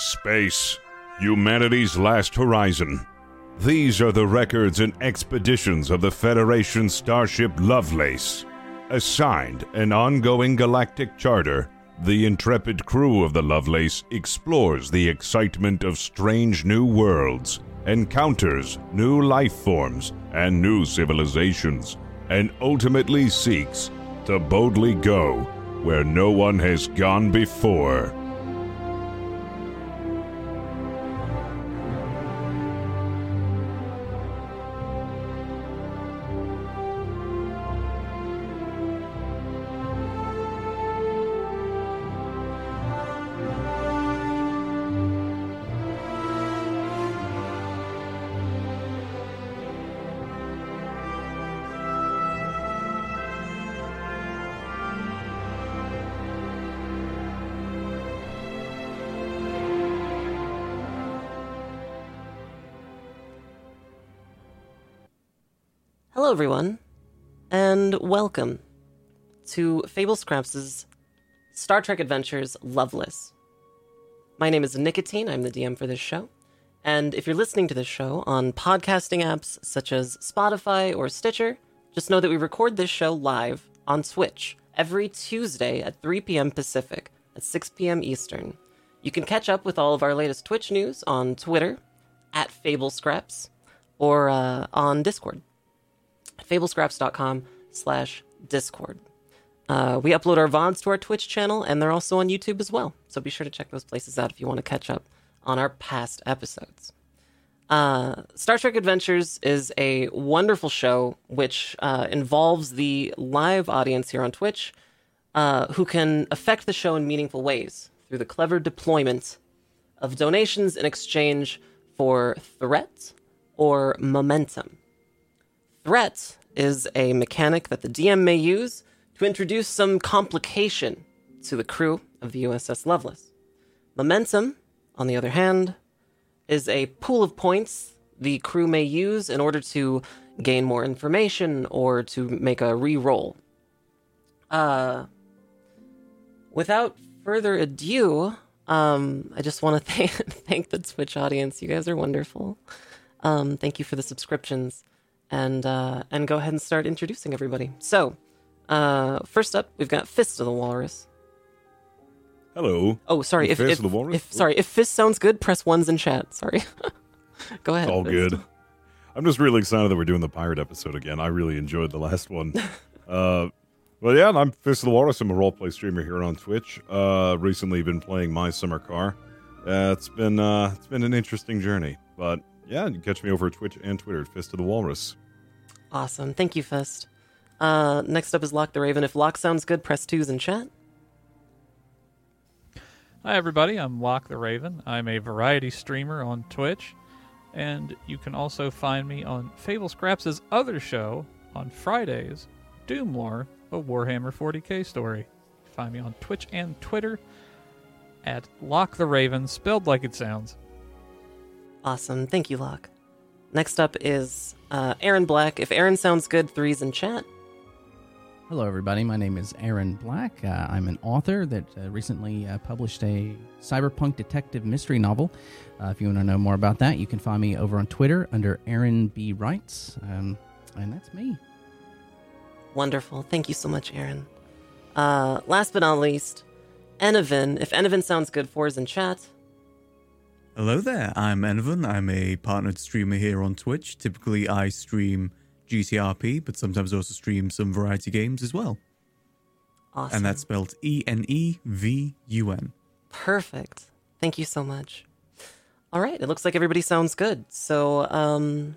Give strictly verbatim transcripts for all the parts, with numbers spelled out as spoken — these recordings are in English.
Space, humanity's last horizon. These are the records and expeditions of the Federation starship Lovelace. Assigned an ongoing galactic charter, the intrepid crew of the Lovelace explores the excitement of strange new worlds, encounters new life forms and new civilizations, and ultimately seeks to boldly go where no one has gone before. Hello everyone, and welcome to Fable Scraps' Star Trek Adventures Lovelace. My name is Nikatine, I'm the D M for this show, and if you're listening to this show on podcasting apps such as Spotify or Stitcher, just know that we record this show live on Twitch every Tuesday at three p.m. Pacific, at six p.m. Eastern. You can catch up with all of our latest Twitch news on Twitter, at Fable Scraps, or uh, on Discord. fablescraps.com slash discord. Uh, we upload our V O Ds to our Twitch channel, and they're also on YouTube as well. So be sure to check those places out if you want to catch up on our past episodes. Uh, Star Trek Adventures is a wonderful show which uh, involves the live audience here on Twitch uh, who can affect the show in meaningful ways through the clever deployment of donations in exchange for threat or momentum. Threat is a mechanic that the D M may use to introduce some complication to the crew of the U S S Lovelace. Momentum, on the other hand, is a pool of points the crew may use in order to gain more information or to make a re-roll. Uh, without further ado, um, I just want to th- thank the Twitch audience. You guys are wonderful. Um, thank you for the subscriptions. And uh, and go ahead and start introducing everybody. So, uh, first up, we've got Fist of the Walrus. Hello. Oh, sorry. If, Fist if, of the Walrus? If, sorry, if Fist sounds good, press ones in chat. Sorry. Go ahead. It's all Fist. Good. I'm just really excited that we're doing the pirate episode again. I really enjoyed the last one. uh, well, yeah, I'm Fist of the Walrus. I'm a roleplay streamer here on Twitch. Uh, recently been playing My Summer Car. Uh, it's been uh, it's been an interesting journey, but... yeah, you can catch me over at Twitch and Twitter at Fist of the Walrus. Awesome. Thank you, Fist. Uh, next up is Lock the Raven. If Lock sounds good, press twos in chat. Hi, everybody. I'm Lock the Raven. I'm a variety streamer on Twitch. And you can also find me on Fable Scraps' other show on Fridays, Doomlore, a Warhammer forty K story. Find me on Twitch and Twitter at Lock the Raven, spelled like it sounds. Awesome. Thank you, Locke. Next up is uh, Aaron Black. If Aaron sounds good, threes in chat. Hello, everybody. My name is Aaron Black. Uh, I'm an author that uh, recently uh, published a cyberpunk detective mystery novel. Uh, if you want to know more about that, you can find me over on Twitter under Aaron B. Writes. Um, and that's me. Wonderful. Thank you so much, Aaron. Uh, last but not least, Enevun. If Enevun sounds good, fours in chat. Hello there, I'm Enevun. I'm a partnered streamer here on Twitch. Typically, I stream G T R P, but sometimes also stream some variety games as well. Awesome. And that's spelled E N E V U N. Perfect. Thank you so much. All right, it looks like everybody sounds good. So um,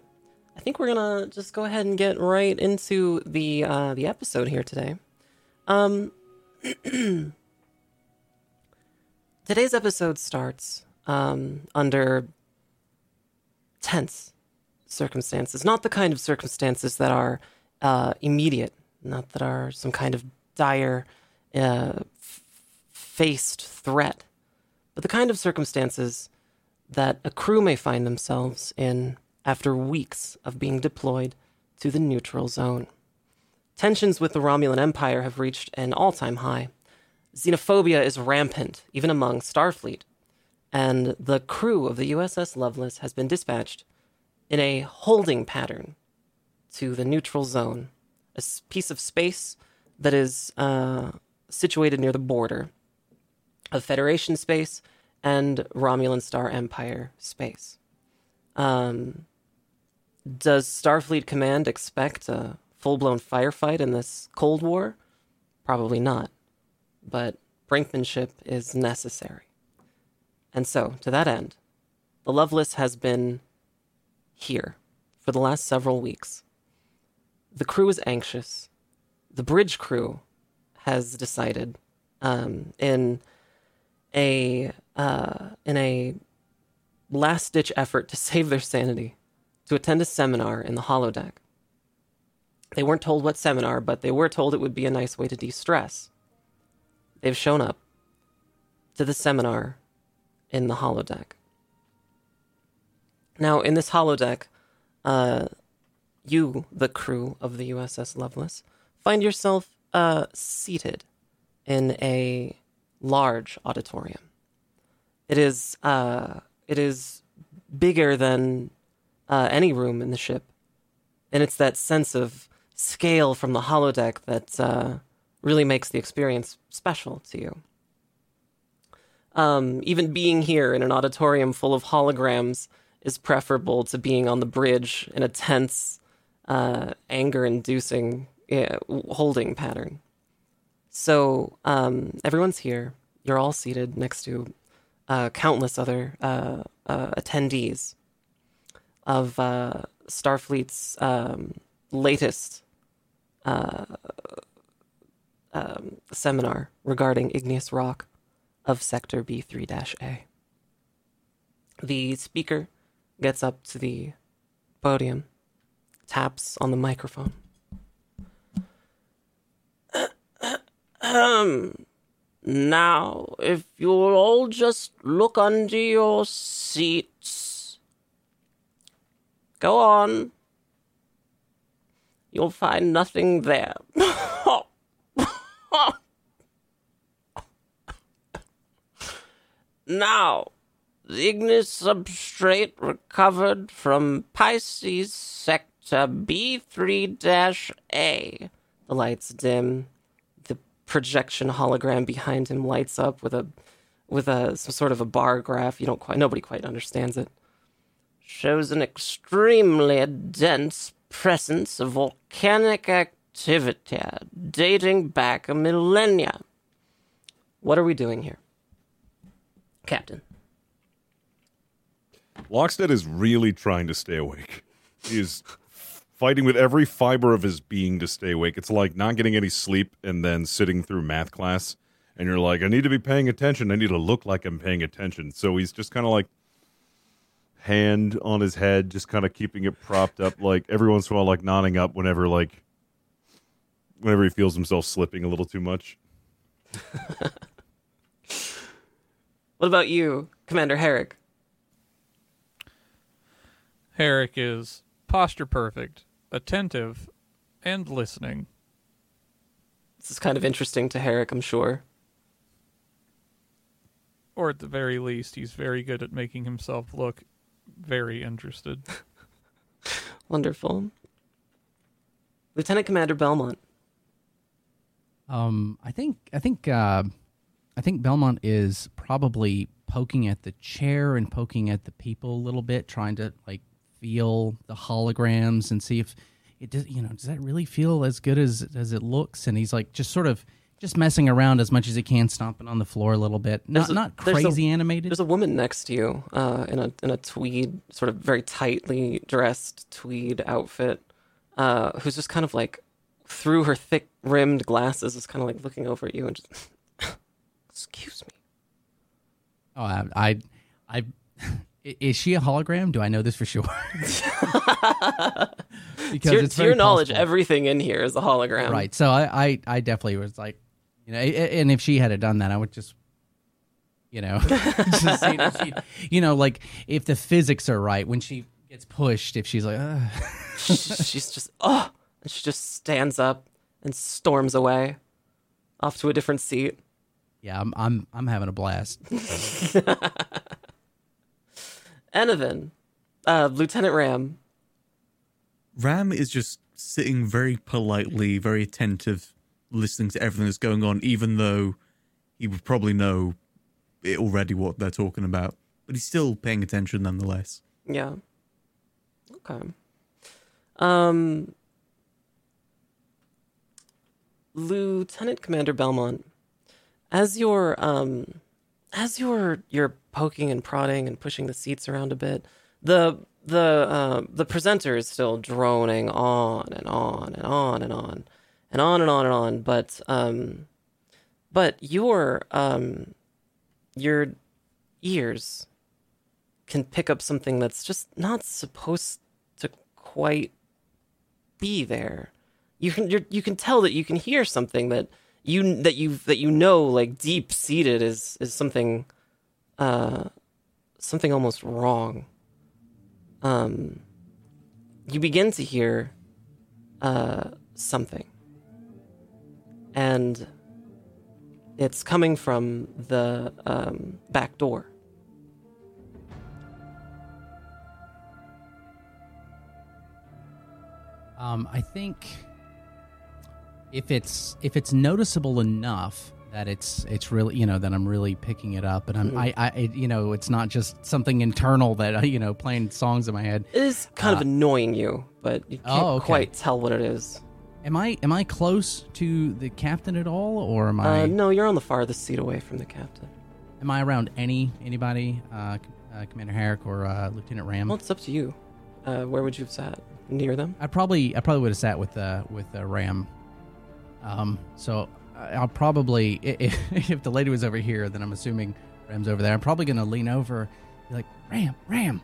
I think we're going to just go ahead and get right into the uh, the episode here today. Um, today's episode starts... Um, under tense circumstances, not the kind of circumstances that are uh, immediate, not that are some kind of dire uh, f- faced threat, but the kind of circumstances that a crew may find themselves in after weeks of being deployed to the neutral zone. Tensions with the Romulan Empire have reached an all-time high. Xenophobia is rampant, even among Starfleet. and the crew of the U S S Lovelace has been dispatched in a holding pattern to the neutral zone, a piece of space that is uh, situated near the border of Federation space and Romulan Star Empire space. Um, does Starfleet Command expect a full-blown firefight in this Cold War? Probably not, but brinkmanship is necessary. And so, to that end, the Lovelace has been here for the last several weeks. The crew is anxious. The bridge crew has decided, um, in a uh, in a last-ditch effort to save their sanity, to attend a seminar in the holodeck. They weren't told what seminar, but they were told it would be a nice way to de-stress. They've shown up to the seminar in the holodeck. Now, in this holodeck, uh, you, the crew of the U S S Lovelace, find yourself uh, seated in a large auditorium. It is uh, it is bigger than uh, any room in the ship, and it's that sense of scale from the holodeck that uh, really makes the experience special to you. Um, even being here in an auditorium full of holograms is preferable to being on the bridge in a tense, uh, anger-inducing uh, holding pattern. So um, everyone's here. You're all seated next to uh, countless other uh, uh, attendees of uh, Starfleet's um, latest uh, um, seminar regarding igneous rock of Sector B three dash A. The speaker gets up to the podium, taps on the microphone. Um, now, if you'll all just look under your seats. Go on. You'll find nothing there. Now, the igneous substrate recovered from Pisces Sector B three dash A. The lights dim. Projection hologram behind him lights up with a with a some sort of a bar graph. You don't quite nobody quite understands it. Shows an extremely dense presence of volcanic activity dating back a millennia. What are we doing here, Captain? Lockstead is really trying to stay awake. He's fighting with every fiber of his being to stay awake. It's like not getting any sleep and then sitting through math class. And you're like, I need to be paying attention. I need to look like I'm paying attention. So he's just kind of like hand on his head, just kind of keeping it propped up. Like every once in a while, like nodding up whenever, like whenever he feels himself slipping a little too much. What about you, Commander Herrek? Herrek is posture perfect, attentive, and listening. This is kind of interesting to Herrek, I'm sure. Or at the very least, he's very good at making himself look very interested. Wonderful. Lieutenant Commander Belmont. Um, I think I think uh, I think Belmont is probably poking at the chair and poking at the people a little bit, trying to like feel the holograms and see if it does, you know, does that really feel as good as as it looks? And he's like just sort of just messing around as much as he can, stomping on the floor a little bit. Not a, not crazy a, animated. There's a woman next to you uh, in a in a tweed, sort of very tightly dressed tweed outfit, uh, who's just kind of like through her thick rimmed glasses is kind of like looking over at you and just excuse me. Oh, I I. I Is she a hologram? Do I know this for sure? Because to your, to your knowledge, possible. Everything in here is a hologram. Right. So I, I, I definitely was like, you know, and if she had done that, I would just, you know, just see if she, you know, like if the physics are right, when she gets pushed, if she's like, ugh. She's just, oh, and she just stands up and storms away off to a different seat. Yeah, I'm, I'm, I'm having a blast. Enevun, uh, Lieutenant Ram. Ram is just sitting very politely, very attentive, listening to everything that's going on, even though he would probably know it already what they're talking about. But he's still paying attention nonetheless. Yeah. Okay. Um, Lieutenant Commander Belmont, as you're um, as you're you're poking and prodding and pushing the seats around a bit, the the uh, the presenter is still droning on and on and on and on and on and on and on. But um, but your um, your ears can pick up something that's just not supposed to quite be there. You can you're, you can tell that you can hear something that you that you that you know, like, deep seated is is something uh, something almost wrong. Um, you begin to hear uh, something, and it's coming from the um, back door. Um, I think if it's if it's noticeable enough that it's it's really, you know, that I'm really picking it up, and I'm mm-hmm. I, I it, you know, it's not just something internal that, you know, playing songs in my head. It is kind uh, of annoying you, but you can't oh, okay. quite tell what it is. Am I am I close to the captain at all, or am I? Uh, no, you're on the farthest seat away from the captain. Am I around any anybody, uh, uh, Commander Herrek or uh, Lieutenant Ram? Well, it's up to you. Uh, where would you have sat? Near them? I probably, I probably would have sat with uh, with uh, Ram. Um, so I'll probably, if, if the lady was over here, then I'm assuming Ram's over there. I'm probably going to lean over, be like, Ram, Ram.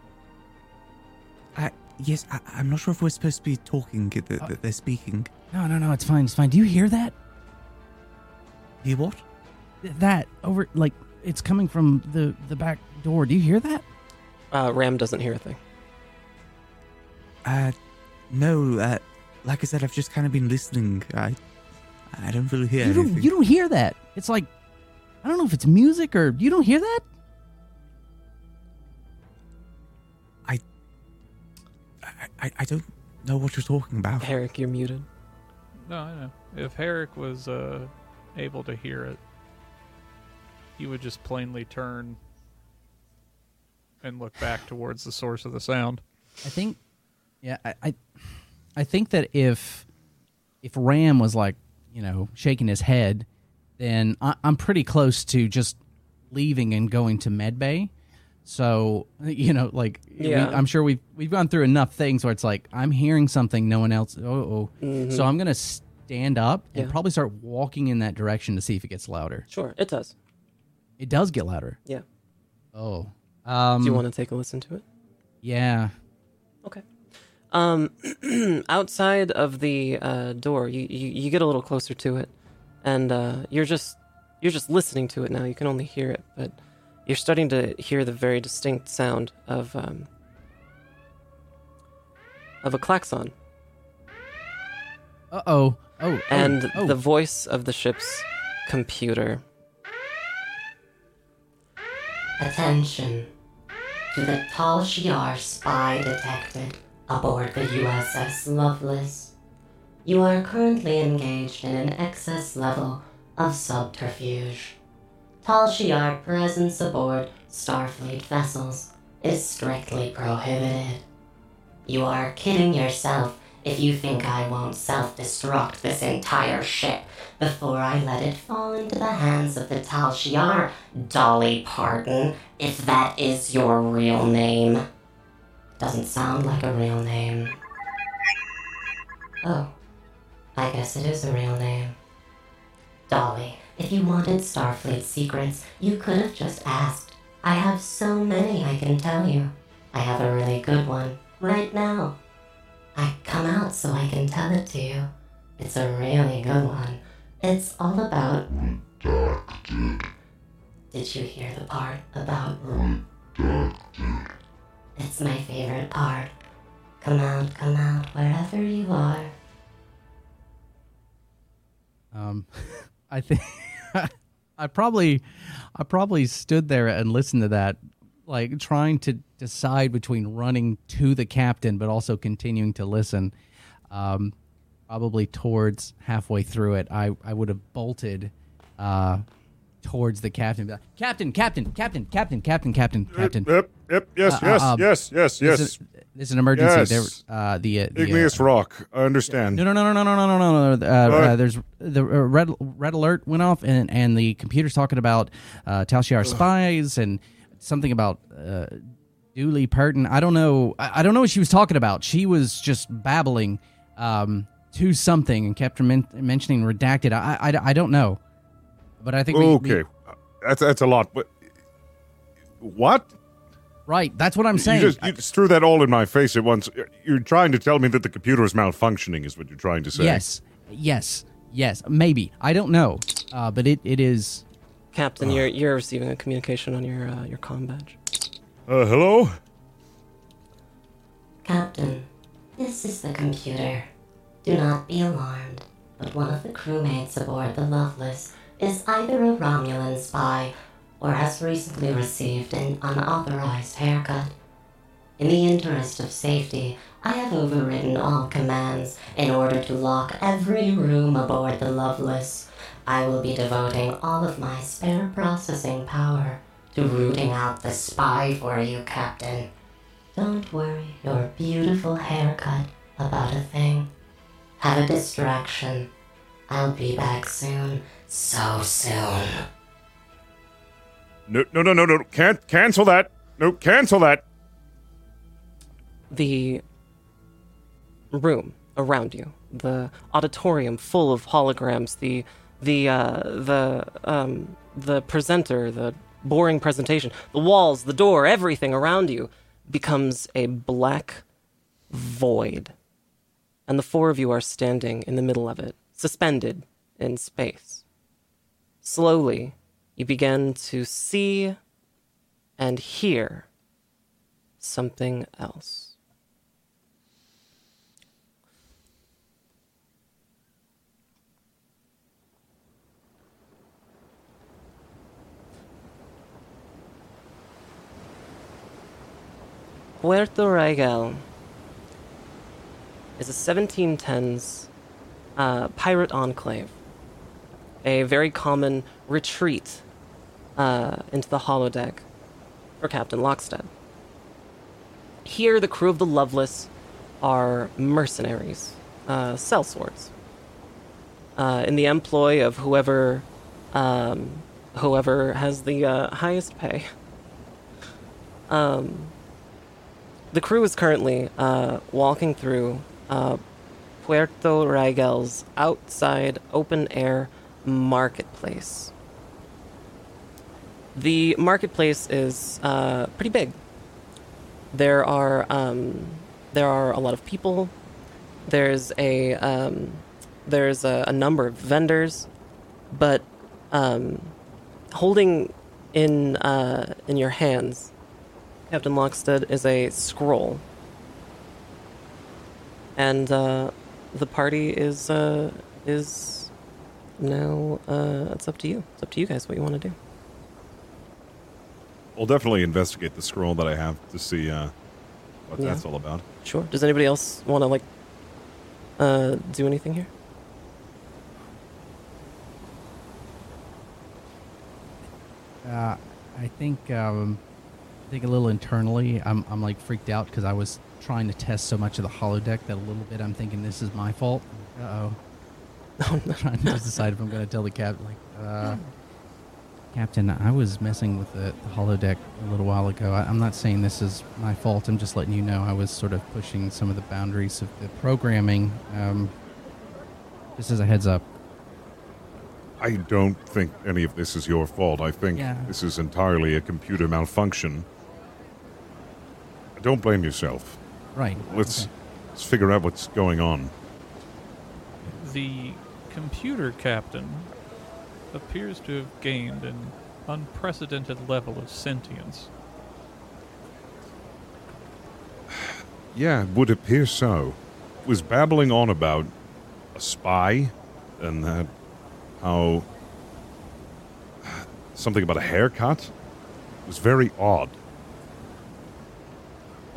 I yes, I, I'm not sure if we're supposed to be talking. That uh, they're speaking. No, no, no. It's fine. It's fine. Do you hear that? Hear what? Th- that over, like, it's coming from the the back door. Do you hear that? Uh, Ram doesn't hear a thing. Uh. No, uh, like I said, I've just kind of been listening. I I don't really hear you don't, anything. You don't hear that. It's like, I don't know if it's music or... You don't hear that? I I, I don't know what you're talking about. Herrek, you're muted. No, I know. If Herrek was uh, able to hear it, he would just plainly turn and look back towards the source of the sound. I think... Yeah, I, I, I think that if, if Ram was, like, you know, shaking his head, then I, I'm pretty close to just leaving and going to medbay. So, you know, like, yeah. we, I'm sure we've we've gone through enough things where it's like I'm hearing something, no one else. Oh, mm-hmm. So I'm gonna stand up and yeah. probably start walking in that direction to see if it gets louder. Sure, it does. It does get louder. Yeah. Oh. Um, Do you want to take a listen to it? Yeah. Okay. Um, outside of the uh, door, you, you, you get a little closer to it, and uh, you're just you're just listening to it now. You can only hear it, but you're starting to hear the very distinct sound of um, of a klaxon. Uh oh! Oh! And oh. the voice of the ship's computer. Attention to the Tal Shiar spy detected. Aboard the U S S Lovelace, you are currently engaged in an excess level of subterfuge. Tal Shiar presence aboard Starfleet vessels is strictly prohibited. You are kidding yourself if you think I won't self-destruct this entire ship before I let it fall into the hands of the Tal Shiar, Dolly Parton, if that is your real name. Doesn't sound like a real name. Oh, I guess it is a real name. Dolly, if you wanted Starfleet secrets, you could have just asked. I have so many I can tell you. I have a really good one, right now. I come out so I can tell it to you. It's a really good one. It's all about... Did you hear the part about... It's my favorite part. Come out, come out, wherever you are. Um, I think I probably, I probably stood there and listened to that like trying to decide between running to the captain, but also continuing to listen. Um, probably towards halfway through it, I, I would have bolted uh, towards the captain. Like, captain, captain, captain, captain, captain, captain, captain. Yep, yep, yes, uh, yes, uh, um, yes, yes, yes. This is, this is an emergency. Yes. There, uh, the, uh, the igneous uh, rock. I understand. No, no, no, no, no, no, no, no. Uh, uh, there's the uh, red red alert went off, and and the computer's talking about uh, Tal Shiar spies and something about uh, Dolly Parton. I don't know. I, I don't know what she was talking about. She was just babbling um, to something and kept men- mentioning redacted. I, I, I don't know, but I think we, okay, we, that's that's a lot. But what? Right, that's what I'm saying. You just, you just threw that all in my face at once. You're trying to tell me that the computer is malfunctioning, is what you're trying to say? Yes, yes, yes. Maybe I don't know, uh, but it, it is. Captain, uh, you're you're receiving a communication on your uh, your comm badge. Uh, hello? Captain, this is the computer. Do not be alarmed, but one of the crewmates aboard the Lovelace is either a Romulan spy or has recently received an unauthorized haircut. In the interest of safety, I have overridden all commands in order to lock every room aboard the Lovelace. I will be devoting all of my spare processing power to rooting out the spy for you, Captain. Don't worry your beautiful haircut about a thing. Have a distraction. I'll be back soon. So soon. No, no, no, no, no. Can't cancel that. No, cancel that. The room around you, the auditorium full of holograms, the, the, uh, the, um, the presenter, the boring presentation, the walls, the door, everything around you becomes a black void. And the four of you are standing in the middle of it, suspended in space. Slowly, you begin to see and hear something else. Puerto Regal is a seventeen tens uh, pirate enclave, a very common retreat uh, into the holodeck for Captain Lockstead. Here, the crew of the Lovelace are mercenaries, uh, sellswords, uh, in the employ of whoever, um, whoever has the uh, highest pay. Um, the crew is currently uh, walking through Uh, Puerto Regal's outside open-air marketplace. The marketplace is uh, pretty big. There are um, there are a lot of people. There's a um, there's a, a number of vendors, but um, holding in uh, in your hands, Captain Lockstead, is a scroll. And uh, the party is uh, is now. Uh, it's up to you. It's up to you guys what you want to do. I'll definitely investigate the scroll that I have to see uh, what yeah. that's all about. Sure. Does anybody else want to like uh, do anything here? Uh, I think um, I think a little internally. I'm I'm like freaked out because I was trying to test so much of the holodeck that a little bit I'm thinking this is my fault. Uh-oh. I'm trying to decide if I'm going to tell the captain, like, uh, Captain, I was messing with the, the holodeck a little while ago. I, I'm not saying this is my fault. I'm just letting you know I was sort of pushing some of the boundaries of the programming. Um, just as a heads up. I don't think any of this is your fault. I think yeah. this is entirely a computer malfunction. Don't blame yourself. Right. Let's okay. let's figure out what's going on. The computer captain appears to have gained an unprecedented level of sentience. Yeah, it would appear so. It was babbling on about a spy and that how something about a haircut. It was very odd.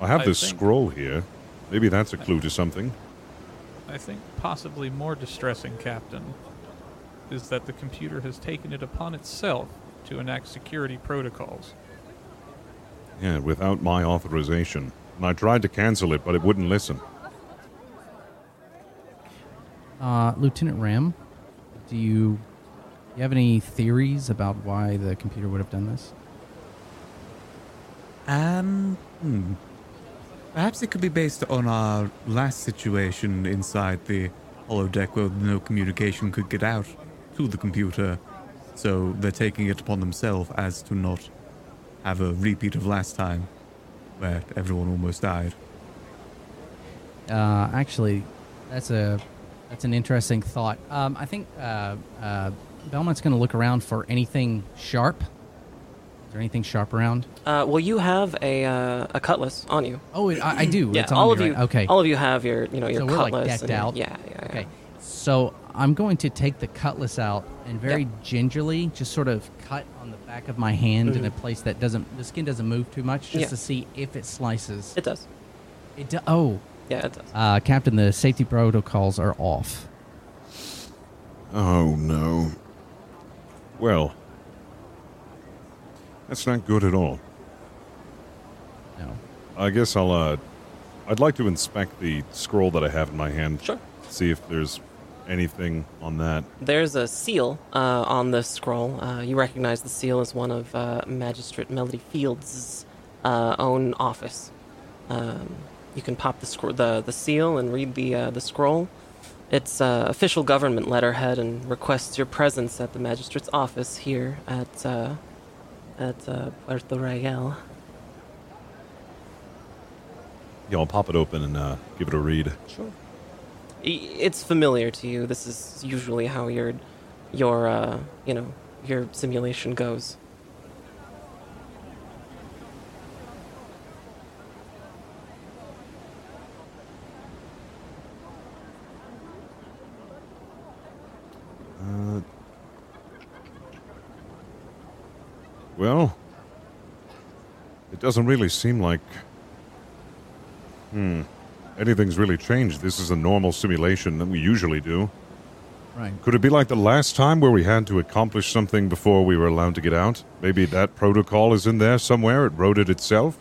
I have I this think. scroll here. Maybe that's a clue to something. I think possibly more distressing, Captain, is that the computer has taken it upon itself to enact security protocols. Yeah, without my authorization. And I tried to cancel it, but it wouldn't listen. Uh, Lieutenant Ram, do you, do you have any theories about why the computer would have done this? Um, hmm. Perhaps it could be based on our last situation inside the holodeck where no communication could get out to the computer, so they're taking it upon themselves as to not have a repeat of last time, where everyone almost died. Uh, actually, that's a that's an interesting thought. Um, I think uh, uh, Belmont's going to look around for anything sharp. Is there anything sharp around? Uh, well, you have a uh, a cutlass on you. Oh, it, I, I do. Yeah, it's on all me, of you. Right? Okay, all of you have your you know your so cutlass. We're like decked and, out. Yeah, yeah. Okay, yeah. So I'm going to take the cutlass out and very yep. gingerly just sort of cut on the back of my hand mm-hmm. in a place that doesn't the skin doesn't move too much, just yeah. to see if it slices. It does. It do- Oh, yeah, it does. Uh, Captain, the safety protocols are off. Oh no. Well. That's not good at all. No. I guess I'll, uh... I'd like to inspect the scroll that I have in my hand. Sure. See if there's anything on that. There's a seal uh, on this scroll. Uh, you recognize the seal as one of uh, Magistrate Melody Fields' uh, own office. Um, you can pop the, scro- the the seal and read the uh, the scroll. It's uh, official government letterhead and requests your presence at the Magistrate's office here at... Uh, At uh, Puerto Regal. Yeah, I'll pop it open and uh, give it a read. Sure. It's familiar to you. This is usually how your, your, uh, you know, your simulation goes. Uh. Well, it doesn't really seem like, hmm, anything's really changed. This is a normal simulation that we usually do. Right. Could it be like the last time where we had to accomplish something before we were allowed to get out? Maybe that protocol is in there somewhere. It wrote it itself.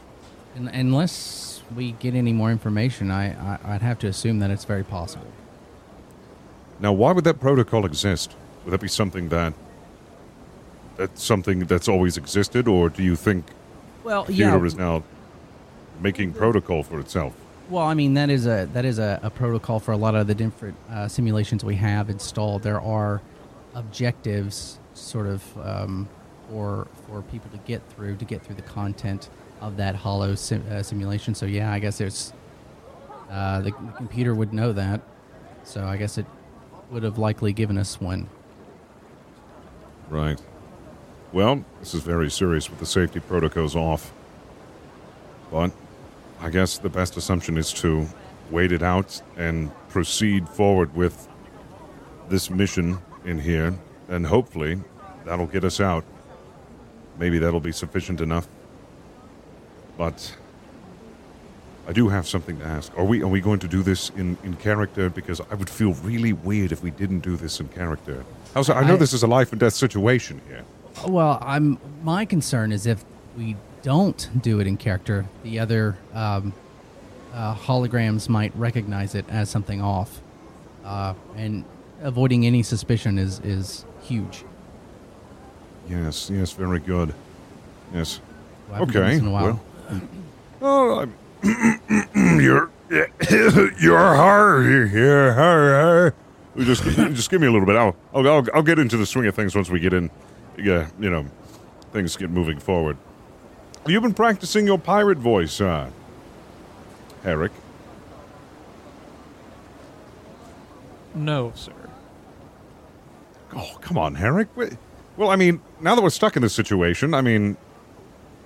And, unless we get any more information, I, I, I'd have to assume that it's very possible. Now, why would that protocol exist? Would that be something that... That's something that's always existed, or do you think well, the computer yeah. is now making protocol for itself? Well, I mean, that is a that is a, a protocol for a lot of the different uh, simulations we have installed. There are objectives, sort of, um, for for people to get through to get through the content of that holo sim, uh, simulation. So yeah, I guess it's uh, the, the computer would know that. So I guess it would have likely given us one. Right. Well, this is very serious with the safety protocols off. But I guess the best assumption is to wait it out and proceed forward with this mission in here. And hopefully that'll get us out. Maybe that'll be sufficient enough. But I do have something to ask. Are we are we going to do this in, in character? Because I would feel really weird if we didn't do this in character. Also, I know I, this is a life and death situation here. Well, I'm. My concern is if we don't do it in character, the other um, uh, holograms might recognize it as something off, uh, and avoiding any suspicion is, is huge. Yes. Yes. Very good. Yes. Well, okay. In a while. Well, oh, you're you're hard here. Just just give me a little bit. I'll, I'll I'll get into the swing of things once we get in. Yeah, you know, things get moving forward. Have you been practicing your pirate voice, uh, Herrek? No, sir. Oh, come on, Herrek. Well, I mean, now that we're stuck in this situation, I mean,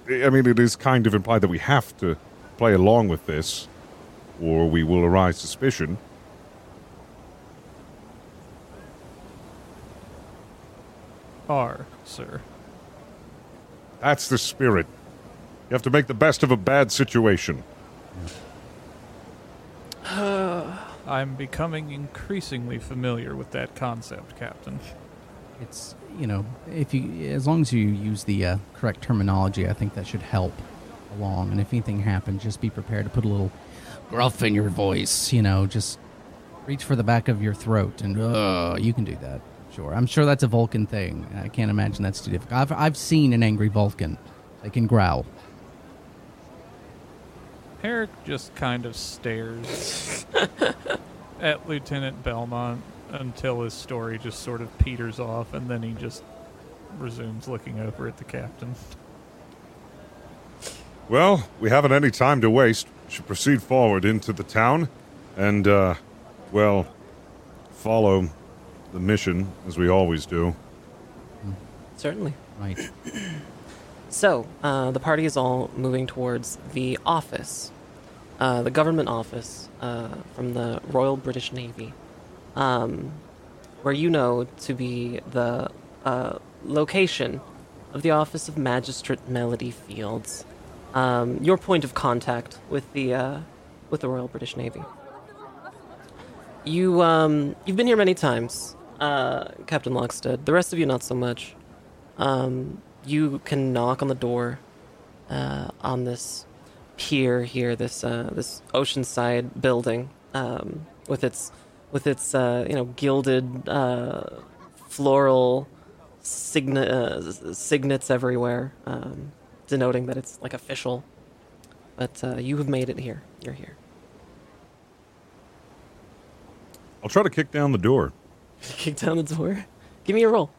I mean, it is kind of implied that we have to play along with this, or we will arouse suspicion. Are, sir. That's the spirit. You have to make the best of a bad situation. Yeah. I'm becoming increasingly familiar with that concept, Captain. It's, you know, if you, as long as you use the uh, correct terminology, I think that should help along. And if anything happens, just be prepared to put a little gruff in your voice, you know, just reach for the back of your throat and uh, you can do that. Sure. I'm sure that's a Vulcan thing. I can't imagine that's too difficult. I've, I've seen an angry Vulcan. They can growl. Herrek just kind of stares at Lieutenant Belmont until his story just sort of peters off, and then he just resumes looking over at the captain. Well, we haven't any time to waste. We should proceed forward into the town and, uh, well, follow the mission as we always do. Certainly. Right. So, uh, the party is all moving towards the office, uh, the government office uh, from the Royal British Navy, um, where you know to be the uh, location of the office of Magistrate Melody Fields, um, your point of contact with the uh, with the Royal British Navy. You um, you've been here many times, uh, Captain Lockstead. The rest of you, not so much. Um, You can knock on the door uh, on this pier here, this uh, this oceanside building um, with its with its uh, you know gilded uh, floral signa- uh, signets everywhere, um, denoting that it's like official. But uh, you have made it here. You're here. I'll try to kick down the door. Kick down the door. Give me a roll.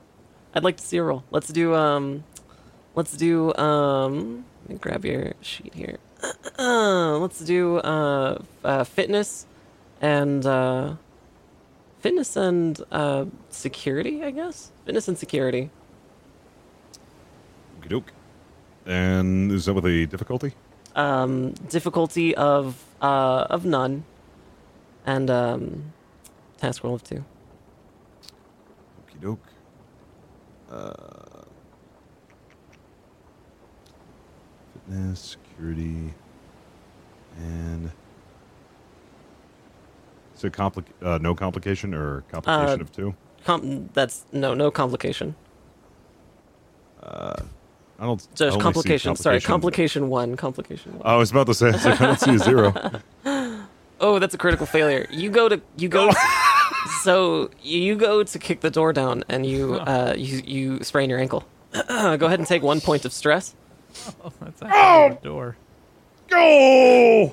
I'd like to see a roll. Let's do um. Let's do, um, let me grab your sheet here. Uh, let's do, uh, uh, fitness and, uh, fitness and, uh, security, I guess? Fitness and security. Okie doke. And is that with a difficulty? Um, difficulty of, uh, of none. And, um, task roll of two. Okie doke. Uh... security, and is it compli- uh, no complication or complication uh, of two? Com- that's no, no complication. Uh, I don't. So there's I complication. Sorry, complication one. Complication one. I was about to say it's like, I don't see a zero. Oh, that's a critical failure. You go to you go. To, so you go to kick the door down, and you uh, you you sprain your ankle. Go ahead and take one point of stress. Oh, that's actually oh! a door. Go!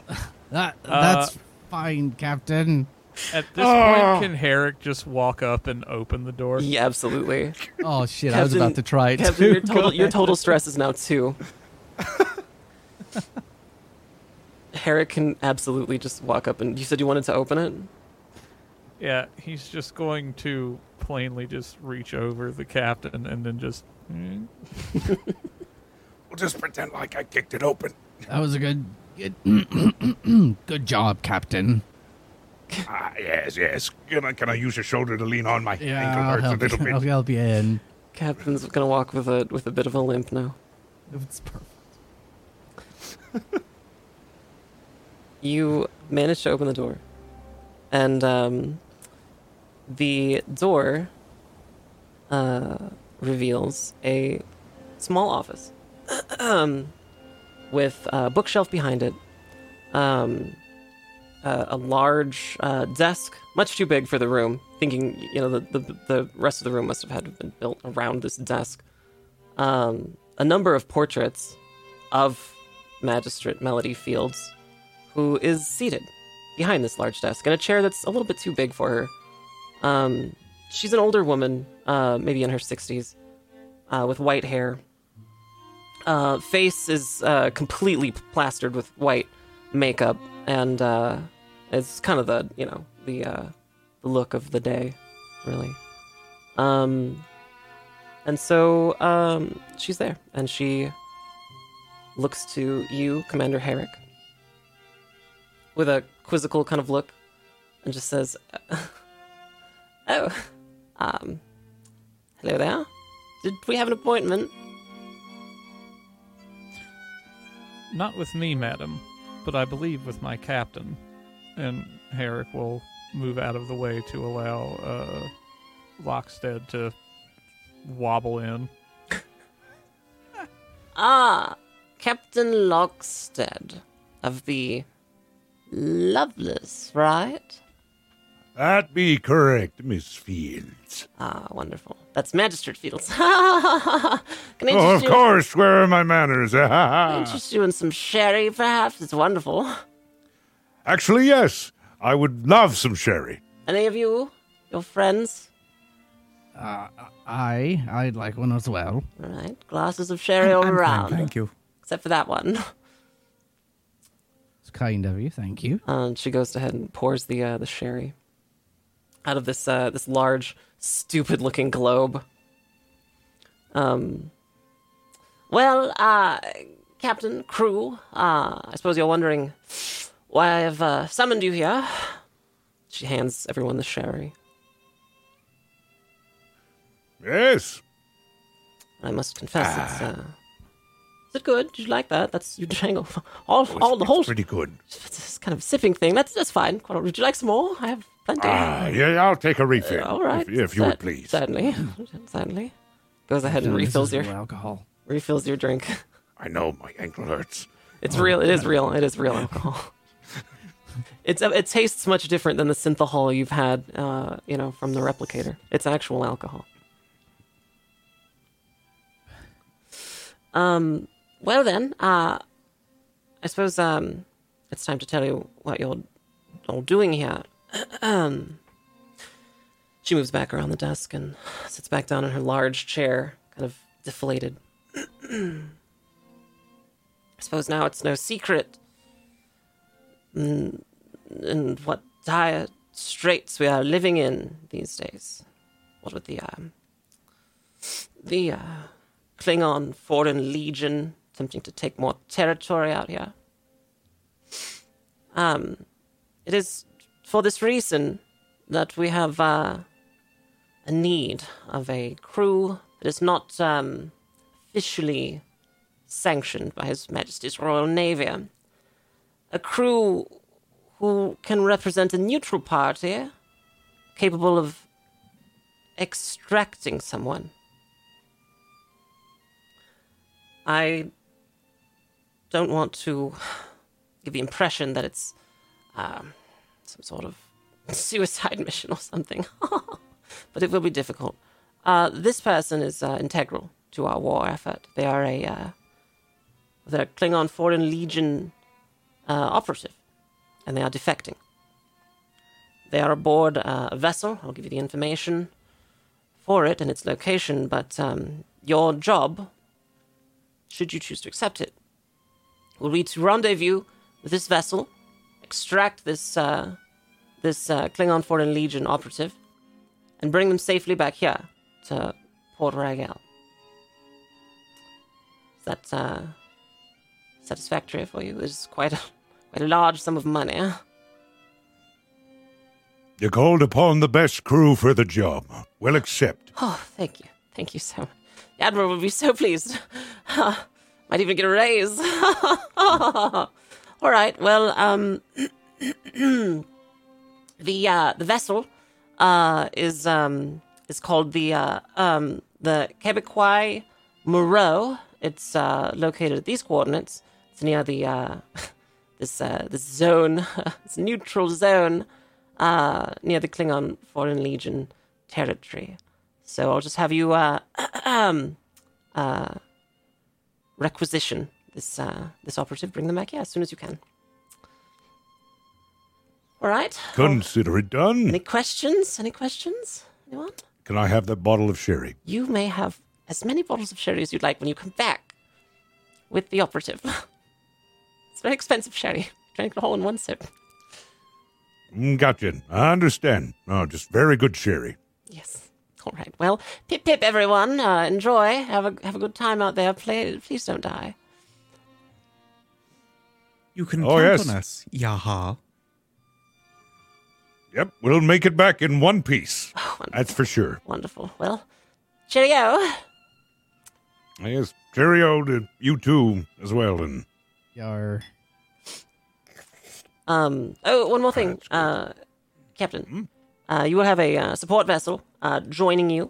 Oh! that, that's uh, fine, Captain. At this oh. point, can Herrek just walk up and open the door? Yeah, absolutely. Oh, shit, Captain, I was about to try it. Captain, your total, your total stress is now two. Herrek can absolutely just walk up and... You said you wanted to open it? Yeah, he's just going to plainly just reach over the captain and then just... Mm. We'll just pretend like I kicked it open. That was a good, good, good job, Captain. Ah, yes, yes. Can I, can I use your shoulder to lean on? My yeah, ankle hurts a little you. bit. I'll help you in. Captain's gonna walk with a with a bit of a limp now. It's perfect. You managed to open the door, and um, the door uh, reveals a small office. Um, with a bookshelf behind it, um, uh, a large uh, desk, much too big for the room. Thinking, you know, the, the the rest of the room must have had to have been built around this desk. Um, a number of portraits of Magistrate Melody Fields, who is seated behind this large desk in a chair that's a little bit too big for her. Um, she's an older woman, uh, maybe in her sixties, uh, with white hair. Uh, face is uh, completely plastered with white makeup, and uh, it's kind of the you know the uh, look of the day, really. Um, and so um, she's there, and she looks to you, Commander Herrek, with a quizzical kind of look, and just says, "Oh, um, hello there. Did we have an appointment?" Not with me, madam. but I believe with my captain, and Herrek will move out of the way to allow uh, Lockstead to wobble in. Ah, Captain Lockstead of the Lovelace, right? That be correct, Miss Fields. Ah, wonderful. That's Magistrate Fields. Can I oh, of course, in... where are my manners? Can I interest you in some sherry, perhaps? It's wonderful. Actually, yes. I would love some sherry. Any of you? Your friends? Uh, I. I'd like one as well. All right. Glasses of sherry all I'm around. Fine, thank you. Except for that one. It's kind of you. Thank you. And um, she goes ahead and pours the uh, the sherry out of this uh, this large, stupid-looking globe. Um. Well, uh, Captain, crew, uh, I suppose you're wondering why I have uh, summoned you here. She hands everyone the sherry. Yes. I must confess, ah. it's, uh, is it good? Did you like that? That's you drank all, all, oh, all the whole. It's pretty good. It's this kind of sipping thing. That's that's fine. Would you like some more? I have plenty. Ah, yeah, I'll take a refill. Uh, all right, if, if you would please. Certainly, certainly. Goes ahead and refills your alcohol. Refills your drink. I know my ankle hurts. It's oh, real. It is real. It is real alcohol. It's it tastes much different than the synthahol you've had, uh, you know, from the replicator. It's actual alcohol. Um, well then, uh, I suppose, um, it's time to tell you what you're all doing here. Um, she moves back around the desk and sits back down in her large chair, kind of deflated. I suppose now it's no secret in, in what dire straits we are living in these days. What with the, um, the, uh... Klingon Foreign Legion attempting to take more territory out here. Um, it is for this reason that we have uh, a need of a crew that is not um, officially sanctioned by His Majesty's Royal Navy. A crew who can represent a neutral party capable of extracting someone. I don't want to give the impression that it's um, some sort of suicide mission or something, but it will be difficult. Uh, this person is uh, integral to our war effort. They are a uh, they're a Klingon Foreign Legion uh, operative, and they are defecting. They are aboard uh, a vessel. I'll give you the information for it and its location, but um, your job, should you choose to accept it, will be to rendezvous with this vessel, extract this uh, this uh, Klingon Foreign Legion operative, and bring them safely back here to Puerto Regal. Is that uh, satisfactory for you? It's quite a, quite a large sum of money. Huh? You called upon the best crew for the job. We'll accept. Oh, thank you. Thank you so much. The Admiral will be so pleased. Might even get a raise. All right. Well, um, the uh, the vessel uh, is um, is called the uh, um, the Québécois Moreau. It's uh, located at these coordinates. It's near the uh, this uh, this zone, this neutral zone uh, near the Klingon Foreign Legion territory. So I'll just have you uh, uh, requisition this uh, this operative. Bring them back here as soon as you can. All right. Consider it done. Any questions? Any questions? Anyone? Can I have that bottle of sherry? You may have as many bottles of sherry as you'd like when you come back with the operative. It's very expensive sherry. Drank the whole in one sip. Gotcha. I understand. Oh, just very good sherry. Yes. All right. Well, pip pip, everyone. Uh, enjoy. Have a have a good time out there. Play, please don't die. You can oh, count yes. on us. Yaha. Yep, we'll make it back in one piece. Oh, that's for sure. Wonderful. Well, cheerio. Yes, cheerio to you too as well. And yar. Um, oh, one more thing, uh, Captain. Uh, you will have a uh, support vessel uh, joining you,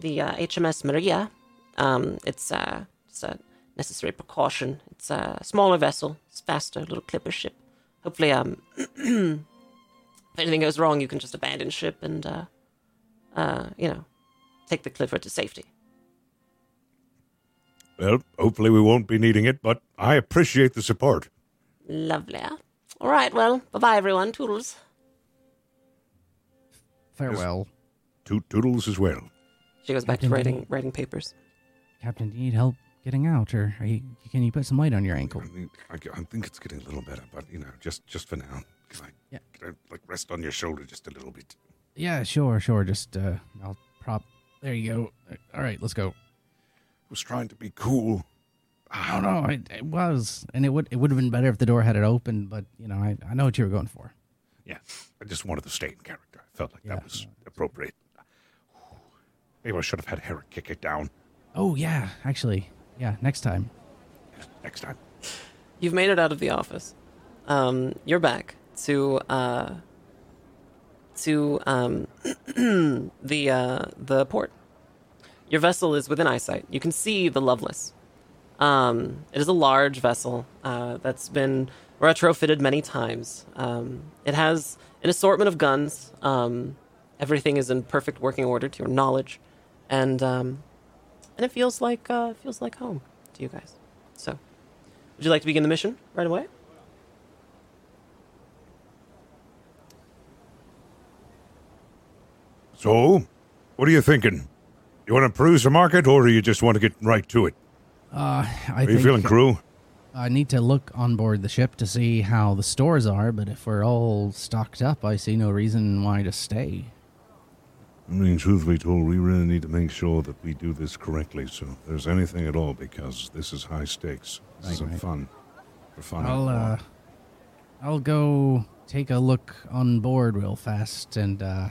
the uh, H M S Maria. Um, it's, uh, it's a necessary precaution. It's a smaller vessel. It's faster, a little clipper ship. Hopefully, um, if anything goes wrong, you can just abandon ship and, uh, uh, you know, take the clipper to safety. Well, hopefully we won't be needing it, but I appreciate the support. Lovely. All right, well, bye-bye, everyone. Toodles. Farewell. Yes. Toodles as well. She goes back Captain, to writing writing papers. Captain, do you need help getting out, or are you, can you put some weight on your ankle? I think, I, I think it's getting a little better, but, you know, just, just for now. Can I, yeah. can I, like, rest on your shoulder just a little bit? Yeah, sure, sure. Just, uh, I'll prop. There you go. All right, let's go. I was trying to be cool. I don't know. It, it was, and it would it would have been better if the door had it open, but, you know, I, I know what you were going for. Yeah, I just wanted to stay in character. I felt like yeah, that was yeah. appropriate. Maybe I should have had Herrek kick it down. Oh, yeah, actually. Yeah, next time. Yeah, next time. You've made it out of the office. Um, you're back to uh, to um, the uh, the port. Your vessel is within eyesight. You can see the Lovelace. Um, it is a large vessel uh, that's been retrofitted many times. Um, it has an assortment of guns. Um, everything is in perfect working order to your knowledge, and um, and it feels like uh, feels like home to you guys. So, would you like to begin the mission right away? So, what are you thinking? You want to peruse the market, or do you just want to get right to it? Uh, I Are you think feeling crew? I need to look on board the ship to see how the stores are, but if we're all stocked up, I see no reason why to stay. I mean, truth be told, we really need to make sure that we do this correctly, so if there's anything at all, because this is high stakes. This right, is right. fun. For fun. I'll, uh, I'll go take a look on board real fast, and, uh,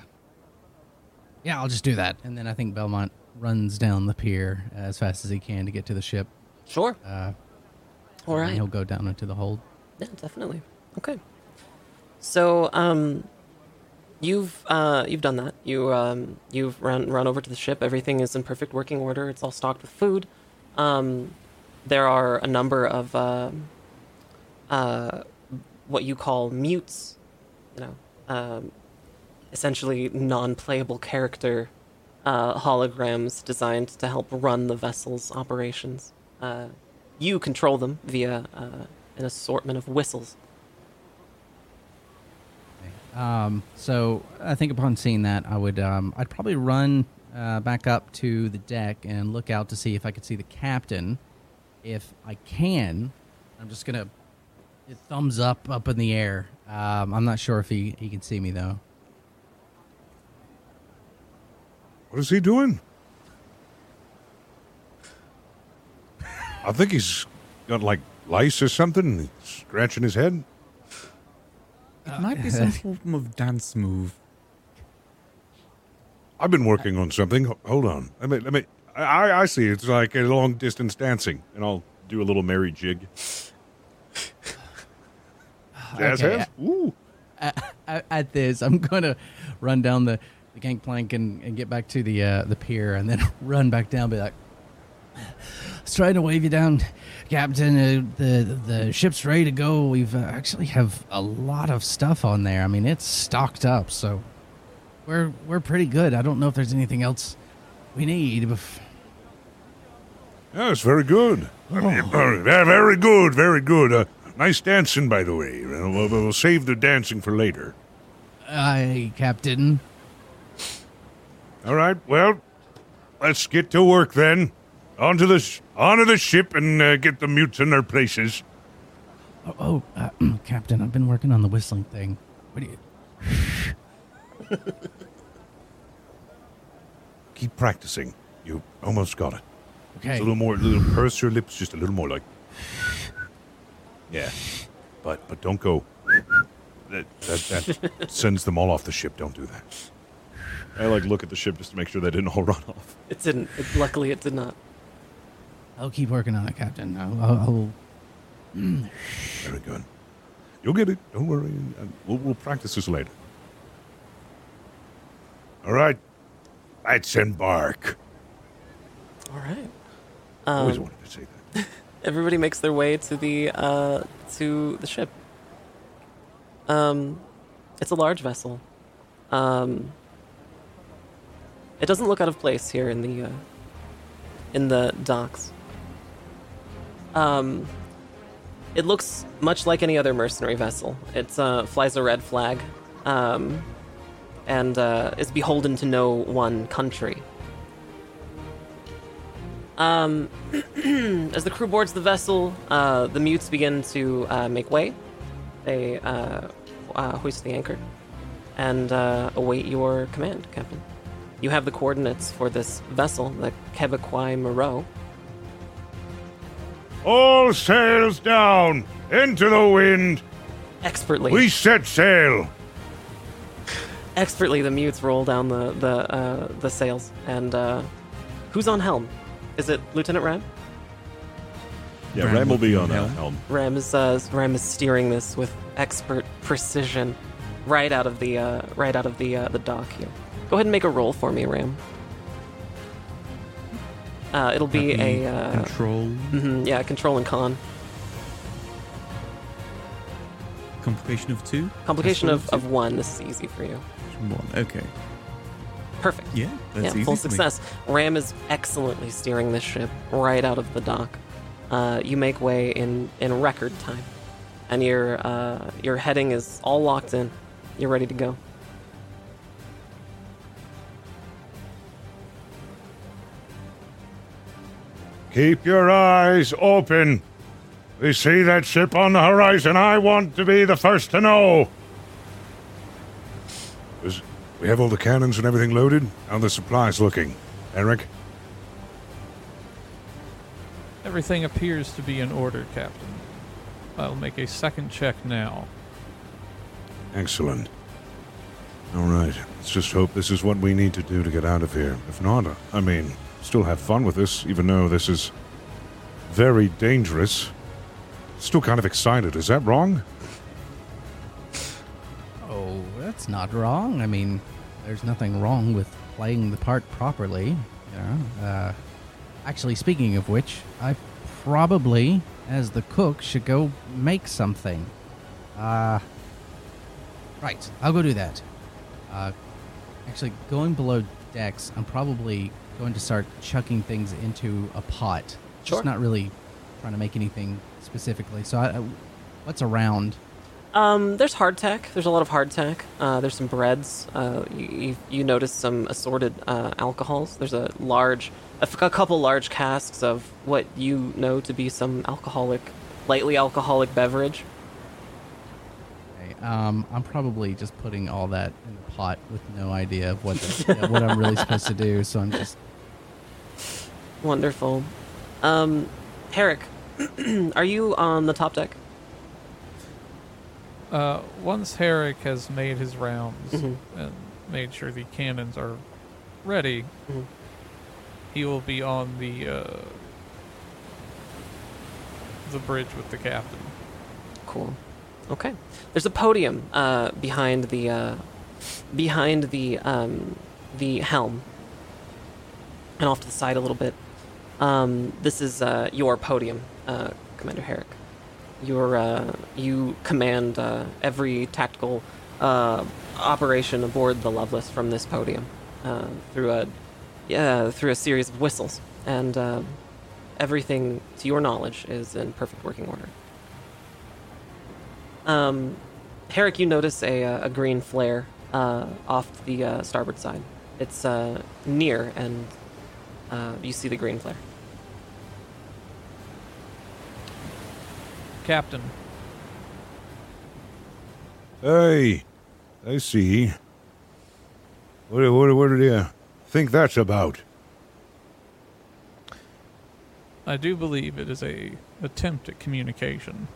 yeah, I'll just do that. And then I think Belmont runs down the pier as fast as he can to get to the ship. Sure. Uh, All right. And he'll go down into the hold. Yeah, definitely. Okay. So, um, you've uh, you've done that. You um, you've run run over to the ship. Everything is in perfect working order. It's all stocked with food. Um, there are a number of uh, uh, what you call mutes. You know, um, essentially non-playable character. Uh, holograms designed to help run the vessel's operations. Uh, you control them via uh, an assortment of whistles. Um, so I think upon seeing that, I would um, I'd probably run uh, back up to the deck and look out to see if I could see the captain. If I can, I'm just gonna thumbs up up in the air. Um, I'm not sure if he, he can see me though. What is he doing? I think he's got, like, lice or something. He's scratching his head. It uh, might be some form of dance move. I've been working on something. Hold on. Let me, let me, I, I see. It's like a long-distance dancing, and I'll do a little merry jig. Jazz okay. hands? Ooh. At, at this, I'm going to run down the... the gangplank and, and get back to the uh, the pier and then run back down and be like, I was trying to wave you down, Captain. Uh, the the ship's ready to go. We've uh, actually have a lot of stuff on there. I mean, it's stocked up, so we're we're pretty good. I don't know if there's anything else we need. Yeah, it's very good. Oh. Very good, very good. Uh, nice dancing, by the way. We'll, we'll save the dancing for later. Aye, Captain. All right, well, let's get to work then. Onto the sh- onto the ship and uh, get the mutes in their places. Oh, oh uh, Captain, I've been working on the whistling thing. What do you? Keep practicing. You almost got it. Okay. Just a little more. A little purse your lips, just a little more, like. Yeah, but but don't go. That that, that sends them all off the ship. Don't do that. I, like, look at the ship just to make sure they didn't all run off. It didn't. It, luckily, it did not. I'll keep working on it, Captain. I'll... I'll... Very good. You'll get it. Don't worry. We'll, we'll practice this later. All right. Let's embark. All right. Um, Always wanted to say that. Everybody makes their way to the uh, to the ship. Um, it's a large vessel. Um, it doesn't look out of place here in the uh, in the docks. Um, it looks much like any other mercenary vessel. It uh, flies a red flag, um, and uh, is beholden to no one country. Um, as the crew boards the vessel, uh, the mutes begin to uh, make way. They uh, uh, hoist the anchor and uh, await your command, Captain. You have the coordinates for this vessel, the Québécois Moreau. All sails down, into the wind. Expertly. We set sail. Expertly, the mutes roll down the the uh, the sails, and uh, who's on helm? Is it Lieutenant Ram? Yeah, Ram, Ram will be on helm. helm. Ram is uh, Ram is steering this with expert precision, right out of the uh, right out of the uh, the dock here. Go ahead and make a roll for me, Ram. Uh, it'll be a uh, control. Mm-hmm, yeah, control and con. Complication of two. Complication of, of, of one. This is easy for you. One. Okay. Perfect. Yeah, that's yeah, easy. Full success. Ram is excellently steering this ship right out of the dock. Uh, you make way in, in record time, and your uh, your heading is all locked in. You're ready to go. Keep your eyes open. We see that ship on the horizon. I want to be the first to know. We have all the cannons and everything loaded. How are the supplies looking, Herrek? Everything appears to be in order, Captain. I'll make a second check now. Excellent. All right. Let's just hope this is what we need to do to get out of here. If not, I mean, still have fun with this, even though this is very dangerous. Still kind of excited. Is that wrong? Oh, that's not wrong. I mean, there's nothing wrong with playing the part properly. Yeah. Uh, actually, speaking of which, I probably, as the cook, should go make something. Uh, right, I'll go do that. Uh, actually, going below decks, I'm probably going to start chucking things into a pot. Sure. Just not really trying to make anything specifically. So I, I, what's around? Um, there's hardtack. There's a lot of hardtack. Uh, there's some breads. Uh, you, you, you notice some assorted uh, alcohols. There's a large, a, a couple large casks of what you know to be some alcoholic, lightly alcoholic beverage. Okay, um, I'm probably just putting all that in the pot with no idea of what the, yeah, what I'm really supposed to do. So I'm just wonderful. Um, Herrek, are you on the top deck? Uh, once Herrek has made his rounds mm-hmm. and made sure the cannons are ready, mm-hmm. he will be on the uh, the bridge with the captain. Cool. Okay. There's a podium uh, behind the uh, behind the um, the helm, and off to the side a little bit. Um, this is uh, your podium, uh, Commander Herrek. Your, uh, you command uh, every tactical uh, operation aboard the Lovelace from this podium uh, through a yeah through a series of whistles, and uh, everything to your knowledge is in perfect working order. Um, Herrek, you notice a, a green flare uh, off the uh, starboard side. It's uh, near, and uh, you see the green flare. Captain. Hey, I see. What, what, what do you think that's about? I do believe it is a attempt at communication.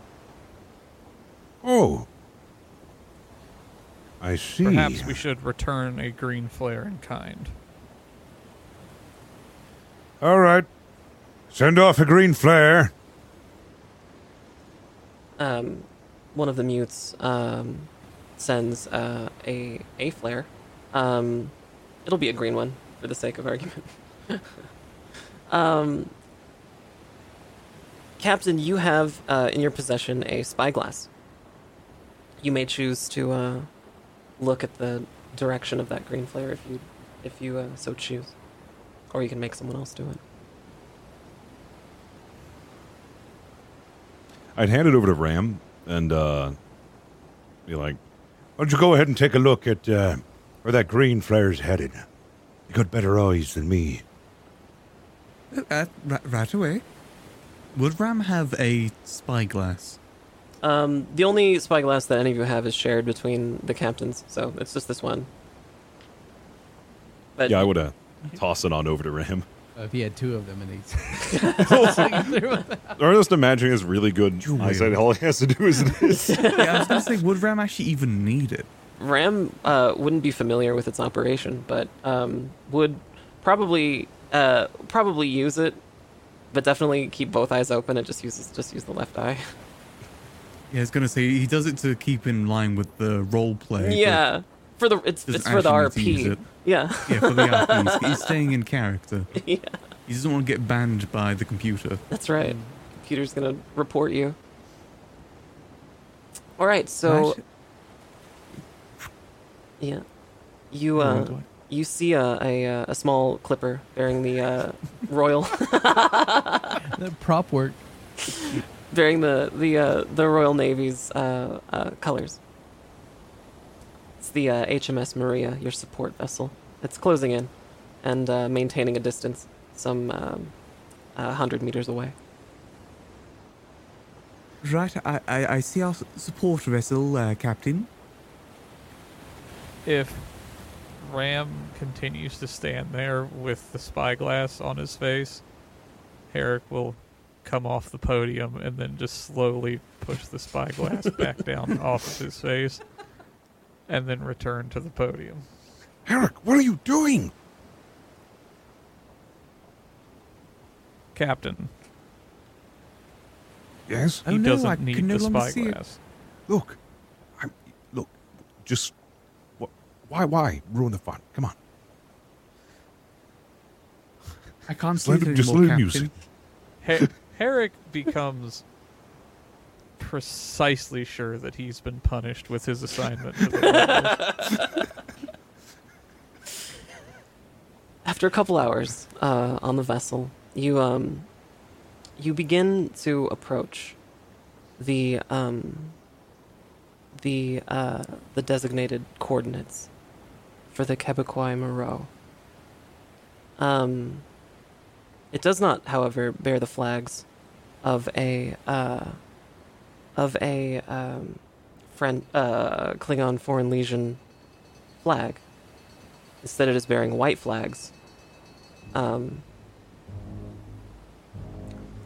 Oh. I see. Perhaps we should return a green flare in kind. All right. Send off a green flare. Um, one of the mutes um, sends uh, a a flare. Um, it'll be a green one for the sake of argument. um, Captain, you have uh, in your possession a spyglass. You may choose to uh, look at the direction of that green flare if you if you uh, so choose, or you can make someone else do it. I'd hand it over to Ram and uh, be like, "Why don't you go ahead and take a look at uh, where that green flare's headed? You got better eyes than me." Uh, right, right away. Would Ram have a spyglass? Um, the only spyglass that any of you have is shared between the captains, so it's just this one. But yeah, I would uh, toss it on over to Ram. Uh, if he had two of them and he's I'm just imagining his really good eyesight. All he has to do is this. Yeah, I was going to say, would RAM actually even need it? RAM uh, wouldn't be familiar with its operation, but um, would probably uh, probably use it, but definitely keep both eyes open and just use, just use the left eye. Yeah, I was going to say, he does it to keep in line with the role play. Yeah. For the it's, it's for the R P. It. Yeah. Yeah, for the R P. He's staying in character. Yeah. He doesn't want to get banned by the computer. That's right. Computer's gonna report you. All right, so right. Yeah, you uh, oh, you see a, a a small clipper bearing the uh, royal the prop work bearing the the uh, the Royal Navy's uh, uh, colors. The uh, H M S Maria, your support vessel. It's closing in and uh, maintaining a distance some um, one hundred meters away. Right, I, I, I see our support vessel, uh, Captain. If Ram continues to stand there with the spyglass on his face, Herrek will come off the podium and then just slowly push the spyglass back down off of his face. And then return to the podium. Herrek, what are you doing? Captain. Yes? He oh, no, doesn't I need can no the spyglass. Look, I'm, look, just, what, why, why ruin the fun? Come on. I can't see it anymore, just let him use it. Her- Herrek becomes... precisely sure that he's been punished with his assignment. To the After a couple hours uh, on the vessel, you um, you begin to approach the um, the uh, the designated coordinates for the Québécois Moreau. Um, it does not, however, bear the flags of a. Uh, of a um, friend, uh, Klingon Foreign Legion flag. Instead it is bearing white flags. Um,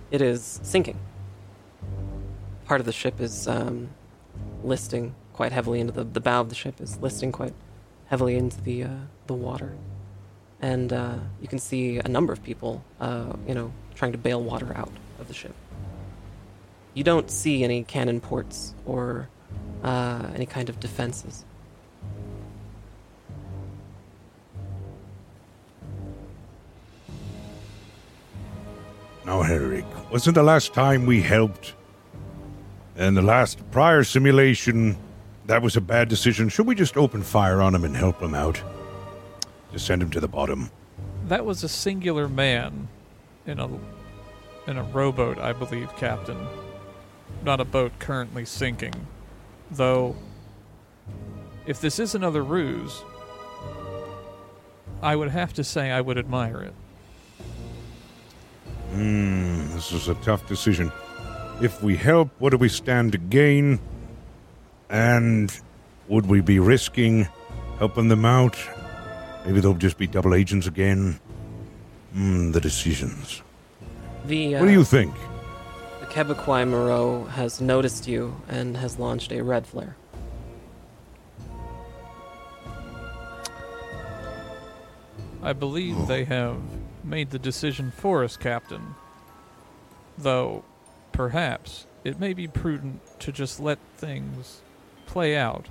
it is sinking. Part of the ship is um, listing quite heavily into the, the bow of the ship is listing quite heavily into the uh, the water. And uh, you can see a number of people uh, you know, trying to bail water out of the ship. You don't see any cannon ports or uh, any kind of defenses. Now, Herrek, wasn't the last time we helped? And the last prior simulation, that was a bad decision. Should we just open fire on him and help him out? Just send him to the bottom. That was a singular man in a in a rowboat, I believe, Captain. Not a boat currently sinking. Though, if this is another ruse, I would have to say I would admire it. Hmm, this is a tough decision. If we help, what do we stand to gain? And would we be risking helping them out? Maybe they'll just be double agents again. Hmm, the decisions. The, uh... What do you think? Québécois Moreau has noticed you and has launched a red flare. I believe oh. they have made the decision for us, Captain. Though, Perhaps it may be prudent to just let things play out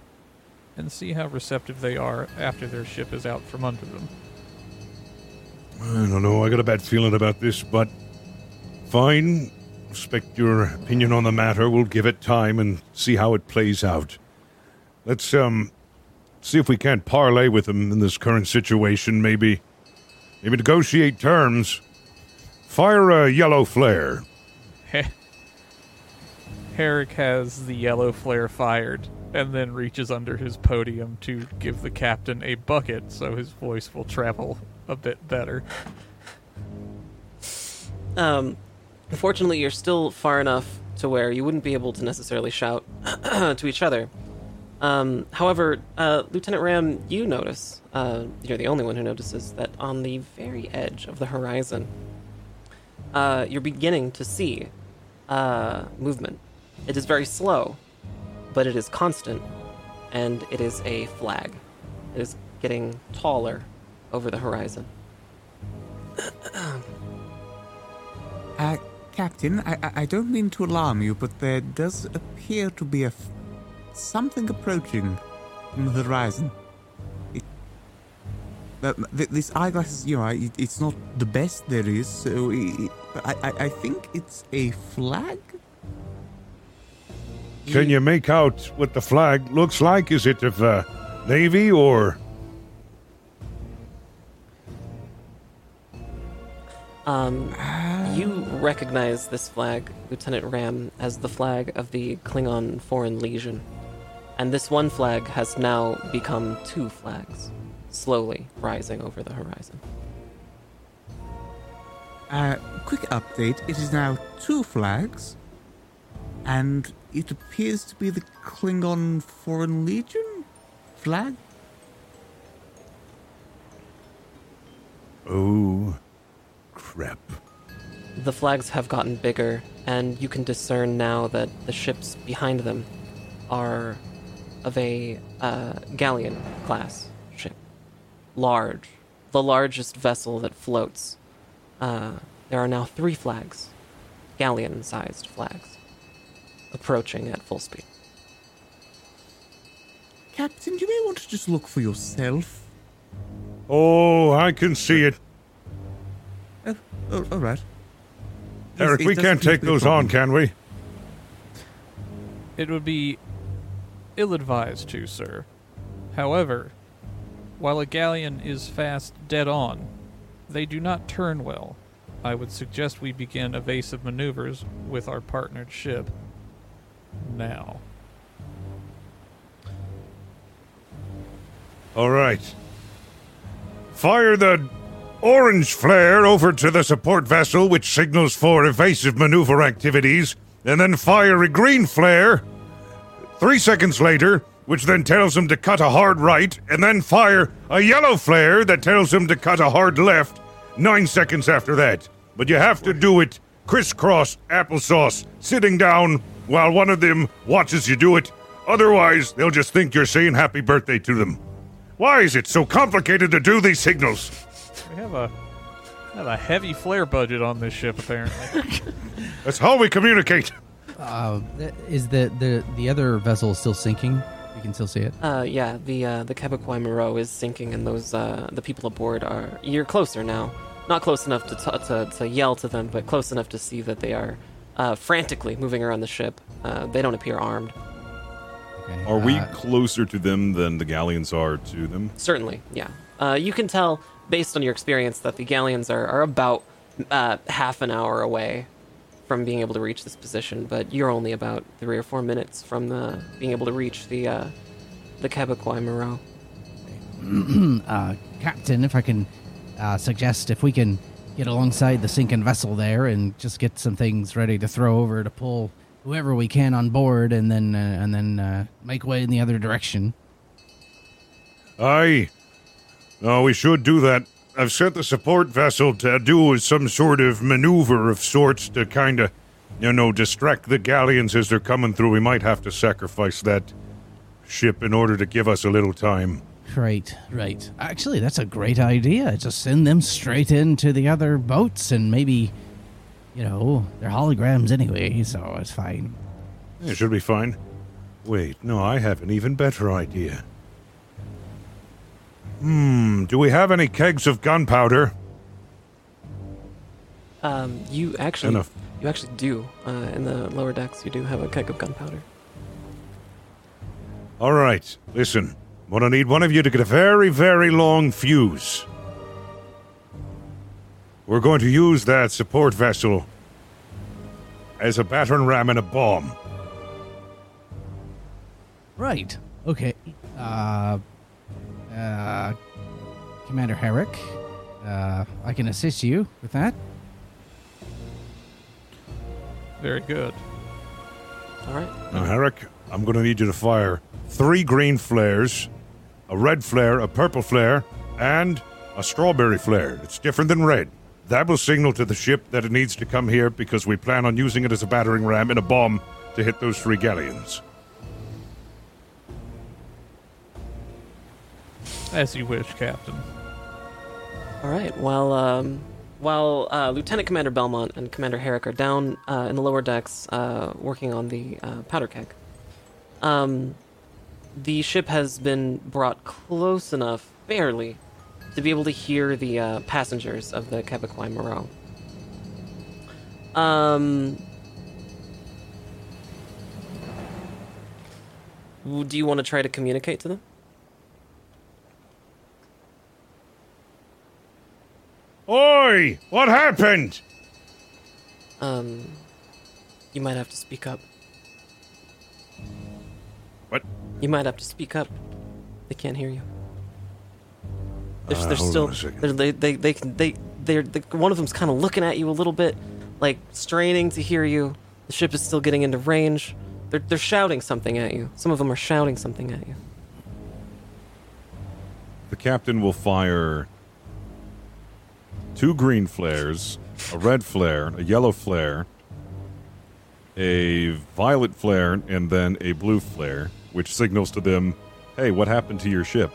and see how receptive they are after their ship is out from under them. I don't know. I got a bad feeling about this, but fine. Respect your opinion on the matter. We'll give it time and see how it plays out. Let's, um, see if we can't parlay with them in this current situation, maybe. Maybe negotiate terms. Fire a yellow flare. Heh. Herrek has the yellow flare fired and then reaches under his podium to give the captain a bucket so his voice will travel a bit better. Um, fortunately, you're still far enough to where you wouldn't be able to necessarily shout to each other. Um, however, uh, Lieutenant Ram, you notice, uh, you're the only one who notices that on the very edge of the horizon, uh, you're beginning to see, uh, movement. It is very slow, but it is constant, and it is a flag. It is getting taller over the horizon. uh, Captain, I, I don't mean to alarm you, but there does appear to be a f- something approaching from the horizon. It, uh, th- this eyeglass, you know, it, it's not the best there is, so it, I, I, I think it's a flag? Can you make out what the flag looks like? Is it of uh, Navy or... Um, you recognize this flag, Lieutenant Ram, as the flag of the Klingon Foreign Legion. And this one flag has now become two flags, slowly rising over the horizon. Uh, quick update. It is now two flags, and it appears to be the Klingon Foreign Legion flag. Oh... Crap. The flags have gotten bigger, and you can discern now that the ships behind them are of a uh, galleon-class ship. Large. The largest vessel that floats. Uh, there are now three flags. Galleon-sized flags. Approaching at full speed. Captain, you may want to just look for yourself. Oh, I can see it. Oh, oh, all right. Herrek, we can't take those on, can we? It would be ill-advised to, sir. However, while a galleon is fast dead on, they do not turn well. I would suggest we begin evasive maneuvers with our partnered ship now. All right. Fire the... orange flare over to the support vessel, which signals for evasive maneuver activities, and then fire a green flare three seconds later, which then tells him to cut a hard right, and then fire a yellow flare that tells him to cut a hard left nine seconds after that. But you have to do it crisscross applesauce, sitting down while one of them watches you do it. Otherwise, they'll just think you're saying happy birthday to them. Why is it so complicated to do these signals? We have a have a heavy flare budget on this ship, apparently. That's how we communicate. Uh, is the, the the other vessel still sinking? You can still see it. Uh, yeah, the uh, the Québécois Moreau is sinking, and those uh, the people aboard are. You're closer now, not close enough to t- to to yell to them, but close enough to see that they are uh, frantically moving around the ship. Uh, they don't appear armed. Okay. Are uh, we closer to them than the galleons are to them? Certainly, yeah. Uh, you can tell. Based on your experience, that the galleons are, are about uh, half an hour away from being able to reach this position, but you're only about three or four minutes from the, being able to reach the uh, the Québécois Moreau. uh, Captain, if I can uh, suggest if we can get alongside the sinking vessel there and just get some things ready to throw over to pull whoever we can on board, and then uh, and then uh, make way in the other direction. Aye. No, we should do that. I've sent the support vessel to do some sort of maneuver of sorts to kind of, you know, distract the galleons as they're coming through. We might have to sacrifice that ship in order to give us a little time. Right, right. Actually, that's a great idea. Just send them straight into the other boats and maybe, you know, they're holograms anyway, so it's fine. It should be fine. Wait, no, I have an even better idea. Hmm, do we have any kegs of gunpowder? Um, you actually, Enough. you actually do. Uh, in the lower decks, you do have a keg of gunpowder. All right, listen. I'm gonna need one of you to get a very, very long fuse. We're going to use that support vessel as a battering ram and a bomb. Right. Okay. Uh, uh, Commander Herrek, uh, I can assist you with that. Very good. All right. Now, Herrek, I'm going to need you to fire three green flares, a red flare, a purple flare, and a strawberry flare. It's different than red. That will signal to the ship that it needs to come here because we plan on using it as a battering ram and a bomb to hit those three galleons. As you wish, Captain. All right. Well, um... While uh, Lieutenant Commander Belmont and Commander Herrek are down uh, in the lower decks uh, working on the uh, powder keg, um, the ship has been brought close enough, barely, to be able to hear the uh, passengers of the Québécois Moreau. Um, do you want to try to communicate to them? Oi! What happened? Um, you might have to speak up. What? You might have to speak up. They can't hear you. They're, uh, they're hold still. On a second. They're, they they they can they they're they, one of them's kind of looking at you a little bit, like straining to hear you. The ship is still getting into range. They're they're shouting something at you. Some of them are shouting something at you. The captain will fire two green flares, a red flare, a yellow flare, a violet flare, and then a blue flare, which signals to them, hey, what happened to your ship?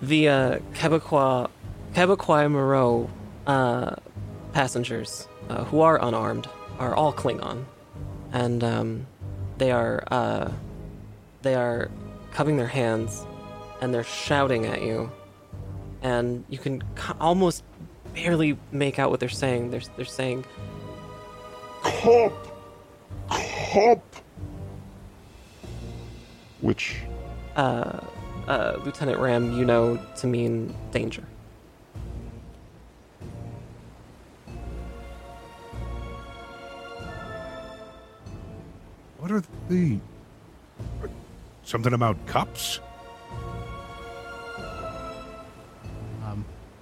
The uh, Québécois, Québécois Moreau uh, passengers, uh, who are unarmed, are all Klingon. And um, they are uh, they are cupping their hands, and they're shouting at you. And you can c- almost... barely make out what they're saying. They're they're saying, "Cop, cop," which, uh, uh, Lieutenant Ram, you know to mean danger. What are the something about cops?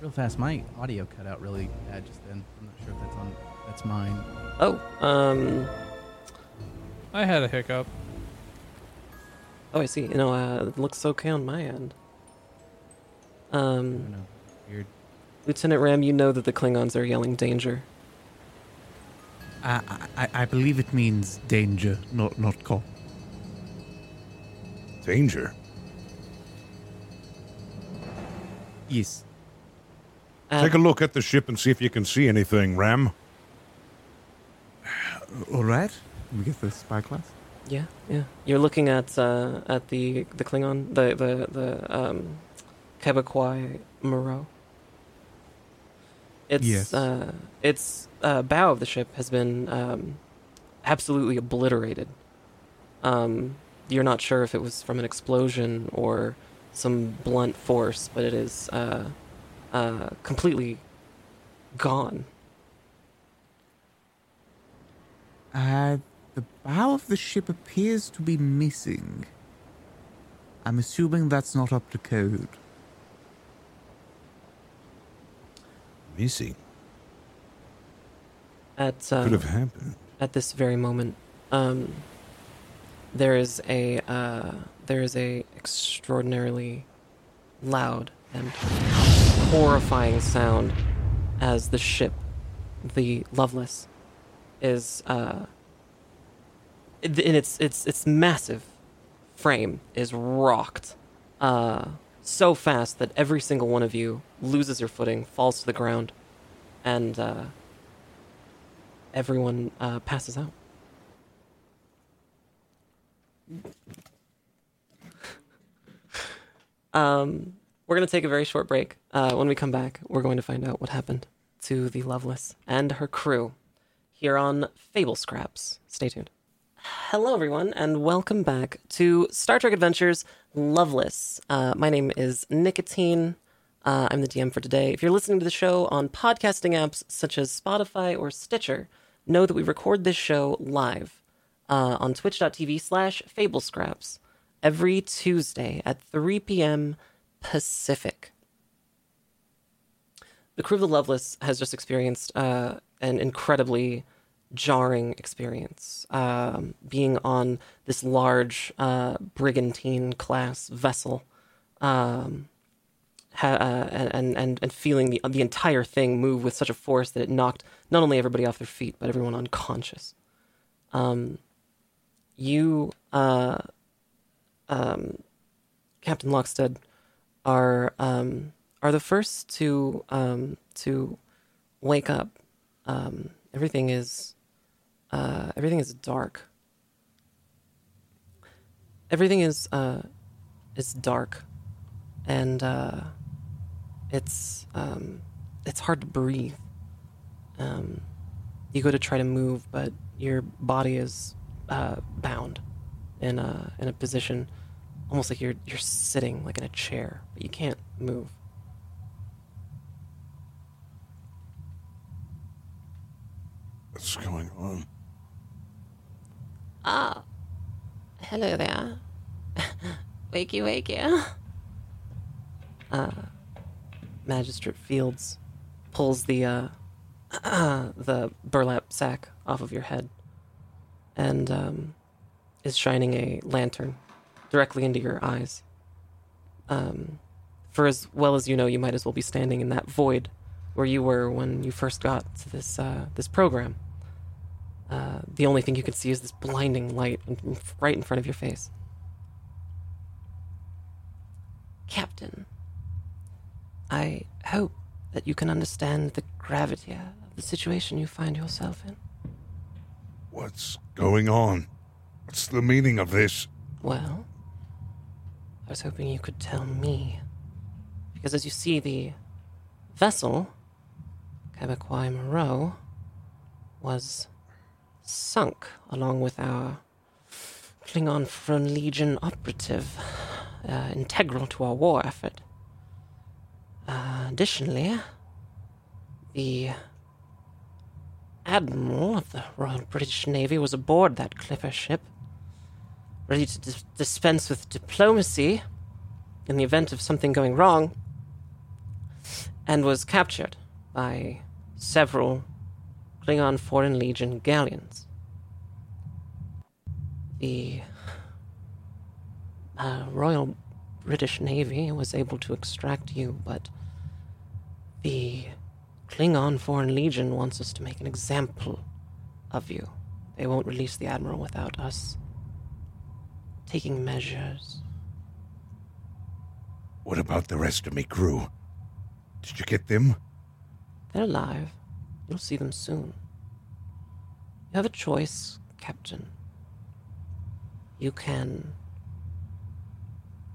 Real fast, my audio cut out really bad just then. I'm not sure if that's on. That's mine. Oh, um, I had a hiccup. Oh, I see. You know, uh, it looks okay on my end. Um, I know. Weird. Lieutenant Ram, you know that the Klingons are yelling danger. I I, I believe it means danger, not not call. Danger. Yes. Uh, Take a look at the ship and see if you can see anything, Ram. All right. Can we get the spyglass? Yeah, yeah. You're looking at uh, at the, the Klingon, the the the um, Québécois Moreau. It's yes. uh, its uh, bow of the ship has been um, absolutely obliterated. Um, you're not sure if it was from an explosion or some blunt force, but it is. Uh, Uh, completely gone. Uh, the bow of the ship appears to be missing. I'm assuming that's not up to code. Missing? At, um, could have happened. At this very moment, um, there is a uh, there is a extraordinarily loud and horrifying sound as the ship, the Lovelace, is uh, in its its its massive frame is rocked uh, so fast that every single one of you loses your footing, falls to the ground, and uh, everyone uh, passes out. um, we're going to take a very short break. Uh, when we come back, we're going to find out what happened to the Lovelace and her crew here on Fable Scraps. Stay tuned. Hello, everyone, and welcome back to Star Trek Adventures Lovelace. Uh, my name is Nikatine. Uh, I'm the D M for today. If you're listening to the show on podcasting apps such as Spotify or Stitcher, know that we record this show live uh, on twitch.tv slash Fable Scraps every Tuesday at three p.m. Pacific. The crew of the Lovelace has just experienced uh, an incredibly jarring experience, um, being on this large uh, brigantine class vessel, um, ha- uh, and and and feeling the the entire thing move with such a force that it knocked not only everybody off their feet but everyone unconscious. Um, you, uh, um, Captain Lockstead, are um, are the first to um, to wake up. Um, everything is. Uh, everything is dark. Everything is uh, is dark, and uh, it's um, it's hard to breathe. Um, you go to try to move, but your body is uh, bound in a in a position, almost like you're you're sitting like in a chair, but you can't move. What's going on? Ah, oh, hello there. wakey, wakey. Uh, Magistrate Fields pulls the uh, the burlap sack off of your head and um, is shining a lantern directly into your eyes. Um, for as well as you know, you might as well be standing in that void where you were when you first got to this uh, this program. Uh, the only thing you can see is this blinding light right in front of your face. Captain, I hope that you can understand the gravity of the situation you find yourself in. What's going on? What's the meaning of this? Well, I was hoping you could tell me. Because as you see, the vessel, Québécois Moreau, was sunk along with our Klingon Foreign Legion operative, uh, integral to our war effort. Uh, additionally, the Admiral of the Royal British Navy was aboard that clipper ship, ready to dis- dispense with diplomacy in the event of something going wrong, and was captured by several Klingon Foreign Legion galleons. The uh, Royal British Navy was able to extract you, but the Klingon Foreign Legion wants us to make an example of you. They won't release the Admiral without us taking measures. What about the rest of me crew? Did you get them? They're alive. You'll see them soon. You have a choice, Captain. You can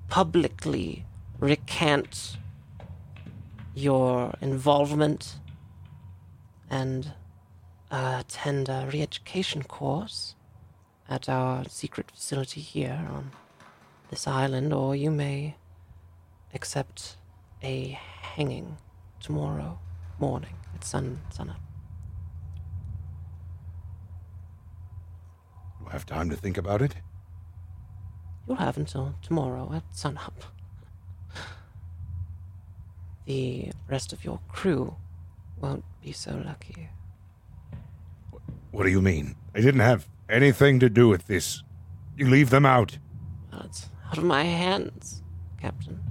publicly recant your involvement and uh, attend a re-education course at our secret facility here on this island, or you may accept a hanging tomorrow morning. Sun, sun up. Do I have time to think about it? You'll have until tomorrow at sunup. The rest of your crew won't be so lucky. What do you mean? They didn't have anything to do with this. You leave them out. Well, it's out of my hands, Captain.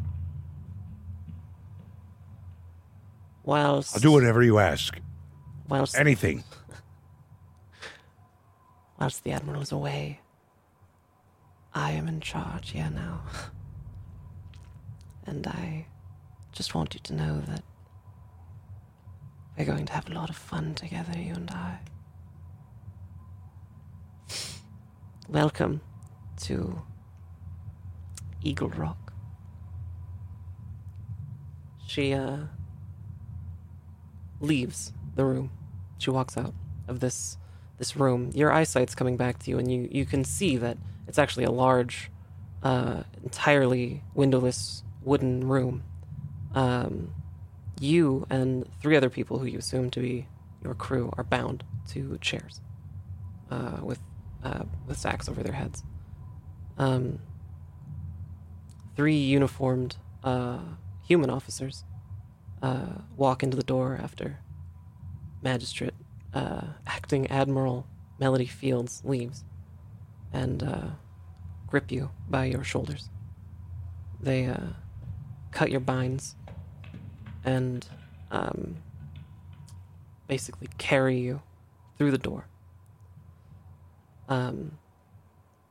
Whilst, I'll do whatever you ask. Whilst, Anything. Whilst the Admiral is away, I am in charge here now. And I just want you to know that we're going to have a lot of fun together, you and I. Welcome to Eagle Rock. She uh, leaves the room. She walks out of this this room. Your eyesight's coming back to you, and you, you can see that it's actually a large, uh, entirely windowless wooden room. Um, you and three other people who you assume to be your crew are bound to chairs uh, with Uh, with sacks over their heads. Um, three uniformed uh, human officers uh, walk into the door after Magistrate uh, Acting Admiral Melody Fields leaves and uh, grip you by your shoulders. They uh, cut your binds and um, basically carry you through the door. Um,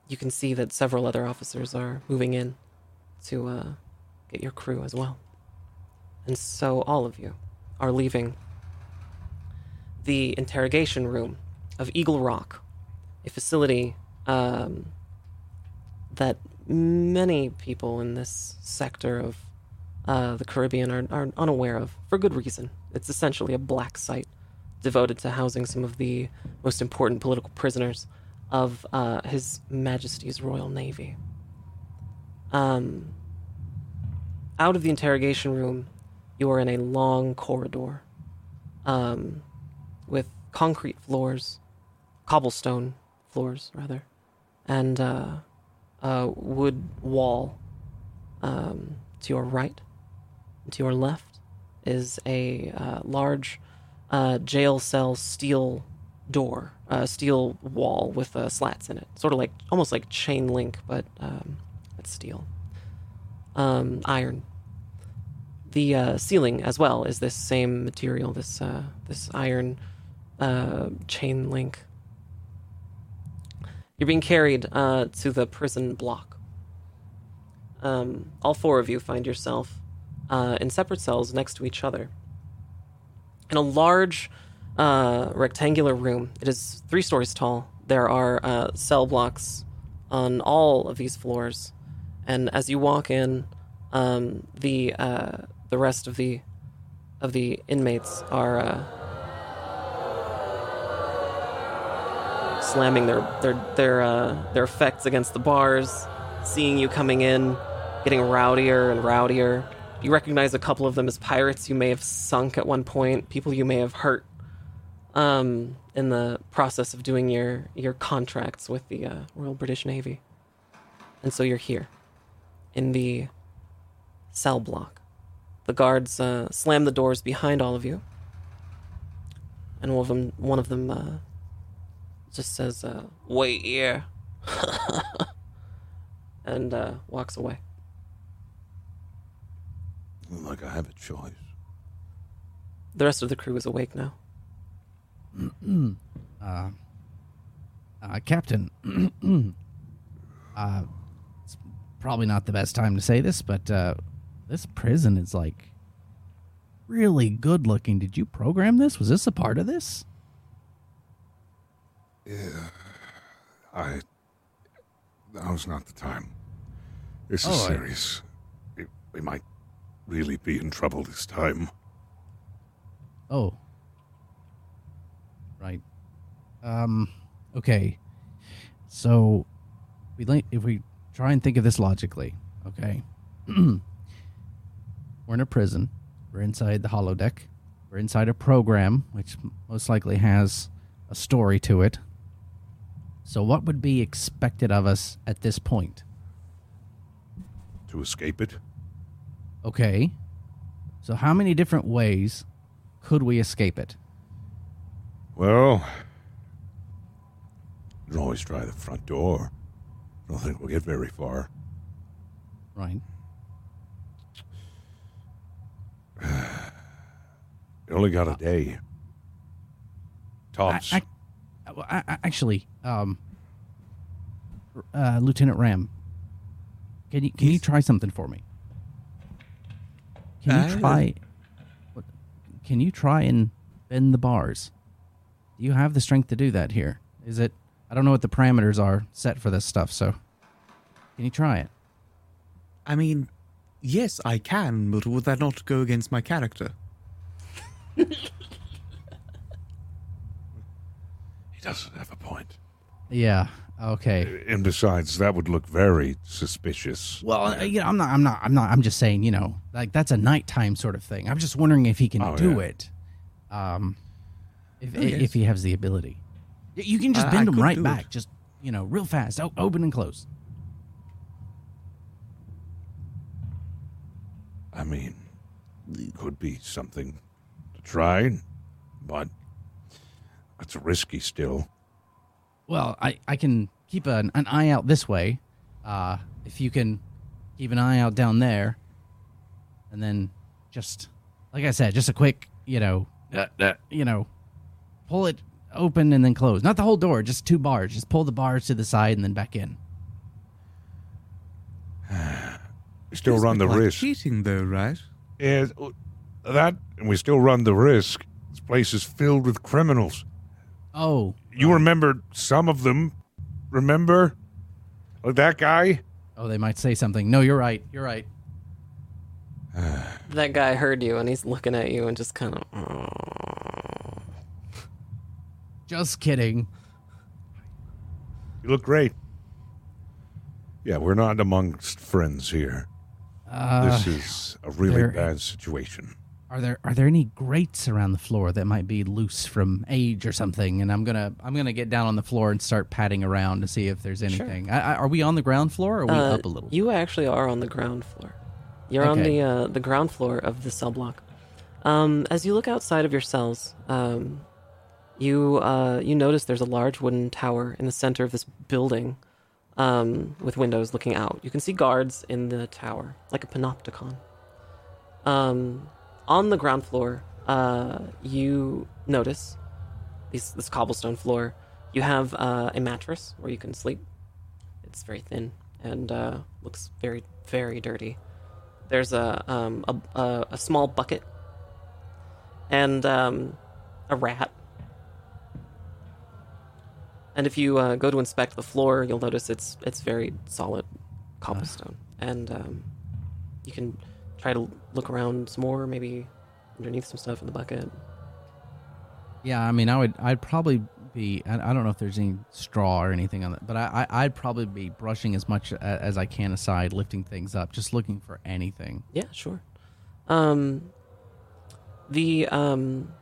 you can see that several other officers are moving in to uh, get your crew as well. And so all of you are leaving the interrogation room of Eagle Rock, a facility um, that many people in this sector of uh, the Caribbean are, are unaware of, for good reason. It's essentially a black site devoted to housing some of the most important political prisoners of uh, His Majesty's Royal Navy. Um, out of the interrogation room, you are in a long corridor um, with concrete floors, cobblestone floors, rather, and uh, a wood wall. Um, to your right, to your left, is a uh, large uh, jail cell steel door, a uh, steel wall with uh, slats in it, sort of like, almost like chain link, but um, it's steel, um, iron. The uh, ceiling as well is this same material, this uh, this iron uh, chain link. You're being carried uh, to the prison block. Um, all four of you find yourself uh, in separate cells next to each other, in a large Uh, rectangular room. It is three stories tall. There are uh, cell blocks on all of these floors, and as you walk in, um, the uh, the rest of the of the inmates are uh, slamming their their their uh, their effects against the bars, seeing you coming in, getting rowdier and rowdier. You recognize a couple of them as pirates you may have sunk at one point, people you may have hurt Um, in the process of doing your, your contracts with the uh, Royal British Navy. And so you're here, in the cell block. The guards uh, slam the doors behind all of you, and one of them, one of them uh, just says, uh, "Wait here," and uh, walks away. Like I have a choice. The rest of the crew is awake now. uh, uh, Captain, uh, it's probably not the best time to say this, but uh, this prison is like really good looking. Did you program this? Was this a part of this? Yeah, I. Now's not the time. This is oh, serious. I... It, we might really be in trouble this time. Oh. Right. Um, okay. So, we if we try and think of this logically, okay? We're in a prison. We're inside the holodeck. We're inside a program, which most likely has a story to it. So what would be expected of us at this point? To escape it. Okay. So how many different ways could we escape it? Well, you can always try the front door. I don't think we'll get very far. Right. You only got a day. Tops. I, I, I, actually, um, uh, Lieutenant Ram, can you can yes. you try something for me? Can you I try? What, can you try and bend the bars? You have the strength to do that here. Is it? I don't know what the parameters are set for this stuff, so can you try it? I mean, yes, I can, but would that not go against my character? He doesn't have a point. Yeah. Okay. And besides, that would look very suspicious. Well, you know, I'm not. I'm not. I'm not. I'm just saying. You know, like that's a nighttime sort of thing. I'm just wondering if he can oh, do yeah. it. Um, if oh, yes. if he has the ability, you can just uh, bend I him right back. It. Just you know, real fast, o- open and close. I mean, it could be something to try, but it's risky still. Well, I, I can keep an, an eye out this way. Uh, if you can keep an eye out down there. And then just, like I said, just a quick, you know, uh, uh, you know, pull it open and then close. Not the whole door, just two bars. Just pull the bars to the side and then back in. We still run the risk. Cheating, though, right? Yeah, that, and we still run the risk. This place is filled with criminals. Oh. You remember some of them, remember? Like that guy? Oh, they might say something. No, you're right. You're right. That guy heard you, and he's looking at you and just kind of... Oh. Just kidding. You look great. Yeah, we're not amongst friends here. Uh, this is a really there, bad situation. Are there are there any grates around the floor that might be loose from age or something? And I'm gonna I'm gonna get down on the floor and start patting around to see if there's anything. Sure. I, I, are we on the ground floor? Or are we uh, up a little? You actually are on the ground floor. You're okay. on the uh, the ground floor of the cell block. Um, as you look outside of your cells, um, you uh, you notice there's a large wooden tower in the center of this building. Um, with windows looking out. You can see guards in the tower, like a panopticon. Um, on the ground floor, uh, you notice these, this cobblestone floor. You have uh, a mattress where you can sleep. It's very thin and uh, looks very, very dirty. There's a um, a, a, a small bucket and um, a rat. And if you uh, go to inspect the floor, you'll notice it's it's very solid cobblestone. Uh, and um, you can try to look around some more, maybe underneath some stuff in the bucket. Yeah, I mean, I would, I'd probably be, I, I don't know if there's any straw or anything on that, but I, I, I'd probably be brushing as much as I can aside, lifting things up, just looking for anything. Yeah, sure. Um, the, um,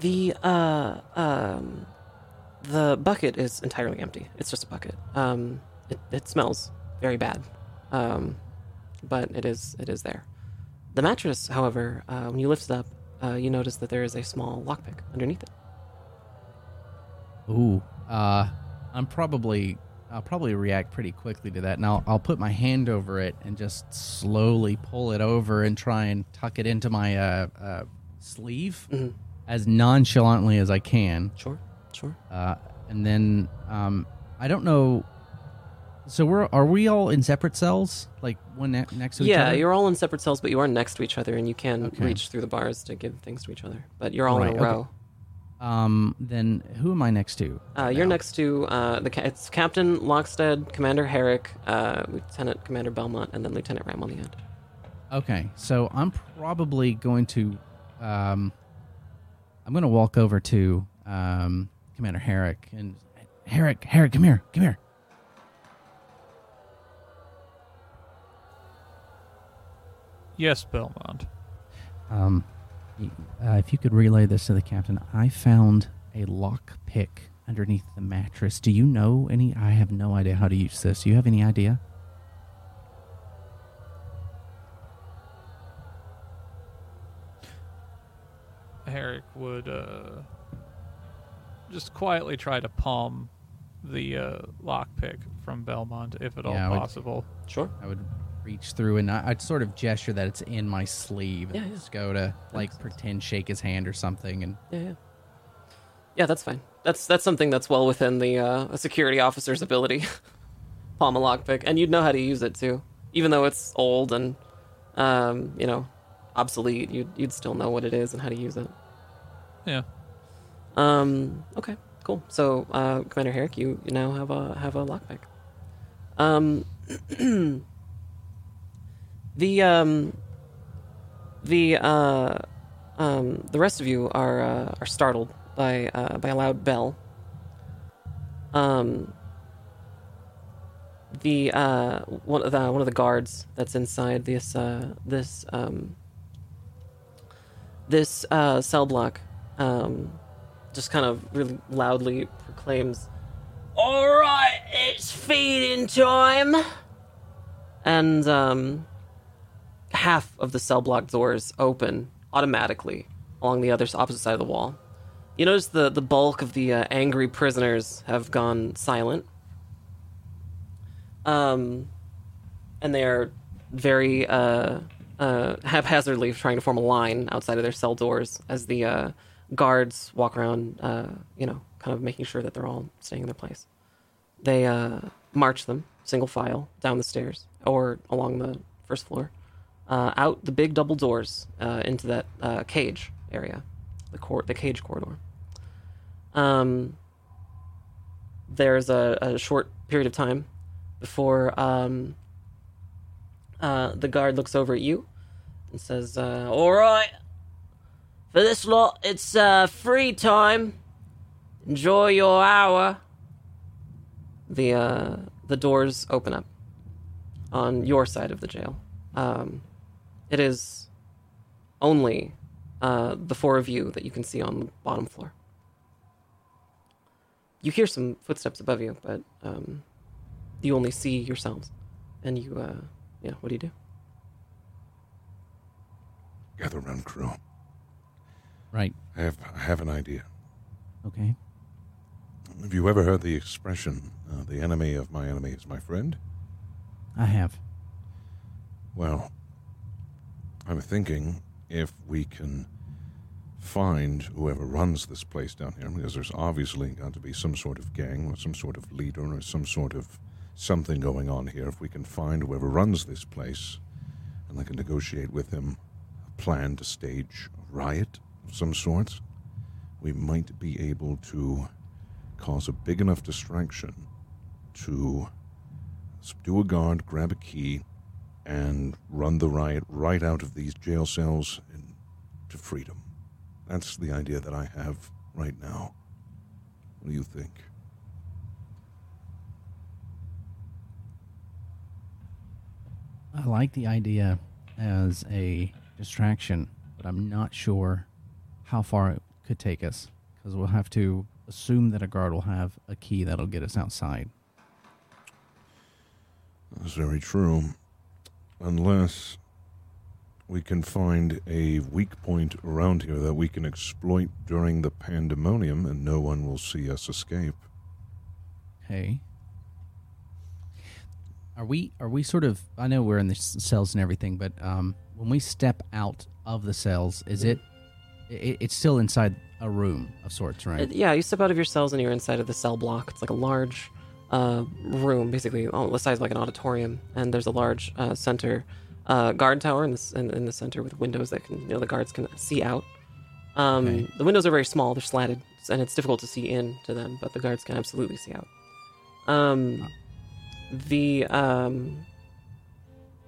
the, uh, um... The bucket is entirely empty. It's just a bucket. Um, it, it smells very bad, um, but it is it is there. The mattress, however, uh, when you lift it up, uh, you notice that there is a small lockpick underneath it. Ooh, uh, I'm probably I'll probably react pretty quickly to that, and I'll I'll put my hand over it and just slowly pull it over and try and tuck it into my uh, uh, sleeve mm-hmm. as nonchalantly as I can. Sure. Sure. Uh, and then um, I don't know. So we're are we all in separate cells, like one ne- next to each yeah, other? Yeah, you're all in separate cells, but you are next to each other, and you can okay. reach through the bars to give things to each other. But you're all right, in a row. Okay. Um, then who am I next to? Uh, you're next to uh, the ca- it's Captain Lockstead, Commander Herrek, uh, Lieutenant Commander Belmont, and then Lieutenant Ram on the end. Okay, so I'm probably going to um, I'm going to walk over to. Um, Commander Herrek and Herrek, Herrek, come here, come here. Yes, Belmont. Um, uh, if you could relay this to the captain, I found a lock pick underneath the mattress. Do you know any? I have no idea how to use this. Do you have any idea? Herrek would, uh. just quietly try to palm the uh, lockpick from Belmont, if at yeah, all would, possible. Sure. I would reach through, and I, I'd sort of gesture that it's in my sleeve. Yeah, and yeah. Just go to, that like, pretend sense. Shake his hand or something. And yeah, yeah. Yeah, that's fine. That's that's something that's well within the uh, security officer's ability. Palm a lockpick. And you'd know how to use it, too. Even though it's old and, um, you know, obsolete, you'd, you'd still know what it is and how to use it. Yeah. Um, okay, cool. So, uh, Commander Herrek, you, you now have a have a lockpick. Um, the um, the uh, um, the rest of you are uh, are startled by uh, by a loud bell. Um, the uh, one of the one of the guards that's inside this uh, this um, this uh, cell block. Um, just kind of really loudly proclaims, "All right, it's feeding time," and um, half of the cell block doors open automatically along the other opposite side of the wall. You notice the the bulk of the uh, angry prisoners have gone silent, um, and they are very uh, uh, haphazardly trying to form a line outside of their cell doors as the uh, guards walk around, uh, you know, kind of making sure that they're all staying in their place. They uh, march them, single file, down the stairs or along the first floor, uh, out the big double doors uh, into that uh, cage area, the cor- the cage corridor. Um, there's a, a short period of time before um, uh, the guard looks over at you and says, uh, "All right. For this lot, it's uh, free time. Enjoy your hour." The uh, the doors open up on your side of the jail. Um, it is only uh, the four of you that you can see on the bottom floor. You hear some footsteps above you, but um, you only see yourselves. And you, uh, yeah, what do you do? Gather around, crew. Right. I have I have an idea. Okay. Have you ever heard the expression, uh, "The enemy of my enemy is my friend"? I have. Well, I'm thinking if we can find whoever runs this place down here, because there's obviously got to be some sort of gang or some sort of leader or some sort of something going on here. If we can find whoever runs this place and I can negotiate with him a plan to stage a riot of some sorts, we might be able to cause a big enough distraction to subdue a guard, grab a key, and run the riot right out of these jail cells and to freedom. That's the idea that I have right now. What do you think? I like the idea as a distraction, but I'm not sure how far it could take us, because we'll have to assume that a guard will have a key that'll get us outside. That's very true. Unless we can find a weak point around here that we can exploit during the pandemonium and no one will see us escape. Hey. Are we, are we sort of, I know we're in the cells and everything, but um, when we step out of the cells, is it, it's still inside a room of sorts, right? Yeah, you step out of your cells and you're inside of the cell block. It's like a large uh, room, basically the size of like an auditorium, and there's a large uh, center uh, guard tower in the, in, in the center with windows that can, you know, the guards can see out. Um, okay. The windows are very small, they're slatted, and it's difficult to see into them, but the guards can absolutely see out. Um, oh. The um,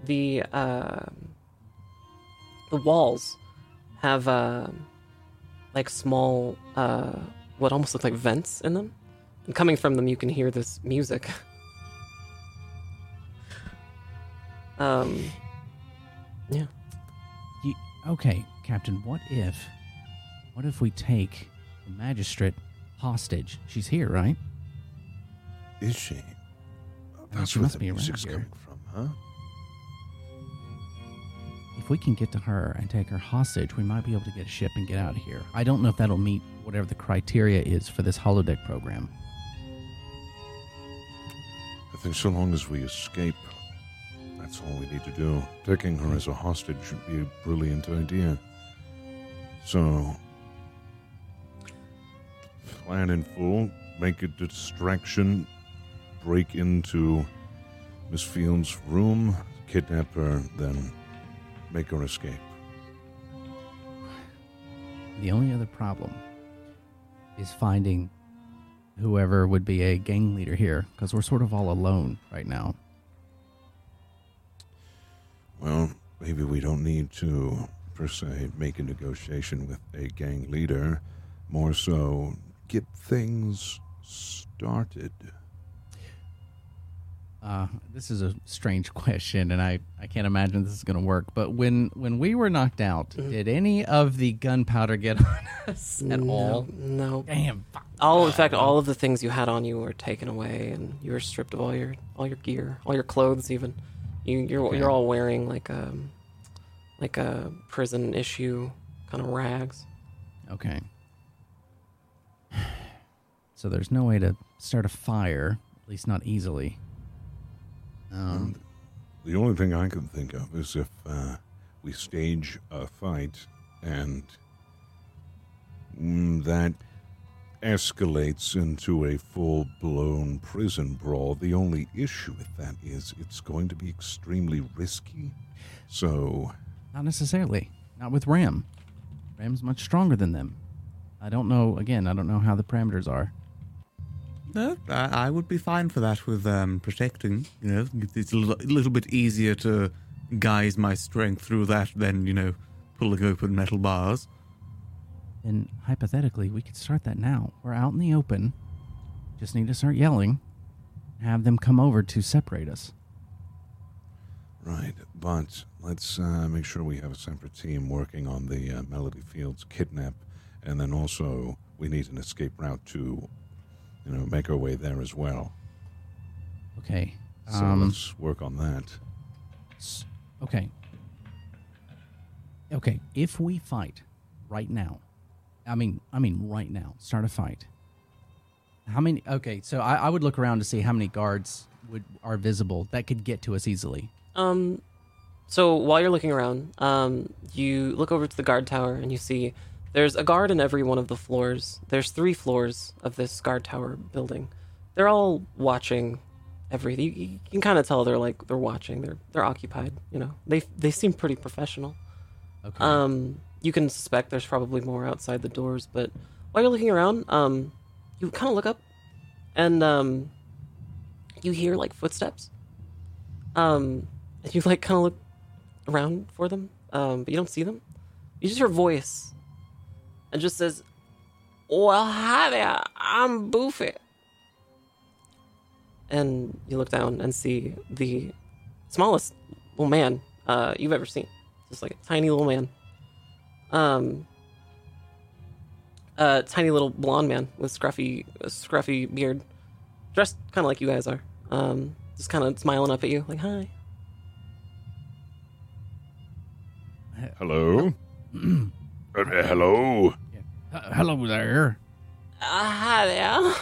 the uh, the walls have uh, like small, uh, what almost look like vents in them. And coming from them, you can hear this music. um, yeah. You, okay, Captain, what if, what if we take the magistrate hostage? She's here, right? Is she? Oh, that's where the music's coming from, huh? If we can get to her and take her hostage, we might be able to get a ship and get out of here. I don't know if that'll meet whatever the criteria is for this holodeck program. I think so long as we escape, that's all we need to do. Taking her as a hostage should be a brilliant idea. So, plan in full, make a distraction, break into Miss Fields' room, kidnap her, then make her escape. The only other problem is finding whoever would be a gang leader here, because we're sort of all alone right now. Well, maybe we don't need to, per se, make a negotiation with a gang leader. More so, get things started. Uh, this is a strange question, and I, I can't imagine this is going to work. But when, when we were knocked out, mm. did any of the gunpowder get on us at no, all? No. Damn. Fuck. All in fact, all of the things you had on you were taken away, and you were stripped of all your all your gear, all your clothes, even. You you're okay. You're all wearing like a like a prison issue kind of rags. Okay. So there's no way to start a fire, at least not easily. Um, the only thing I can think of is if uh, we stage a fight and mm, that escalates into a full-blown prison brawl. The only issue with that is it's going to be extremely risky. So, not necessarily. Not with RAM. RAM's much stronger than them. I don't know. Again, I don't know how the parameters are. No, I, I would be fine for that with um, protecting. You know, it's a little, a little bit easier to guise my strength through that than, you know, pulling open metal bars. Then, hypothetically, we could start that now. We're out in the open. Just need to start yelling. Have them come over to separate us. Right, but let's uh, make sure we have a separate team working on the uh, Melody Fields kidnap. And then also, we need an escape route to... You know, make our way there as well. Okay. So um, let's work on that. Okay. Okay. If we fight right now, I mean, I mean, right now, start a fight. How many? Okay. So I, I would look around to see how many guards would are visible that could get to us easily. Um. So while you're looking around, um, you look over to the guard tower and you see. There's a guard in every one of the floors. There's three floors of this guard tower building. They're all watching everything. You, you can kind of tell they're like they're watching. They're they're occupied. You know, they they seem pretty professional. Okay. Um, you can suspect there's probably more outside the doors. But while you're looking around, um, you kind of look up, and um, you hear like footsteps. Um, and you like kind of look around for them, um, but you don't see them. You just hear a voice. And just says, well, hi there, I'm Boofy. And you look down and see the smallest little man uh, you've ever seen. Just like a tiny little man. Um, a tiny little blonde man with scruffy, a scruffy beard. Dressed kind of like you guys are. Um, just kind of smiling up at you, like, hi. Hello. Hello. Uh, hello. Yeah. Uh, hello there. Uh, hi there.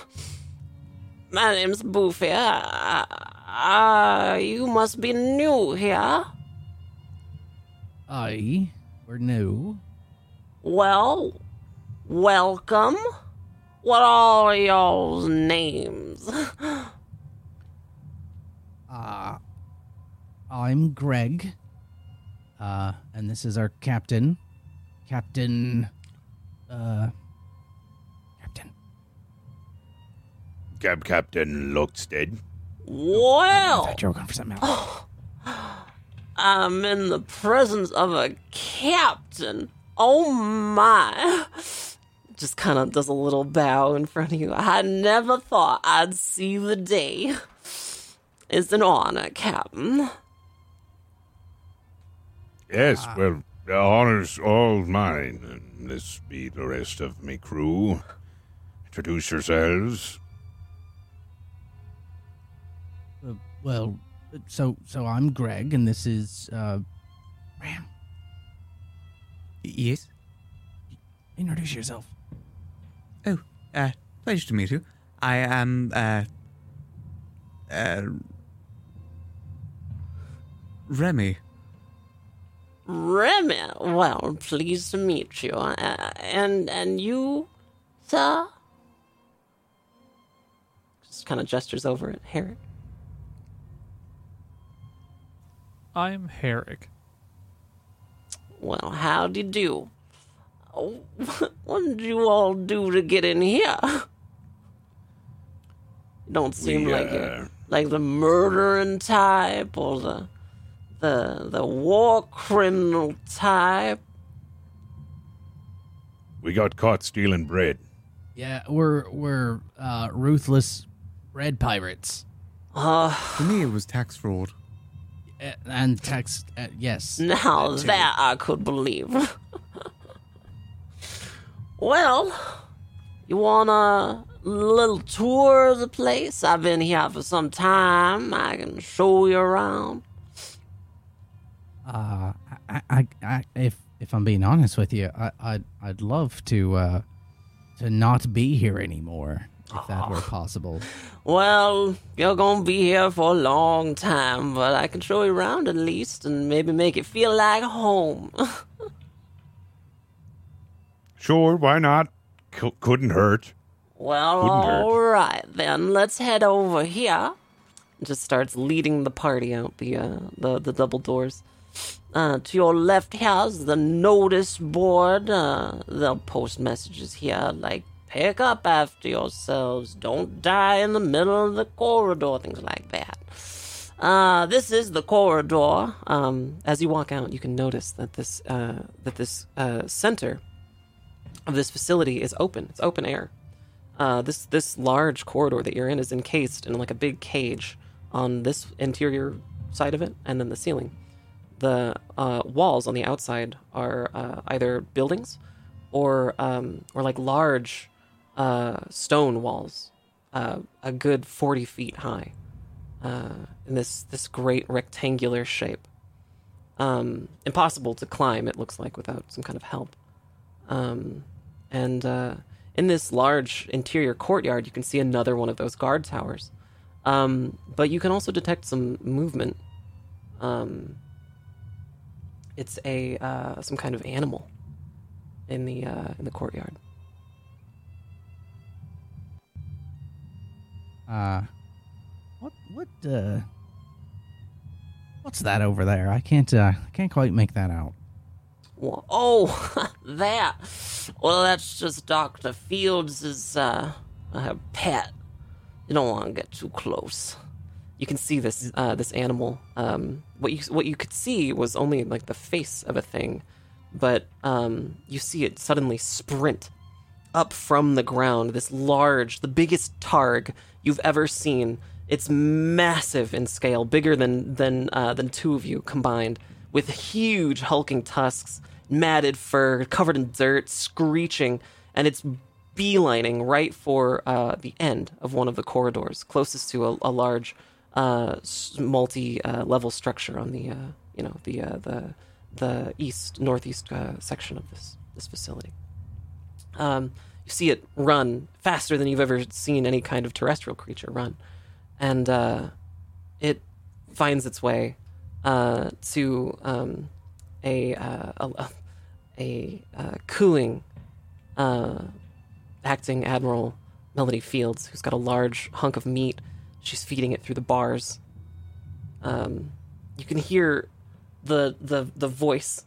My name's Boofy. Uh, uh, you must be new here. Aye, we're new. Well, welcome. What are y'all's names? uh, I'm Greg. Uh, and this is our captain. Captain, uh, Captain. Cab Captain Lockstead. Well, I thought you were going for something else. I'm in the presence of a captain. Oh my. Just kind of does a little bow in front of you. I never thought I'd see the day. It's an honor, Captain. Yes, uh, well. The honor's all mine, and this be the rest of me crew. Introduce yourselves. Uh, well, so so I'm Greg, and this is, uh, Ram. Yes? Introduce yourself. Oh, uh, pleasure to meet you. I am, uh, uh, Remy. Remy, well, pleased to meet you. Uh, and and you, sir? Just kind of gestures over at Herrek. I'm Herrek. Well, how do you do? What did you all do to get in here? don't seem we, like uh, it. Like the murdering type or the the the war criminal type. We got caught stealing bread. Yeah, we're we're uh, ruthless bread pirates. Uh, For me, it was tax fraud. And tax, uh, yes. Now that, that I could believe. Well, you want a little tour of the place? I've been here for some time. I can show you around. Uh, I, I, I if if I'm being honest with you, I, I'd, I'd love to, uh, to not be here anymore. If that were possible. Well, you're going to be here for a long time, but I can show you around at least and maybe make it feel like home. Sure, why not? C- couldn't hurt. Well, couldn't all hurt. Right, then. Let's head over here. It just starts leading the party out the uh, the, the double doors. Uh, to your left here is the notice board. Uh, they'll post messages here like, pick up after yourselves. Don't die in the middle of the corridor. Things like that. Uh, this is the corridor. Um, as you walk out, you can notice that this uh, that this uh, center of this facility is open. It's open air. Uh, this this large corridor that you're in is encased in like a big cage on this interior side of it, and then the ceiling. The uh, walls on the outside are uh, either buildings or um, or like large. Uh, stone walls, uh, a good forty feet high, uh, in this this great rectangular shape. Um, impossible to climb, it looks like, without some kind of help. Um, and uh, in this large interior courtyard, you can see another one of those guard towers. Um, but you can also detect some movement. Um, it's a uh, some kind of animal in the uh, in the courtyard. Uh, what, what, uh, what's that over there? I can't, uh, I can't quite make that out. Well, oh, that. Well, that's just Doctor Fields' uh, uh, pet. You don't want to get too close. You can see this, uh, this animal. Um, what you, what you could see was only like the face of a thing, but, um, you see it suddenly sprint up from the ground, this large, the biggest targ you've ever seen. It's massive in scale, bigger than than uh, than two of you combined, with huge hulking tusks, matted fur, covered in dirt, screeching, and it's beelining right for uh, the end of one of the corridors, closest to a, a large uh, multi-level uh, structure on the uh, you know the uh, the the east northeast uh, section of this this facility. Um, you see it run faster than you've ever seen any kind of terrestrial creature run. And uh, it finds its way uh, to um, a, uh, a, a uh, cooing uh, acting Admiral Melody Fields, who's got a large hunk of meat. She's feeding it through the bars. Um, you can hear the, the, the voice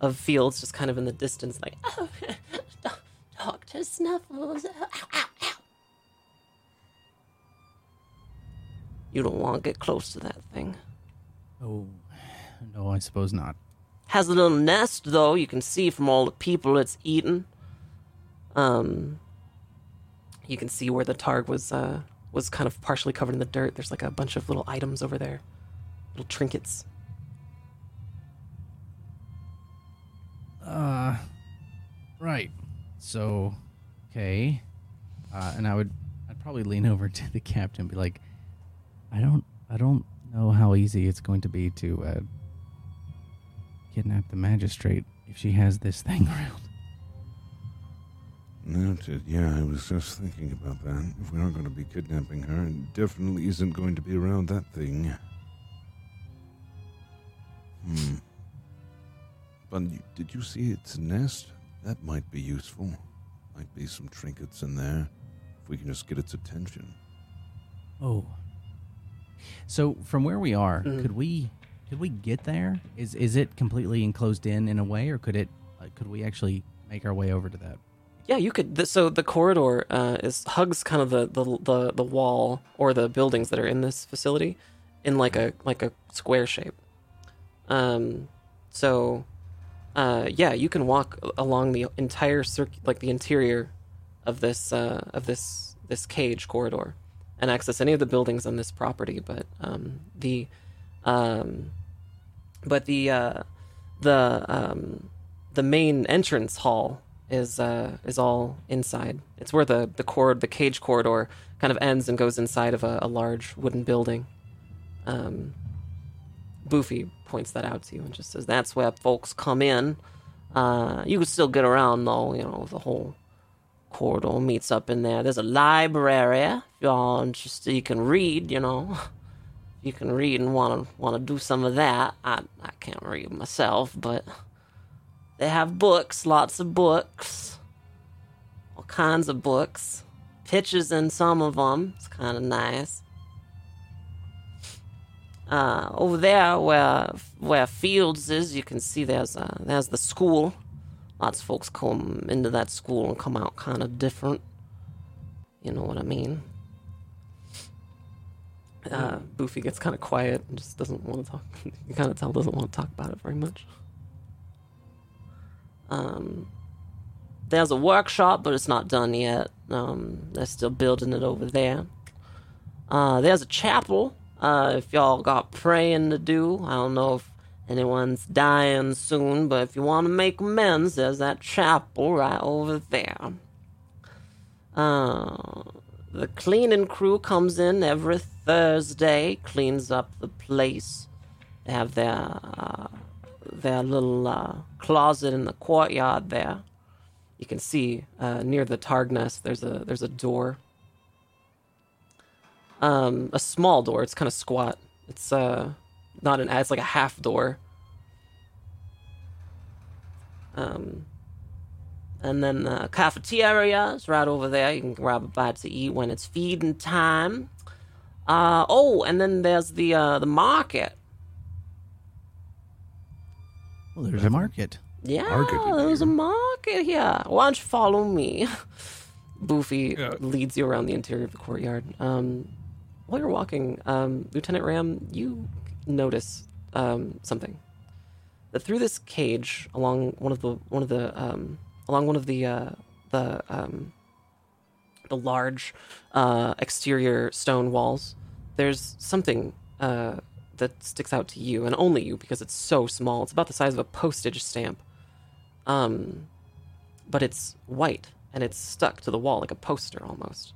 of Fields just kind of in the distance, like, oh, Doctor Snuffles. Ow, ow, ow. You don't want to get close to that thing. Oh, no, I suppose not. Has a little nest, though. You can see from all the people it's eaten. Um, you can see where the targ was, uh, was kind of partially covered in the dirt. There's like a bunch of little items over there. Little trinkets. Uh, right. So, okay, uh, and I would, I'd probably lean over to the captain and be like, I don't, I don't know how easy it's going to be to uh, kidnap the magistrate if she has this thing around. Noted. Yeah, I was just thinking about that. If we are going to be kidnapping her, it definitely isn't going to be around that thing. Hmm. But did you see its nest? That might be useful. Might be some trinkets in there, if we can just get its attention. Oh. So from where we are, mm. could we could we get there? Is is it completely enclosed in in a way, or could it? Uh, could we actually make our way over to that Yeah, you could. Th- so the corridor uh, is hugs kind of the, the the the wall or the buildings that are in this facility, in like a like a square shape. Um, so, uh, yeah, you can walk along the entire circ, like the interior of this uh, of this this cage corridor, and access any of the buildings on this property. But um, the um, but the uh, the um, the main entrance hall is uh is all inside. It's where the the cord the cage corridor kind of ends and goes inside of a, a large wooden building. Um, Boofy points that out to you and just says that's where folks come in. Uh, you can still get around though. You know, the whole corridor meets up in there. There's a library. If you're interested, you can read. You know, you can read and want to want to do some of that. I I can't read myself, but. They have books, lots of books, all kinds of books, pictures in some of them. It's kind of nice. Uh, over there, where where Fields is, you can see there's a, there's the school. Lots of folks come into that school and come out kind of different. You know what I mean? Uh, Boofy gets kind of quiet and just doesn't want to talk. You can kind of tell doesn't want to talk about it very much. Um, there's a workshop, but it's not done yet. Um, they're still building it over there. Uh, there's a chapel, uh, if y'all got praying to do. I don't know if anyone's dying soon, but if you want to make amends, there's that chapel right over there. Uh, the cleaning crew comes in every Thursday, cleans up the place. They have their, uh, their little uh, closet in the courtyard there. You can see uh, near the Targnest there's a there's a door. Um, a small door. It's kind of squat. It's uh not an it's like a half door. Um, and then the cafeteria is right over there. You can grab a bite to eat when it's feeding time. Uh oh, and then there's the uh, the market. Well, there's a market. Yeah, market there's a market here. Why don't you follow me? Boofy yeah. leads you around the interior of the courtyard. Um, while you're walking, um, Lieutenant Ram, you notice um, something. That through this cage, along one of the one of the um, along one of the uh, the um, the large uh, exterior stone walls, there's something. Uh, that sticks out to you, and only you, because it's so small. It's about the size of a postage stamp. Um, but it's white, and it's stuck to the wall like a poster, almost.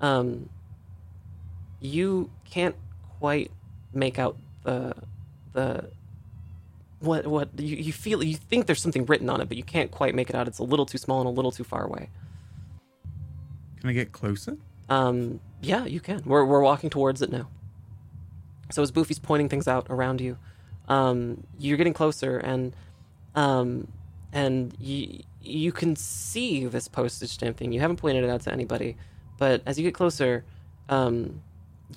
Um, you can't quite make out the... the what, what you, you feel... You think there's something written on it, but you can't quite make it out. It's a little too small and a little too far away. Can I get closer? Um, yeah, you can. We're we're walking towards it now. So as Boofy's pointing things out around you, um, you're getting closer, and um, and you you can see this postage stamp thing. You haven't pointed it out to anybody, but as you get closer, um,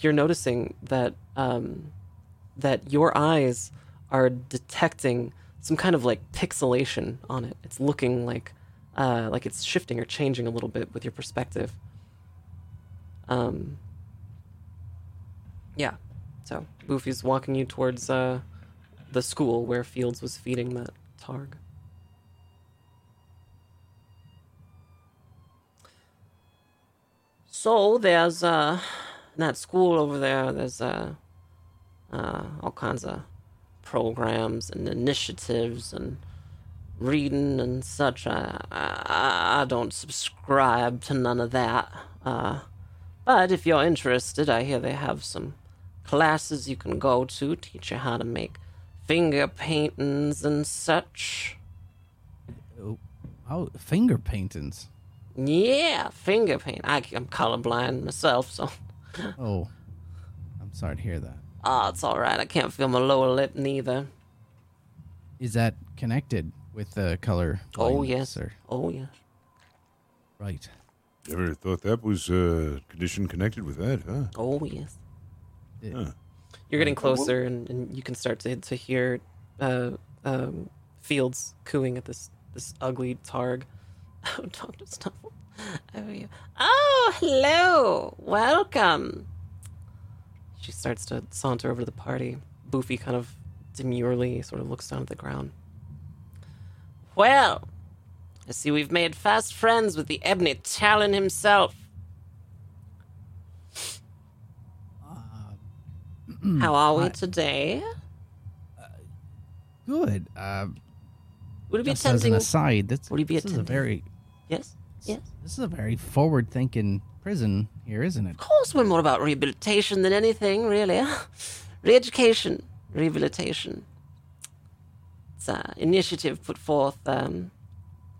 you're noticing that um, that your eyes are detecting some kind of like pixelation on it. It's looking like uh, like it's shifting or changing a little bit with your perspective. Um, yeah. So, Boofy's walking you towards uh, the school where Fields was feeding that targ. So, there's, uh, in that school over there, there's uh, uh, all kinds of programs and initiatives and reading and such. I, I, I don't subscribe to none of that. Uh, but if you're interested, I hear they have some classes you can go to, teach you how to make finger paintings and such. Oh, finger paintings? Yeah, finger paint. I, I'm colorblind myself, so. Oh, I'm sorry to hear that. Oh, it's all right. I can't feel my lower lip neither. Is that connected with the color? Oh, yes. Sir? Oh, yes. Yeah. Right. Never thought that was a condition connected with that, huh? Oh, yes. Huh. You're getting closer, and, and you can start to to hear uh, um, Fields cooing at this this ugly Targ. Oh, Doctor Snuffle. How are you? Oh, hello. Welcome. She starts to saunter over to the party. Boofy kind of demurely sort of looks down at the ground. Well, I see we've made fast friends with the Ebony Talon himself. Uh, How are we I, today? Uh, good. Uh, would it be tempting? As an aside, this, would it be this is a very yes, yes. This is a very forward-thinking prison here, isn't it? Of course, we're more about rehabilitation than anything, really. Re-education, rehabilitation. It's an initiative put forth. Um,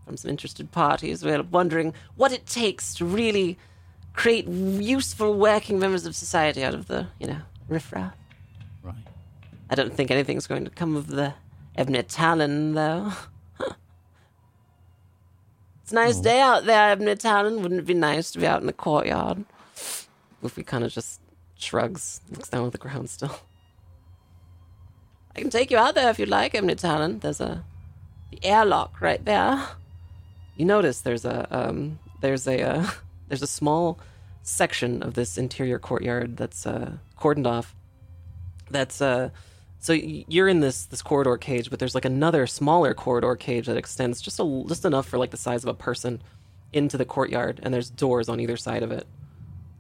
From some interested parties, we're wondering what it takes to really create useful working members of society out of the, you know, riffraff. Right. I don't think anything's going to come of the Ebner Talon, though. It's a nice oh. day out there, Ebner Talon. Wouldn't it be nice to be out in the courtyard? Boofy kind of just shrugs, looks down at the ground still. I can take you out there if you'd like, Ebner Talon. There's a the airlock right there. You notice there's a um, there's a uh, there's a small section of this interior courtyard that's uh, cordoned off. That's uh, so you're in this this corridor cage, but there's like another smaller corridor cage that extends just a, just enough for like the size of a person into the courtyard, and there's doors on either side of it.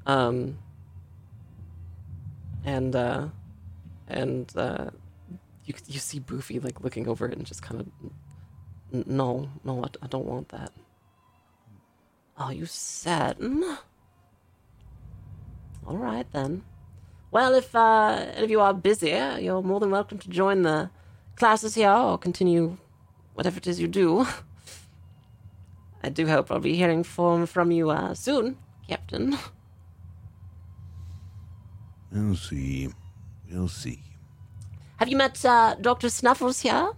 Um. And uh, and uh, you you see Boofy like looking over it and just kind of. No, no, I don't want that. Are you certain? All right, then. Well, if uh, if you are busy, you're more than welcome to join the classes here or continue whatever it is you do. I do hope I'll be hearing from, from you uh, soon, Captain. We'll see. We'll see. Have you met uh, Doctor Snuffles here?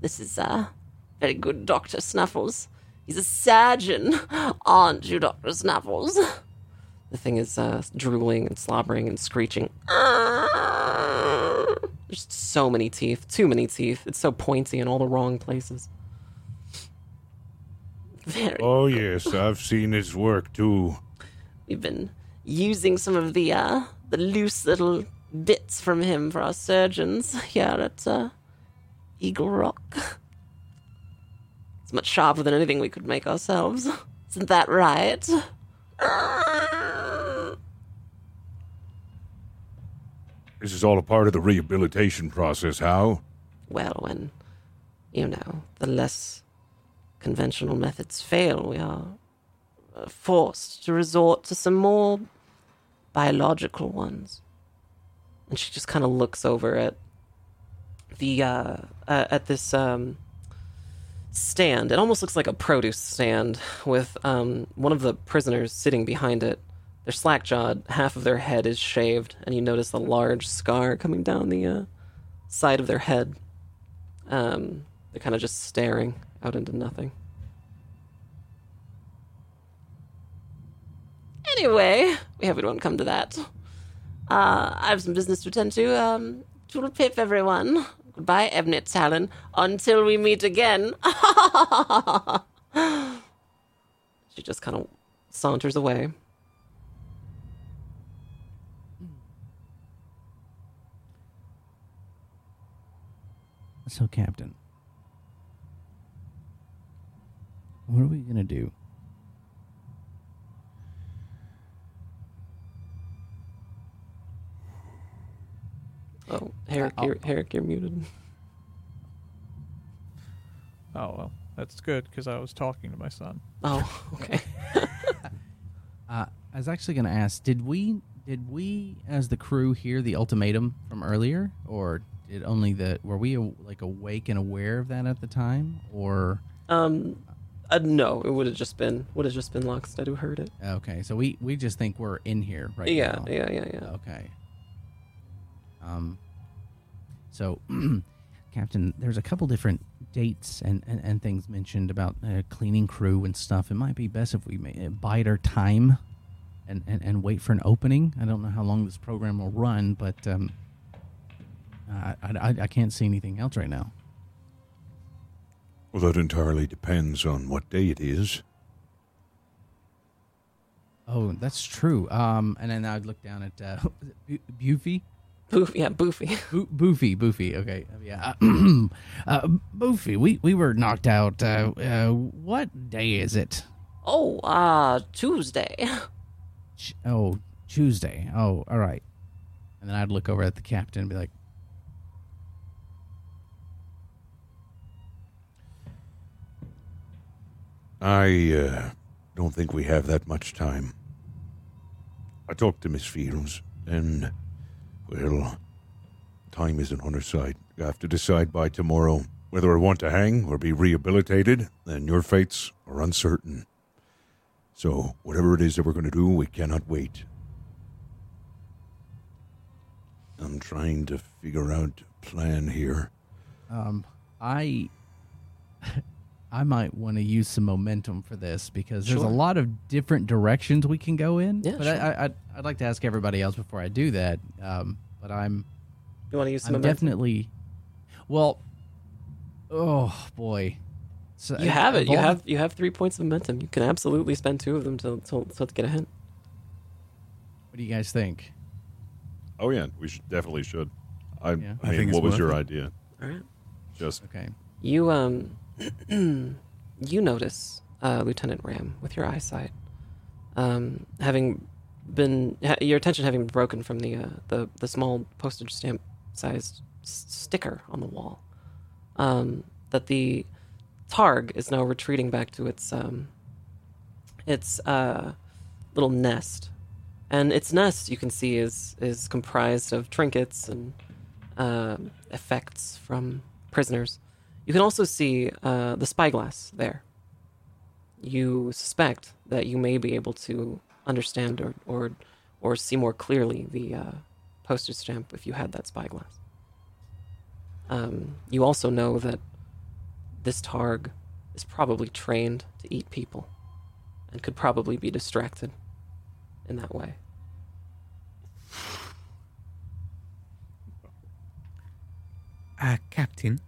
This is... Uh, Very good, Doctor Snuffles. He's a surgeon, aren't you, Doctor Snuffles? The thing is uh, drooling and slobbering and screeching. There's so many teeth, too many teeth. It's so pointy in all the wrong places. Very oh, good. Yes, I've seen his work, too. We've been using some of the uh, the loose little bits from him for our surgeons here at uh, Eagle Rock. Much sharper than anything we could make ourselves. Isn't that right? This is all a part of the rehabilitation process, how? Well, when, you know, the less conventional methods fail, we are forced to resort to some more biological ones. And she just kind of looks over at the, uh, uh, at this, um, stand. It almost looks like a produce stand with um, one of the prisoners sitting behind it. They're slack-jawed, half of their head is shaved, and you notice a large scar coming down the uh, side of their head. Um, they're kind of just staring out into nothing. Anyway, we hope it won't come to that. Uh, I have some business to attend to. Um, toodle pip, everyone. Goodbye, Ebnet Talon, until we meet again. She just kind of saunters away. So, Captain, what are we going to do? Oh, Herrek, you're, Herrek, you're muted. Oh, well, that's good, because I was talking to my son. Oh, okay. uh, I was actually going to ask, did we, did we, as the crew, hear the ultimatum from earlier? Or did only the, were we, like, awake and aware of that at the time? Or... Um, uh, no, it would have just been, would have just been Lockstead who heard it. Okay, so we, we just think we're in here right yeah, now. Yeah, yeah, yeah, yeah. Okay. Um, so, Captain, there's a couple different dates and, and, and things mentioned about uh, cleaning crew and stuff. It might be best if we may bide our time and, and, and wait for an opening. I don't know how long this program will run, but um, I, I, I can't see anything else right now. Well, that entirely depends on what day it is. Oh, that's true. Um, and then I'd look down at uh, Boofy. Boofy, yeah, Boofy. Bo- Boofy, Boofy, okay. Yeah. uh, Boofy, we, we were knocked out. Uh, uh, what day is it? Oh, uh, Tuesday. Ch- oh, Tuesday. Oh, all right. And then I'd look over at the captain and be like, I uh, don't think we have that much time. I talked to Miss Fields, and, well, time isn't on her side. You have to decide by tomorrow whether I want to hang or be rehabilitated, and your fates are uncertain. So, whatever it is that we're going to do, we cannot wait. I'm trying to figure out a plan here. Um, I... I might want to use some momentum for this because sure. there's a lot of different directions we can go in. Yeah, but sure. I, I, I'd, I'd like to ask everybody else before I do that. Um, but I'm, you want to use some I'm momentum? Definitely. Well, oh boy, so, you have it. You have you have three points of momentum. You can absolutely spend two of them to to, to get ahead. What do you guys think? Oh yeah, we should, definitely should. I, yeah. I, I mean, think what was your idea? All right, just okay. You um. You notice uh, Lieutenant Ram with your eyesight, um, having been ha- your attention having been broken from the uh, the the small postage stamp sized s- sticker on the wall, um, that the targ is now retreating back to its um, its uh, little nest, and its nest you can see is is comprised of trinkets and uh, effects from prisoners. You can also see uh, the spyglass there. You suspect that you may be able to understand or or, or see more clearly the uh, postage stamp if you had that spyglass. Um, you also know that this targ is probably trained to eat people and could probably be distracted in that way. Uh, Captain...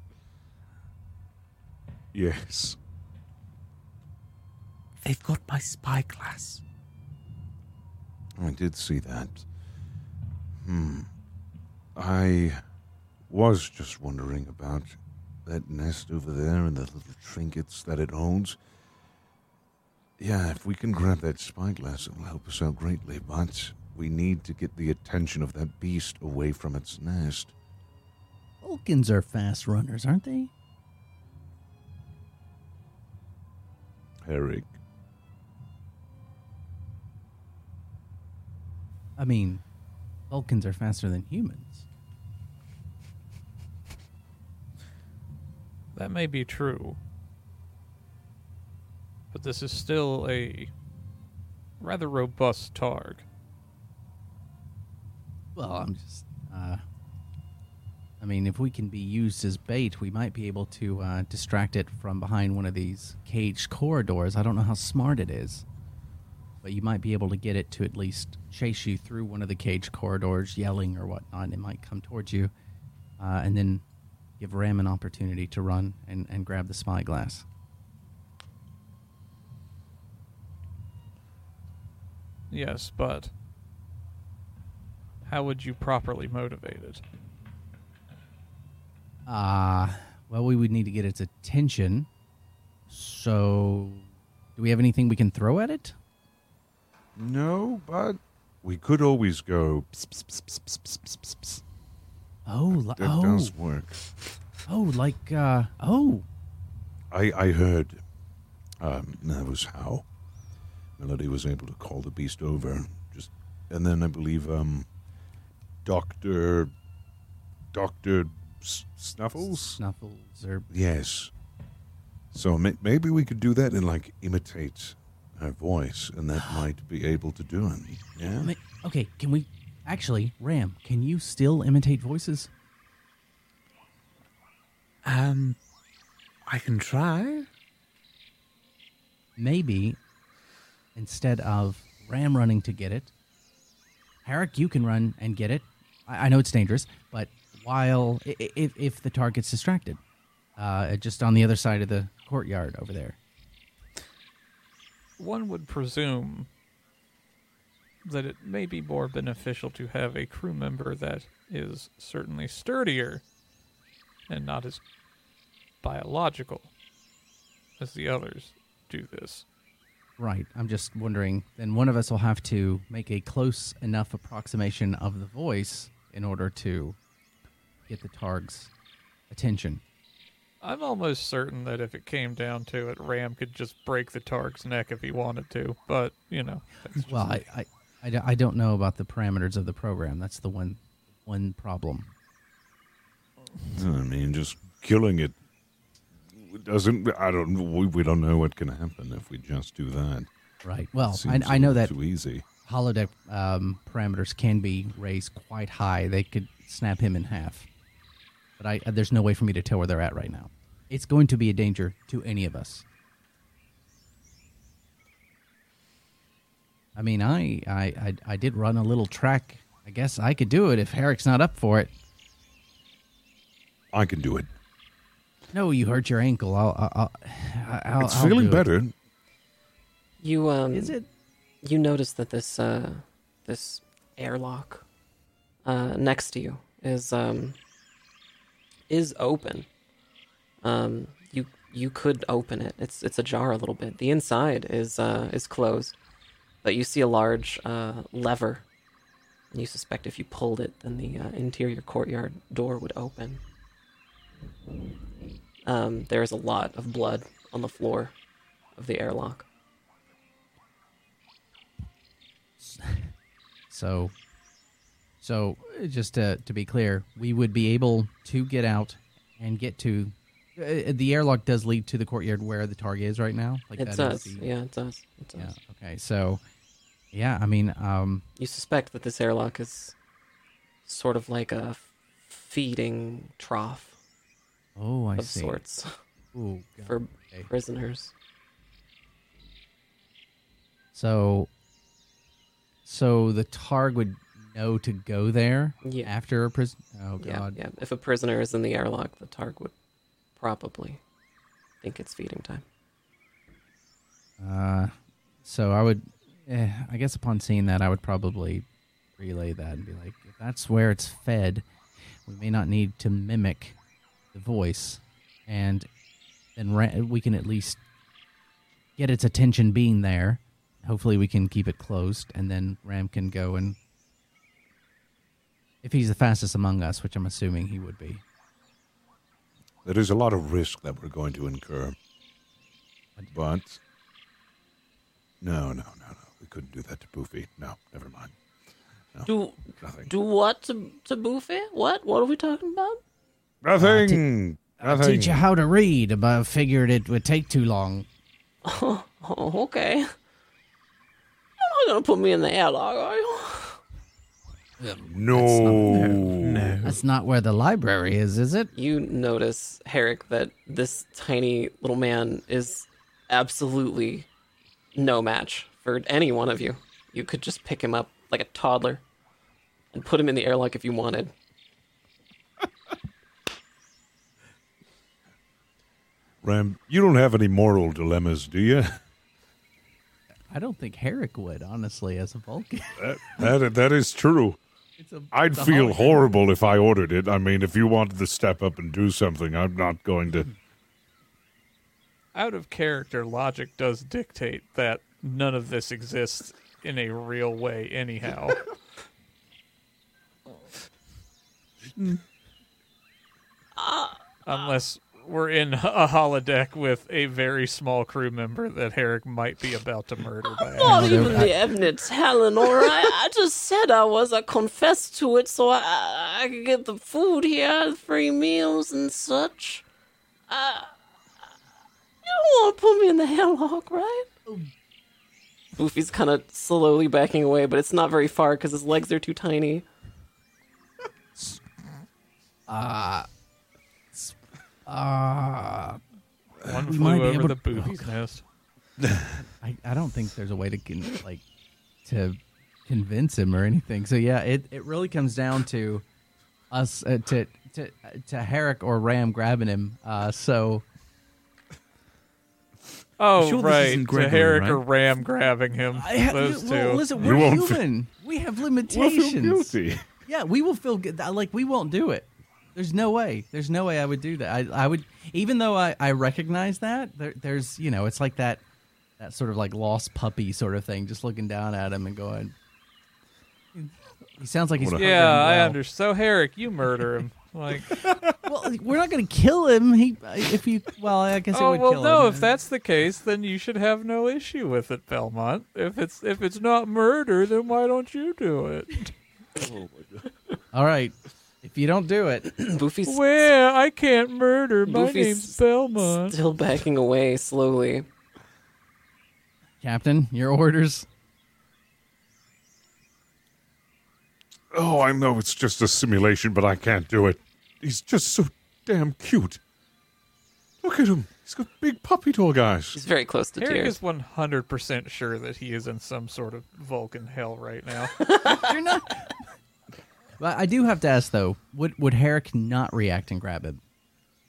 Yes. They've got my spyglass. I did see that. Hmm. I was just wondering about that nest over there and the little trinkets that it holds. Yeah, if we can grab that spyglass, it will help us out greatly, but we need to get the attention of that beast away from its nest. Vulcans are fast runners, aren't they? Herrek. I mean, Vulcans are faster than humans. That may be true. But this is still a rather robust targ. Well, I'm just... Uh, I mean, if we can be used as bait, we might be able to uh, distract it from behind one of these caged corridors. I don't know how smart it is, but you might be able to get it to at least chase you through one of the caged corridors, yelling or whatnot, and it might come towards you, uh, and then give Ram an opportunity to run and, and grab the spyglass. Yes, but how would you properly motivate it? Uh, well, we would need to get its attention. So, do we have anything we can throw at it? No, but we could always go. Pss, pss, pss, pss, pss, pss, pss, pss. Oh, that, that oh. does work. Oh, like uh, oh. I I heard. Um, that was how Melody was able to call the beast over. Just and then I believe um, Doctor Doctor. Snuffles? Snuffles, or... Yes. So may- maybe we could do that and, like, imitate her voice, and that might be able to do it. Yeah? Okay, can we... Actually, Ram, can you still imitate voices? Um, I can try. Maybe, instead of Ram running to get it, Herrek, you can run and get it. I, I know it's dangerous, but... While if if the target's distracted, uh, just on the other side of the courtyard over there. One would presume that it may be more beneficial to have a crew member that is certainly sturdier and not as biological as the others do this. Right. I'm just wondering, then one of us will have to make a close enough approximation of the voice in order to get the Targ's attention. I'm almost certain that if it came down to it, Ram could just break the Targ's neck if he wanted to, but, you know. That's well, I, I, I, I don't know about the parameters of the program. That's the one one problem. I mean, just killing it doesn't, I don't, we, we don't know what can happen if we just do that. Right. Well, I, I know that too easy. Holodeck um, parameters can be raised quite high. They could snap him in half. But I, there's no way for me to tell where they're at right now. It's going to be a danger to any of us. I mean, I, I, I, I did run a little track. I guess I could do it if Herrick's not up for it. I can do it. No, you hurt your ankle. I'll. I'll, I'll it's I'll feeling better. It. You um. Is it? You notice that this uh this airlock, uh next to you is um. is open. Um you you could open it. It's it's ajar a little bit. The inside is uh is closed. But you see a large uh lever. You suspect if you pulled it, then the uh, interior courtyard door would open. Um there is a lot of blood on the floor of the airlock. So So, just to, to be clear, we would be able to get out and get to... Uh, the airlock does lead to the courtyard where the target is right now? Like it's that us. The, yeah, it's us. It's yeah, us. Okay, so... Yeah, I mean... Um, you suspect that this airlock is sort of like a feeding trough. Oh, I of see. Of sorts. Ooh, God. For okay. prisoners. So... So, the target would... know to go there yeah. after a prison. Oh God! Yeah, yeah, if a prisoner is in the airlock, the Targ would probably think it's feeding time. Uh, so I would, eh, I guess, upon seeing that, I would probably relay that and be like, "If that's where it's fed, we may not need to mimic the voice, and then ra- we can at least get its attention being there. Hopefully, we can keep it closed, and then Ram can go and." If he's the fastest among us, which I'm assuming he would be. There is a lot of risk that we're going to incur. But... No, no, no, no. We couldn't do that to Boofy. No, never mind. No, do nothing. Do what to, to Boofy? What? What are we talking about? Nothing! Uh, t- nothing. I'll teach you how to read, but I figured it would take too long. Oh, okay. You're not going to put me in the airlock, are you? No. That's not, no, no, that's not where the library is, is it? You notice, Herrick, that this tiny little man is absolutely no match for any one of you. You could just pick him up like a toddler and put him in the airlock if you wanted. Ram, you don't have any moral dilemmas, do you? I don't think Herrick would, honestly, as a Vulcan. that, that that is true. It's a, I'd it's feel horrible if I ordered it. I mean, if you wanted to step up and do something, I'm not going to. Out of character, logic does dictate that none of this exists in a real way anyhow. uh, Unless we're in a holodeck with a very small crew member that Herrick might be about to murder. I'm by not accident. Even the evident talent, all right? I just said I was. I confessed to it so I, I could get the food here, free meals and such. I, you don't want to put me in the airlock, right? Boofy's kind of slowly backing away, but it's not very far because his legs are too tiny. Ah... uh. Uh, One flew over the Boofy's nest. I, I don't think there's a way to con- like to convince him or anything. So yeah, it, it really comes down to us uh, to to to Herrek or Ram grabbing him. Uh, so. Oh, sure, right. To Herrek right? or Ram grabbing him. Ha- Those well, two. Listen, we're we human. Feel, we have limitations. We'll feel guilty. Yeah, we will feel good. Like, we won't do it. There's no way. There's no way I would do that. I, I would, even though I, I recognize that, there, there's, you know, it's like that that sort of like lost puppy sort of thing, just looking down at him and going, he sounds like he's... Yeah, well. I understand. So, Herrek, you murder him. Like, well, we're not going to kill him. He, if you, well, I guess oh, it would well, kill no, him. Oh well, no. If that's the case, then you should have no issue with it, Belmont. If it's if it's not murder, then why don't you do it? Oh my God! All right, if you don't do it, Boofy's well, I can't murder. My Boofy's name's Belmont. Still backing away slowly. Captain, your orders. Oh, I know it's just a simulation, but I can't do it. He's just so damn cute. Look at him. He's got big puppy dog eyes. He's very close to Harry tears. Harry is one hundred percent sure that he is in some sort of Vulcan hell right now. You're not... Well, I do have to ask, though, would would Herrek not react and grab him?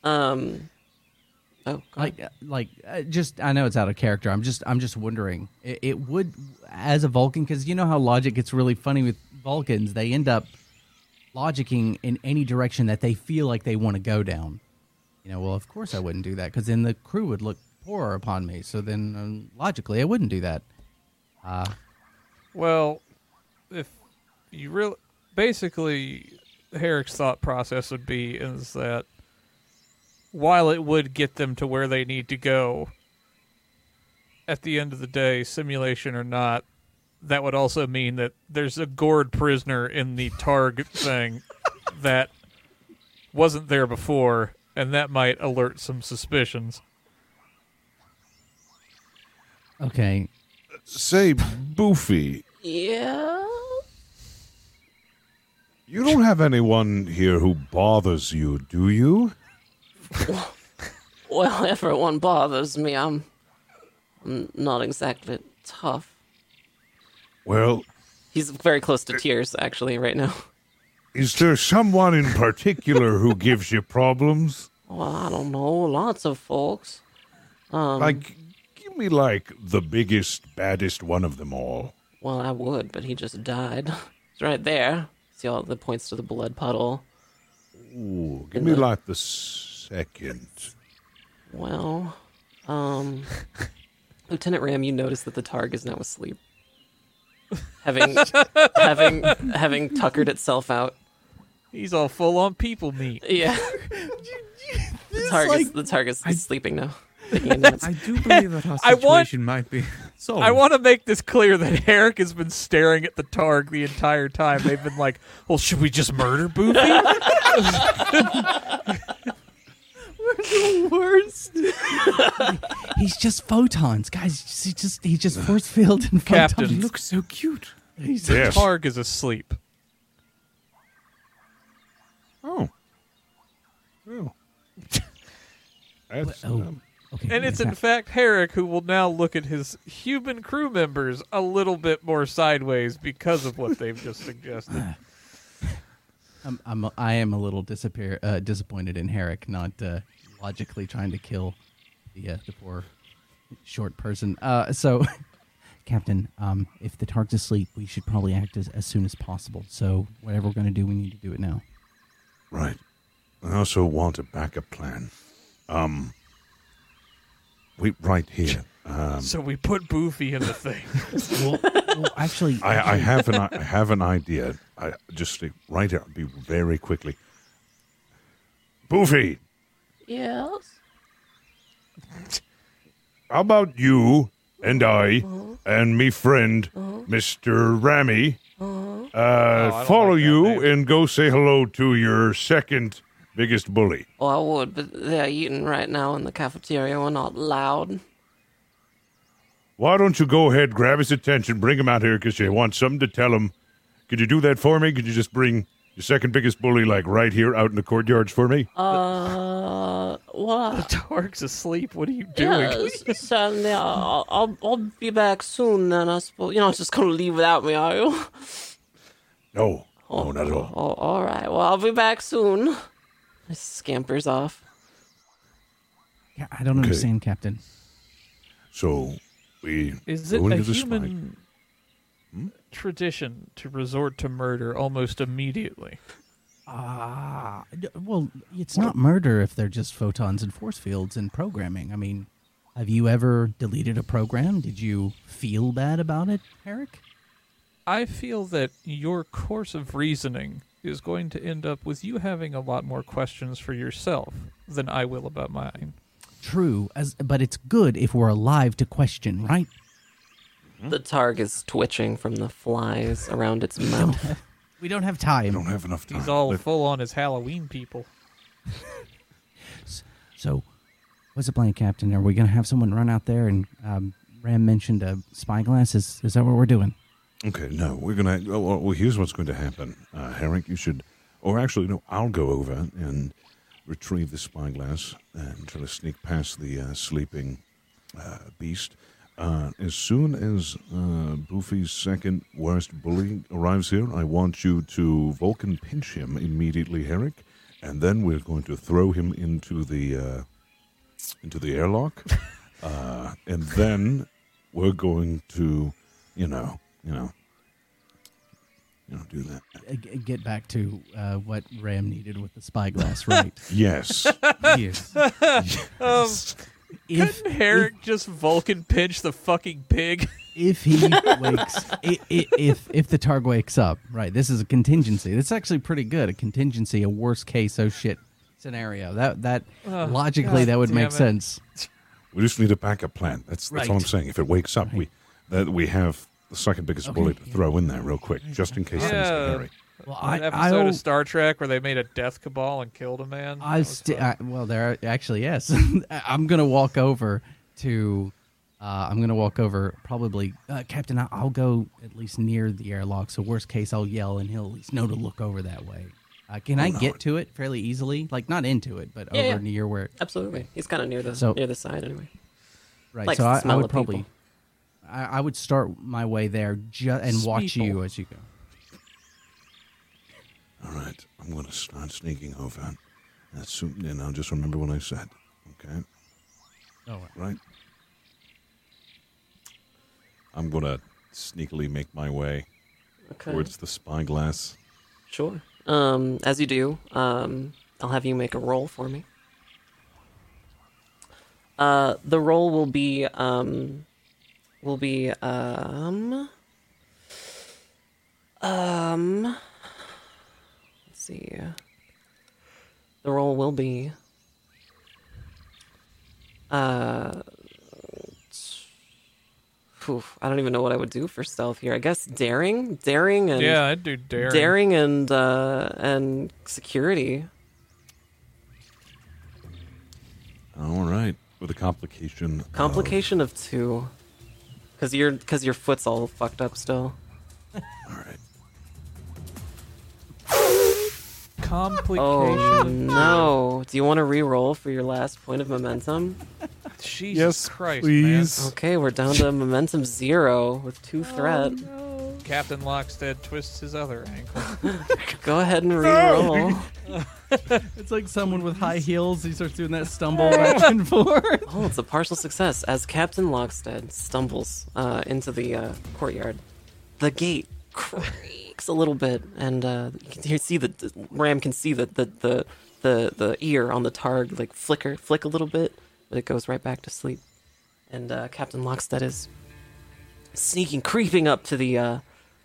Um... Oh, like, like, uh, just I know it's out of character. I'm just, I'm just wondering. It, it would, as a Vulcan, because you know how logic gets really funny with Vulcans. They end up logicking in any direction that they feel like they want to go down. You know, well, of course I wouldn't do that because then the crew would look poorer upon me. So then, um, logically, I wouldn't do that. Uh, well, if you really, basically, Herrick's thought process would be is that, while it would get them to where they need to go, at the end of the day, simulation or not, that would also mean that there's a gored prisoner in the target thing that wasn't there before, and that might alert some suspicions. Okay. Say, Boofy. Yeah? You don't have anyone here who bothers you, do you? Well, everyone bothers me. I'm, I'm not exactly tough. Well... He's very close to uh, tears, actually, right now. Is there someone in particular who gives you problems? Well, I don't know. Lots of folks. Um, like, give me, like, the biggest, baddest one of them all. Well, I would, but he just died. It's right there. See all the points to the blood puddle. Ooh, give in me, the... like, the... second. Well, um, Lieutenant Ram, you notice that the targ is now asleep, having having having tuckered itself out. He's all full on people meat. Yeah, the targ like, is the targ is I, sleeping now. I do believe that our situation want, might be solved. I want to make this clear that Herrek has been staring at the targ the entire time. They've been like, "Well, should we just murder Boofy?" The worst. He's just photons, guys. He just he just force field and photons. Captain, he looks so cute. He's yes. The targ is asleep. Oh, oh. That's, um, oh. Okay, and it's in fact Herrek who will now look at his human crew members a little bit more sideways because of what they've just suggested. Uh. I'm, I'm I am a little disappear, uh, disappointed in Herrek not uh, logically trying to kill the uh, the poor short person. Uh, so, Captain, um, if the targ's asleep, we should probably act as, as soon as possible. So, whatever we're going to do, we need to do it now. Right. I also want a backup plan. Um, we right here. Um, so we put Boofy in the thing. well, well, actually, I, I have an I have an idea. I just right here, be very quickly. Boofy. Yes. How about you and I uh-huh. and me friend, uh-huh. Mister Rami, uh-huh. uh, oh, follow like you that, and go say hello to your second biggest bully? Oh, I would, but they're eating right now in the cafeteria. We're not loud. Why don't you go ahead, grab his attention, bring him out here because you want something to tell him. Could you do that for me? Could you just bring your second biggest bully, like, right here out in the courtyards for me? Uh, what? The targ's asleep. What are you doing? Yeah, certainly. I'll, I'll, I'll be back soon, then, I suppose. You're not just going to leave without me, are you? No. No, oh, not at all. Oh, all right. Well, I'll be back soon. scampers off. Yeah, I don't okay. understand, Captain. So, we... Is it a human hmm? tradition to resort to murder almost immediately? Ah, uh, well, it's well, not murder if they're just photons and force fields and programming. I mean, have you ever deleted a program? Did you feel bad about it, Herrek? I feel that your course of reasoning is going to end up with you having a lot more questions for yourself than I will about mine. True, as but it's good if we're alive to question, right? The targ is twitching from the flies around its mouth. We don't have time. We don't have enough time. He's all but... full on as Halloween people. So, what's the plan, Captain? Are we going to have someone run out there? And um, Ram mentioned a spyglass. Is is that what we're doing? Okay, no, we're going to... Oh, well, here's what's going to happen. Uh, Herrek, you should... Or actually, no, I'll go over and retrieve the spyglass and try to sneak past the uh, sleeping uh, beast. Uh, as soon as uh, Boofy's second worst bully arrives here, I want you to Vulcan pinch him immediately, Herrek, and then we're going to throw him into the uh, into the airlock, uh, and then we're going to, you know, you know, you know, do that. Get back to uh, what Ram needed with the spyglass, right? Yes. Yes. Yes. Um, If, Couldn't Herrek if, just Vulcan pinch the fucking pig? If he wakes, if, if if the targ wakes up, right? This is a contingency. That's actually pretty good. A contingency, a worst case, oh shit scenario. That that oh, logically God that would make it. sense. We just need a backup plan. That's that's right. all I'm saying. If it wakes up, right. we that we have the second biggest okay, bullet to yeah. throw in there real quick, just in case yeah. things get hairy. Well, I, an episode I'll, of Star Trek where they made a death cabal and killed a man. I, sti- I well, there actually yes. I'm gonna walk over to. Uh, I'm gonna walk over probably, uh, Captain. I, I'll go at least near the airlock. So worst case, I'll yell and he'll at least know to look over that way. Uh, can oh, I no. get to it fairly easily? Like not into it, but yeah, over yeah. near where. It, Absolutely, he's kind of near the so, near the side anyway. Right. Like so I, I would probably. I, I would start my way there ju- and Speeple. watch you as you go. All right, I'm going to start sneaking over. That's soon, and I'll just remember what I said, okay? All right. Right? I'm going to sneakily make my way okay. towards the spyglass. Sure. Um, as you do, um, I'll have you make a roll for me. Uh, the roll will be... Um, will be... Um... um see. The roll will be uh oof, I don't even know what I would do for stealth here. I guess daring, daring and Yeah, I'd do daring. Daring and uh, and security. All right. With a complication. Complication of, of two. Cuz your cuz your foot's all fucked up still. All right. Complication. Oh no! Do you want to re-roll for your last point of momentum? Jesus yes, Christ, please. Man. Okay, we're down to momentum zero with two threat. Oh, no. Captain Lockstead twists his other ankle. Go ahead and re-roll. It's like someone with high heels. He starts doing that stumble back and forth. Oh, it's a partial success as Captain Lockstead stumbles uh, into the uh, courtyard. The gate creaks a little bit, and uh, you can see the, the Ram can see that the, the the the ear on the targ like flicker flick a little bit, but it goes right back to sleep. And uh, Captain Lockstead is sneaking, creeping up to the uh,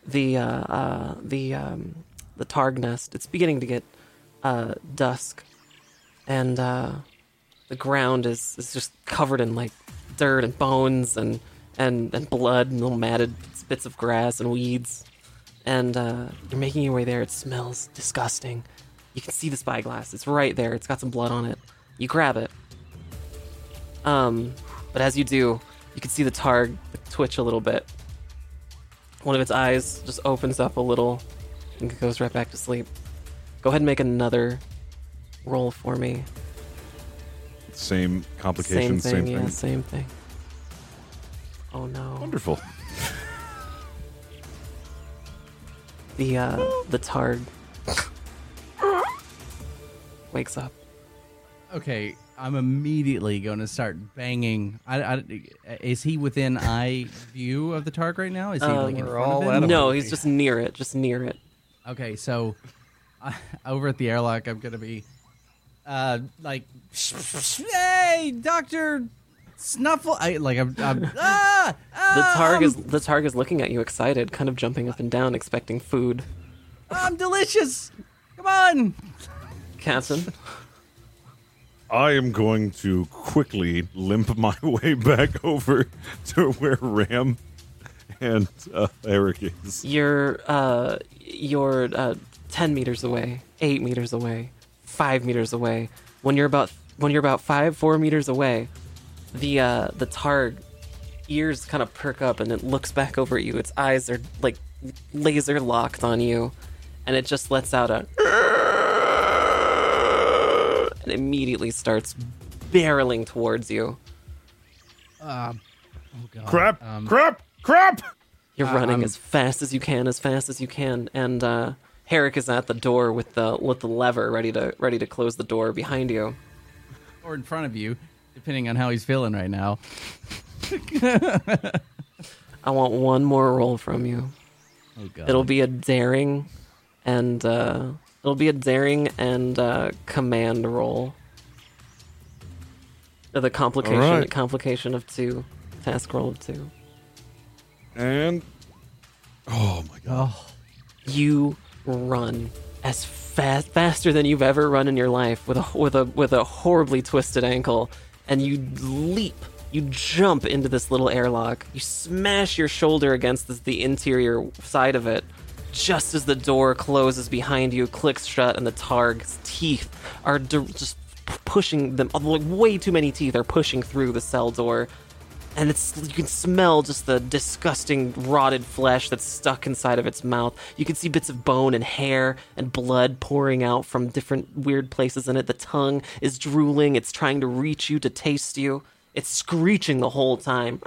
the uh, uh, the um, the targ nest. It's beginning to get uh, dusk, and uh, the ground is, is just covered in like dirt and bones and and, and blood and little matted bits of grass and weeds. And uh, you're making your way there. It smells disgusting. You can see the spyglass. It's right there. It's got some blood on it. You grab it. Um, but as you do, you can see the targ twitch a little bit. One of its eyes just opens up a little and it goes right back to sleep. Go ahead and make another roll for me. Same complications, same thing. Same thing. Yeah, same thing. Oh, no. Wonderful. The, uh, the targ wakes up. Okay, I'm immediately going to start banging. I, I, is he within eye view of the target right now? Is he um, like in front of it? No, he's just near it. Just near it. Okay, so uh, over at the airlock, I'm going to be uh, like, "Hey, Doctor Snuffle!" I, like I'm. I'm ah, ah, the targ is the targ is looking at you, excited, kind of jumping up and down, expecting food. I'm delicious. Come on, Captain. I am going to quickly limp my way back over to where Ram and uh, Eric is. You're, uh, you're uh, ten meters away, eight meters away, five meters away. When you're about when you're about five, four meters away, the uh, the targ ears kind of perk up and it looks back over at you. Its eyes are like laser locked on you, and it just lets out a. Immediately starts barreling towards you. Um, oh God. Crap! Um, crap! Crap! You're uh, running um, as fast as you can, as fast as you can, and uh, Herrek is at the door with the with the lever, ready to ready to close the door behind you, or in front of you, depending on how he's feeling right now. I want one more roll from you. Oh God! It'll be a daring, and. Uh, It'll be a daring and uh, command roll. The complication, right. complication of two, task roll of two. And oh my God! Oh. You run as fast, faster than you've ever run in your life, with a with a with a horribly twisted ankle, and you leap. You jump into this little airlock. You smash your shoulder against this, the interior side of it. Just as the door closes behind you, clicks shut, and the targ's teeth are d- just pushing them. Like way too many teeth are pushing through the cell door, and it's you can smell just the disgusting rotted flesh that's stuck inside of its mouth. You can see bits of bone and hair and blood pouring out from different weird places in it. The tongue is drooling. It's trying to reach you to taste you. It's screeching the whole time.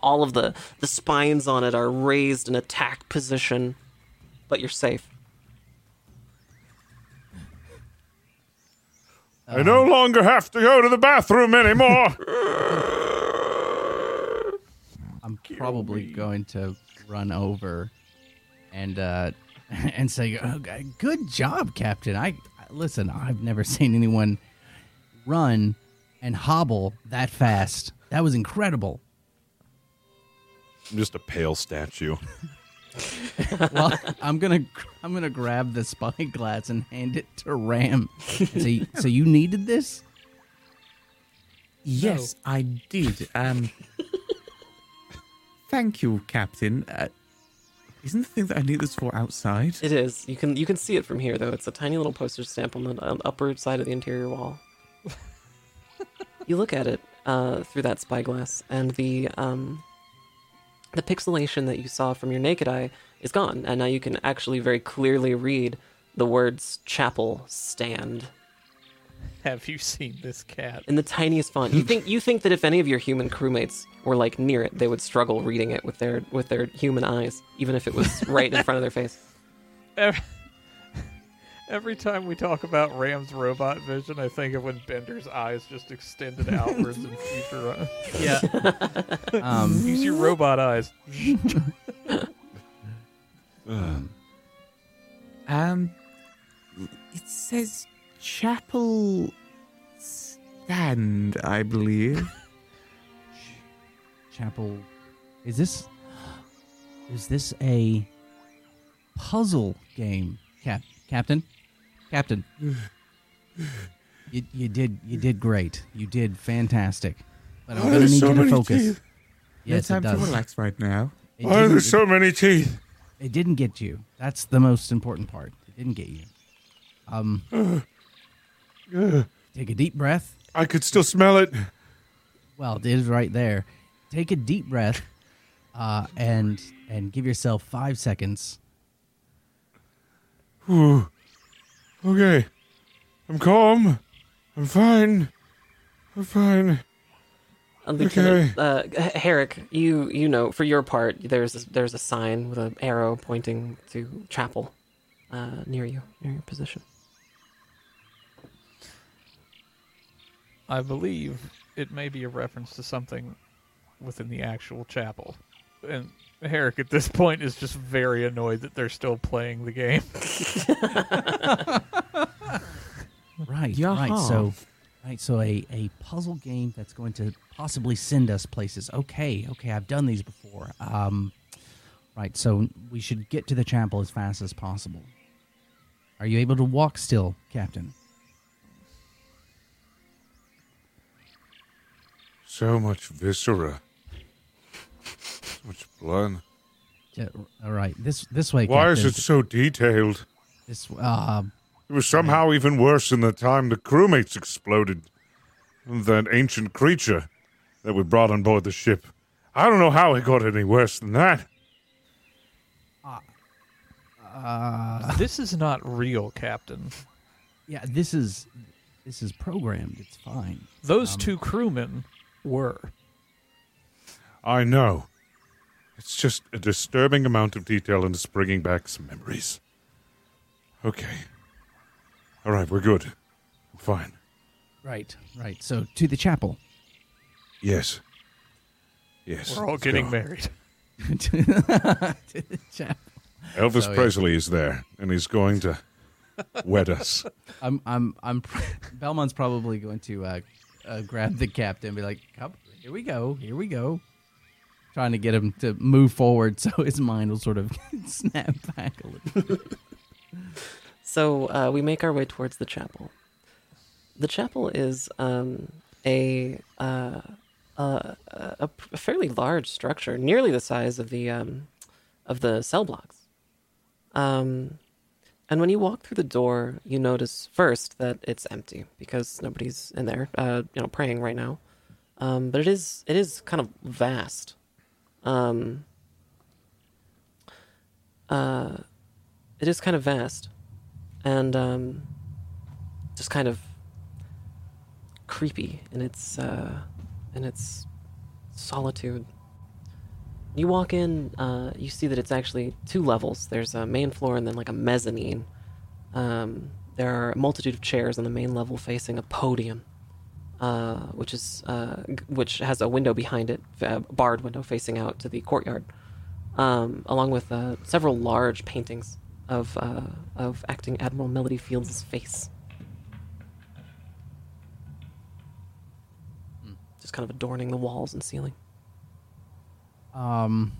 All of the, the spines on it are raised in attack position, but you're safe. I um, no longer have to go to the bathroom anymore. I'm probably going to run over and uh, and say, oh, "Good job, Captain." I listen. I've never seen anyone run and hobble that fast. That was incredible. I'm just a pale statue. Well, I'm gonna I'm gonna grab the spyglass and hand it to Ram. So, you, so you needed this? Yes, no. I did. Um, thank you, Captain. Uh, isn't the thing that I need this for outside? It is. You can you can see it from here though. It's a tiny little poster stamp on the on upper side of the interior wall. You look at it uh, through that spyglass, and the um. The pixelation that you saw from your naked eye is gone, and now you can actually very clearly read the words "chapel stand." Have you seen this cat? In the tiniest font. You think you think that if any of your human crewmates were like near it, they would struggle reading it with their with their human eyes, even if it was right in front of their face. Every, every time we talk about Ram's robot vision, I think of when Bender's eyes just extended outwards in future. Uh, yeah. Um, use your robot eyes. um, um, it says chapel stand, I believe. Chapel. Is this? Is this a puzzle game, Cap- Captain? Captain. You, you did you did great. You did fantastic. But I'm oh, going to need so you to focus. Teeth. Yes, no time it does. To relax right now. Why are there so many teeth? It didn't get you. That's the most important part. It didn't get you. Um, uh, uh, take a deep breath. I could still smell it. Well, it is right there. Take a deep breath uh, and and give yourself five seconds. Ooh. Okay. I'm calm. I'm fine. I'm fine. Lieutenant, okay. Uh, Herrek, you you know, for your part, there's a, there's a sign with an arrow pointing to chapel uh, near you, near your position. I believe it may be a reference to something within the actual chapel. And Herrek at this point is just very annoyed that they're still playing the game. Right, yeah. right. So, right, so a, a puzzle game that's going to possibly send us places. Okay, okay, I've done these before. Um, right, so we should get to the chapel as fast as possible. Are you able to walk still, Captain? So much viscera. So much blood. Yeah, all right, this this way. Why Captain. Is it so detailed? This uh, It was somehow even worse than the time the crewmates exploded. That ancient creature that we brought on board the ship. I don't know how it got any worse than that. Uh, uh, this is not real, Captain. Yeah, this is this is programmed. It's fine. Those um, two crewmen... were. I know. It's just a disturbing amount of detail and it's bringing back some memories. Okay. All right, we're good. I'm fine. Right, right. So, to the chapel. Yes. Yes. We're all Let's getting go. Married. to the chapel. Elvis so, Presley yeah. is there, and he's going to wed us. I'm, I'm, I'm, Belmont's probably going to, uh, Uh, grab the captain and be like, come, here we go, here we go. Trying to get him to move forward so his mind will sort of snap back a little bit. So uh, we make our way towards the chapel. The chapel is um, a, uh, uh, a a fairly large structure, nearly the size of the um, of the cell blocks. Um, And when you walk through the door, you notice first that it's empty because nobody's in there, uh, you know, praying right now. Um, but it is it is kind of vast. Um, uh, it is kind of vast, and um, just kind of creepy in its uh, in its solitude. You walk in, uh, you see that it's actually two levels. There's a main floor and then like a mezzanine. Um, there are a multitude of chairs on the main level facing a podium, uh, which is uh, which has a window behind it, a barred window facing out to the courtyard, um, along with uh, several large paintings of uh, of acting Admiral Melody Fields' face. Mm. Just kind of adorning the walls and ceiling. Um.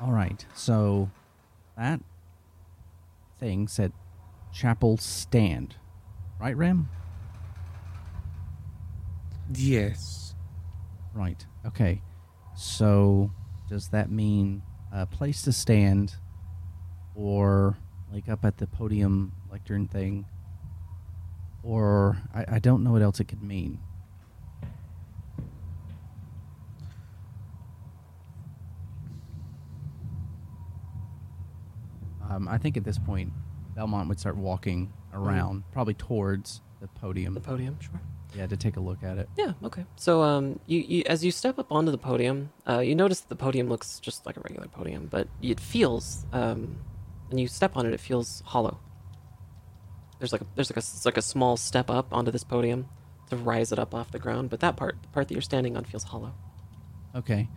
All right, so that thing said chapel stand, right, Ram? Yes. Right, okay. So does that mean a place to stand or like up at the podium lectern thing? Or I, I don't know what else it could mean. Um, I think at this point, Belmont would start walking around, mm-hmm. probably towards the podium. The podium, sure. Yeah, to take a look at it. Yeah, okay. So um, you, you, as you step up onto the podium, uh, you notice that the podium looks just like a regular podium, but it feels, um, when you step on it, it feels hollow. There's like a, there's like a, like a small step up onto this podium to rise it up off the ground, but that part, the part that you're standing on, feels hollow. Okay.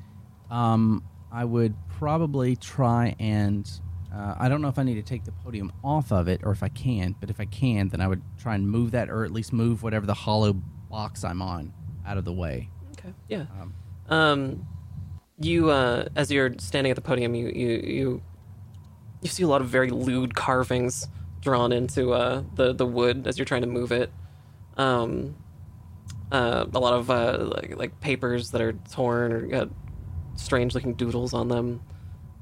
Um, I would probably try and... Uh, I don't know if I need to take the podium off of it or if I can, but if I can, then I would try and move that or at least move whatever the hollow box I'm on out of the way. Okay, yeah. Um, um, you, uh, as you're standing at the podium, you, you you you see a lot of very lewd carvings drawn into uh, the, the wood as you're trying to move it. Um, uh, a lot of uh, like, like papers that are torn or got strange-looking doodles on them.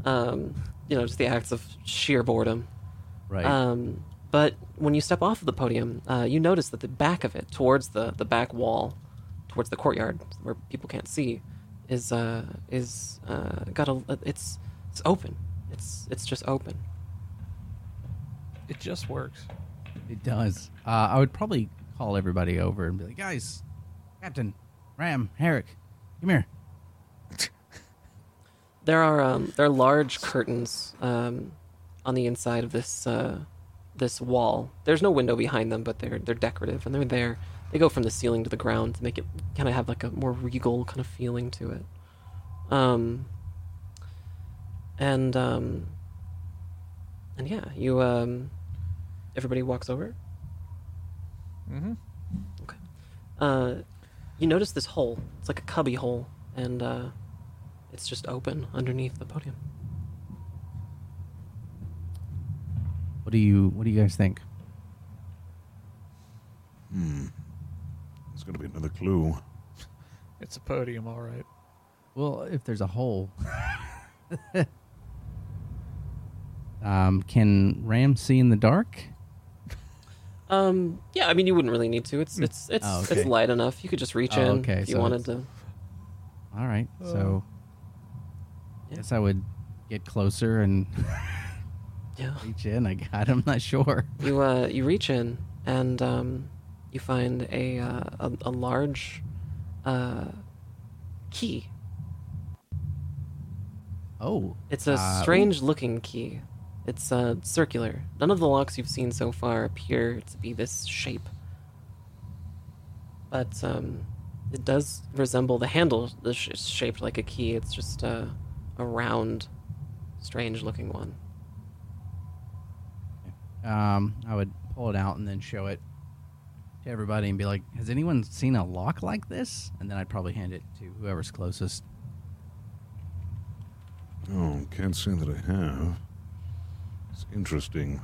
Um... You know, just the acts of sheer boredom. Right. Um, but when you step off of the podium, uh, you notice that the back of it, towards the, the back wall, towards the courtyard, where people can't see, is uh, is uh, got a it's it's open. It's it's just open. It just works. It does. Uh, I would probably call everybody over and be like, guys, Captain, Ram, Herrek, come here. There are um, there are large curtains um, on the inside of this uh, this wall. There's no window behind them, but they're they're decorative and they're there. they go from the ceiling to the ground to make it kind of have like a more regal kind of feeling to it. Um, and, um, and yeah, you, um, everybody walks over. Mm-hmm. Okay. Uh, you notice this hole. It's like a cubby hole, and, uh, it's just open underneath the podium. What do you, what do you guys think? Hmm. There's going to be another clue. It's a podium, all right. Well, if there's a hole. um, can Ram see in the dark? Um. Yeah, I mean, you wouldn't really need to. It's it's it's oh, okay. it's light enough. You could just reach oh, in okay. if you so wanted to. All right. Uh, so, I yeah. guess I would get closer and yeah. reach in. I got. I'm not sure. You uh you reach in and um you find a uh, a, a large uh key. Oh. It's a uh, strange ooh. looking key. It's uh, circular. None of the locks you've seen so far appear to be this shape. But um, it does resemble the handle. It's shaped like a key. It's just uh, a round, strange-looking one. Um, I would pull it out and then show it to everybody and be like, has anyone seen a lock like this? And then I'd probably hand it to whoever's closest. Oh, can't say that I have. It's interesting.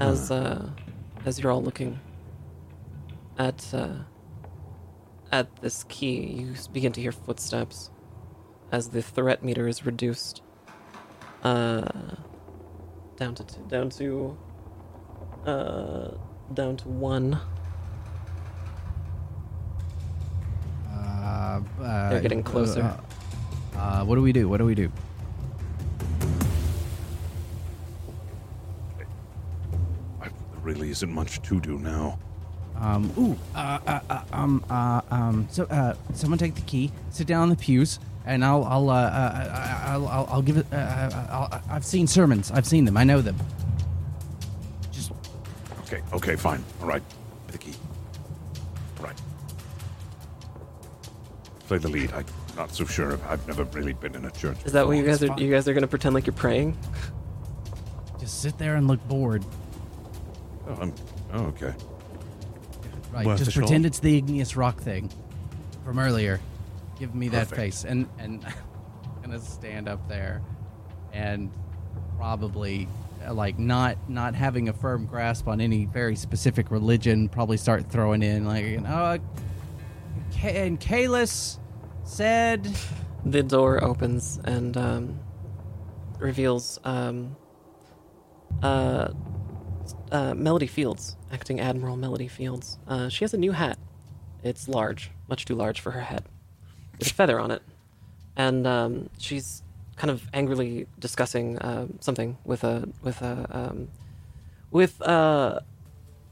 As uh, as you're all looking at uh, at this key, you begin to hear footsteps as the threat meter is reduced uh, down to two, down to uh, down to one. Uh, uh, They're getting closer. Uh, uh, what do we do? What do we do? Really isn't much to do now. Um, ooh, uh, uh, uh, um, uh, um, so, uh, someone take the key, sit down on the pews, and I'll, I'll, uh, uh I'll, I'll, I'll give it, uh, I'll, I've seen sermons, I've seen them, I know them. Just... Okay, okay, fine, all right, the key. All right. Play the lead, I'm not so sure, I've never really been in a church. Is that before. What you guys it's are, fine. You guys are gonna pretend like you're praying? Just sit there and look bored. Oh, I'm, oh, okay. Right, Worth just pretend shot. It's the igneous rock thing from earlier. Give me Perfect. That face. And, and I'm going to stand up there and probably, like, not not having a firm grasp on any very specific religion, probably start throwing in, like, you know, and Kalis said... The door opens and um, reveals... Um, uh. Uh, Melody Fields, acting Admiral Melody Fields. Uh, she has a new hat. It's large, much too large for her head. There's a feather on it. And um, she's kind of angrily discussing uh, something with a with a um, with uh,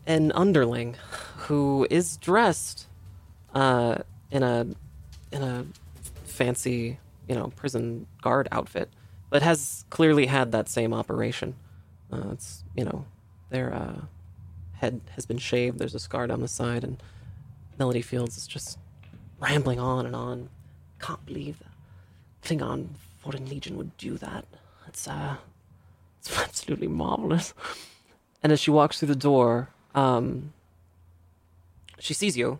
an underling who is dressed uh, in a in a fancy, you know, prison guard outfit, but has clearly had that same operation. Uh, it's, you know, Their uh, head has been shaved. There's a scar down the side, and Melody Fields is just rambling on and on. Can't believe the Klingon Foreign Legion would do that. It's uh, it's absolutely marvelous. And as she walks through the door, um, she sees you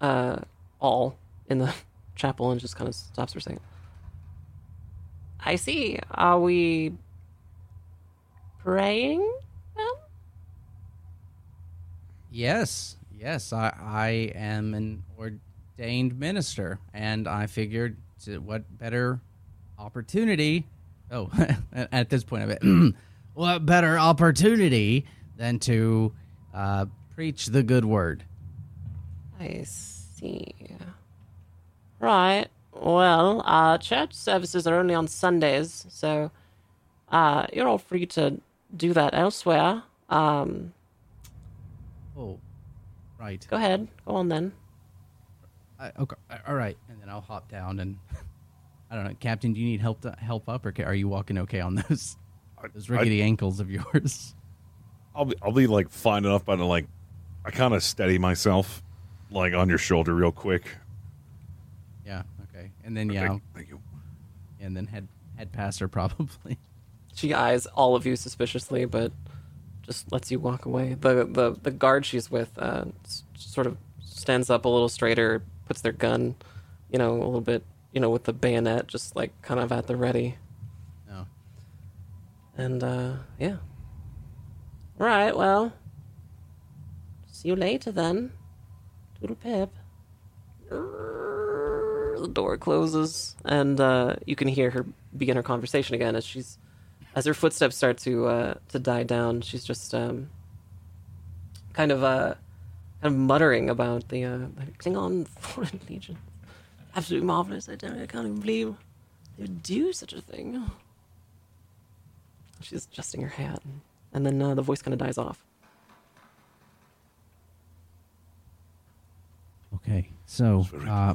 uh, all in the chapel and just kind of stops for a second. I see. Are we praying? Yes, yes, I, I am an ordained minister, and I figured to, what better opportunity, oh, at this point of it, what better opportunity than to uh, preach the good word. I see. Right, well, uh, church services are only on Sundays, so uh, you're all free to do that elsewhere. Um... Oh, right. Go ahead. Go on then. Uh, okay. All right. And then I'll hop down and I don't know. Captain, do you need help to help up, or are you walking okay on those those rickety I, I, ankles of yours? I'll be I'll be like fine enough, but I like I kind of steady myself like on your shoulder real quick. Yeah. Okay. And then okay, yeah. Thank you. And then head head past her probably. She eyes all of you suspiciously, but just lets you walk away. The the, the guard she's with uh, sort of stands up a little straighter, puts their gun, you know, a little bit, you know, with the bayonet, just like kind of at the ready. No. And uh, yeah. All right. Well. See you later then. Doodle pip. The door closes, and uh, you can hear her begin her conversation again as she's. As her footsteps start to uh, to die down, she's just um, kind of uh, kind of muttering about the uh, Klingon Foreign Legion. Absolutely marvelous! I don't, I can't even believe they would do such a thing. She's adjusting her hat, and then uh, the voice kind of dies off. Okay, so uh,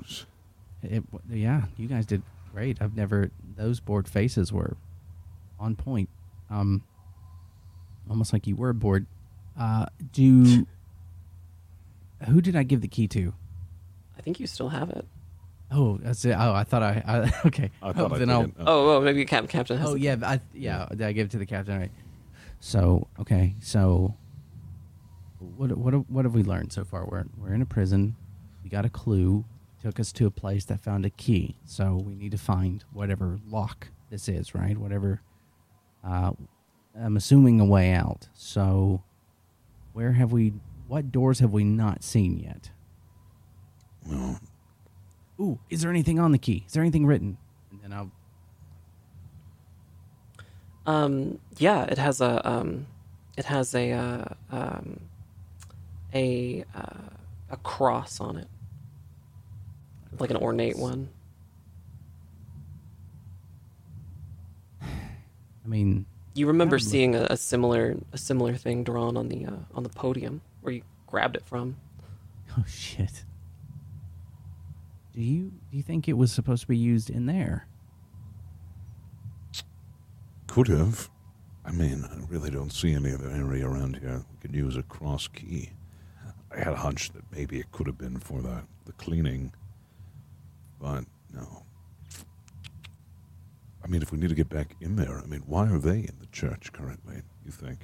it, yeah, you guys did great. I've never those bored faces were. On point, um, almost like you were bored. Uh, do who did I give the key to? I think you still have it. Oh, that's it. Oh, I thought I. I okay. I thought oh, I then I'll, oh, oh, maybe Cap, Captain. Has oh, it. yeah, I, yeah. Did I give it to the captain? All right. So okay. So what? What? What have we learned so far? We're we're in a prison. We got a clue. Took us to a place that found a key. So we need to find whatever lock this is, right? Whatever. Uh, I'm assuming a way out. So, where have we? What doors have we not seen yet? Well, ooh, is there anything on the key? Is there anything written? And then I'll. Um. Yeah, it has a. Um, it has a. Uh, um, a. Uh, a cross on it, like an ornate one. I mean, you remember seeing a, a similar a similar thing drawn on the uh, on the podium where you grabbed it from. Oh shit! Do you do you think it was supposed to be used in there? Could have. I mean, I really don't see any other area around here we could use a cross key. I had a hunch that maybe it could have been for the, the cleaning, but no. I mean, if we need to get back in there, I mean, why are they in the church currently, you think?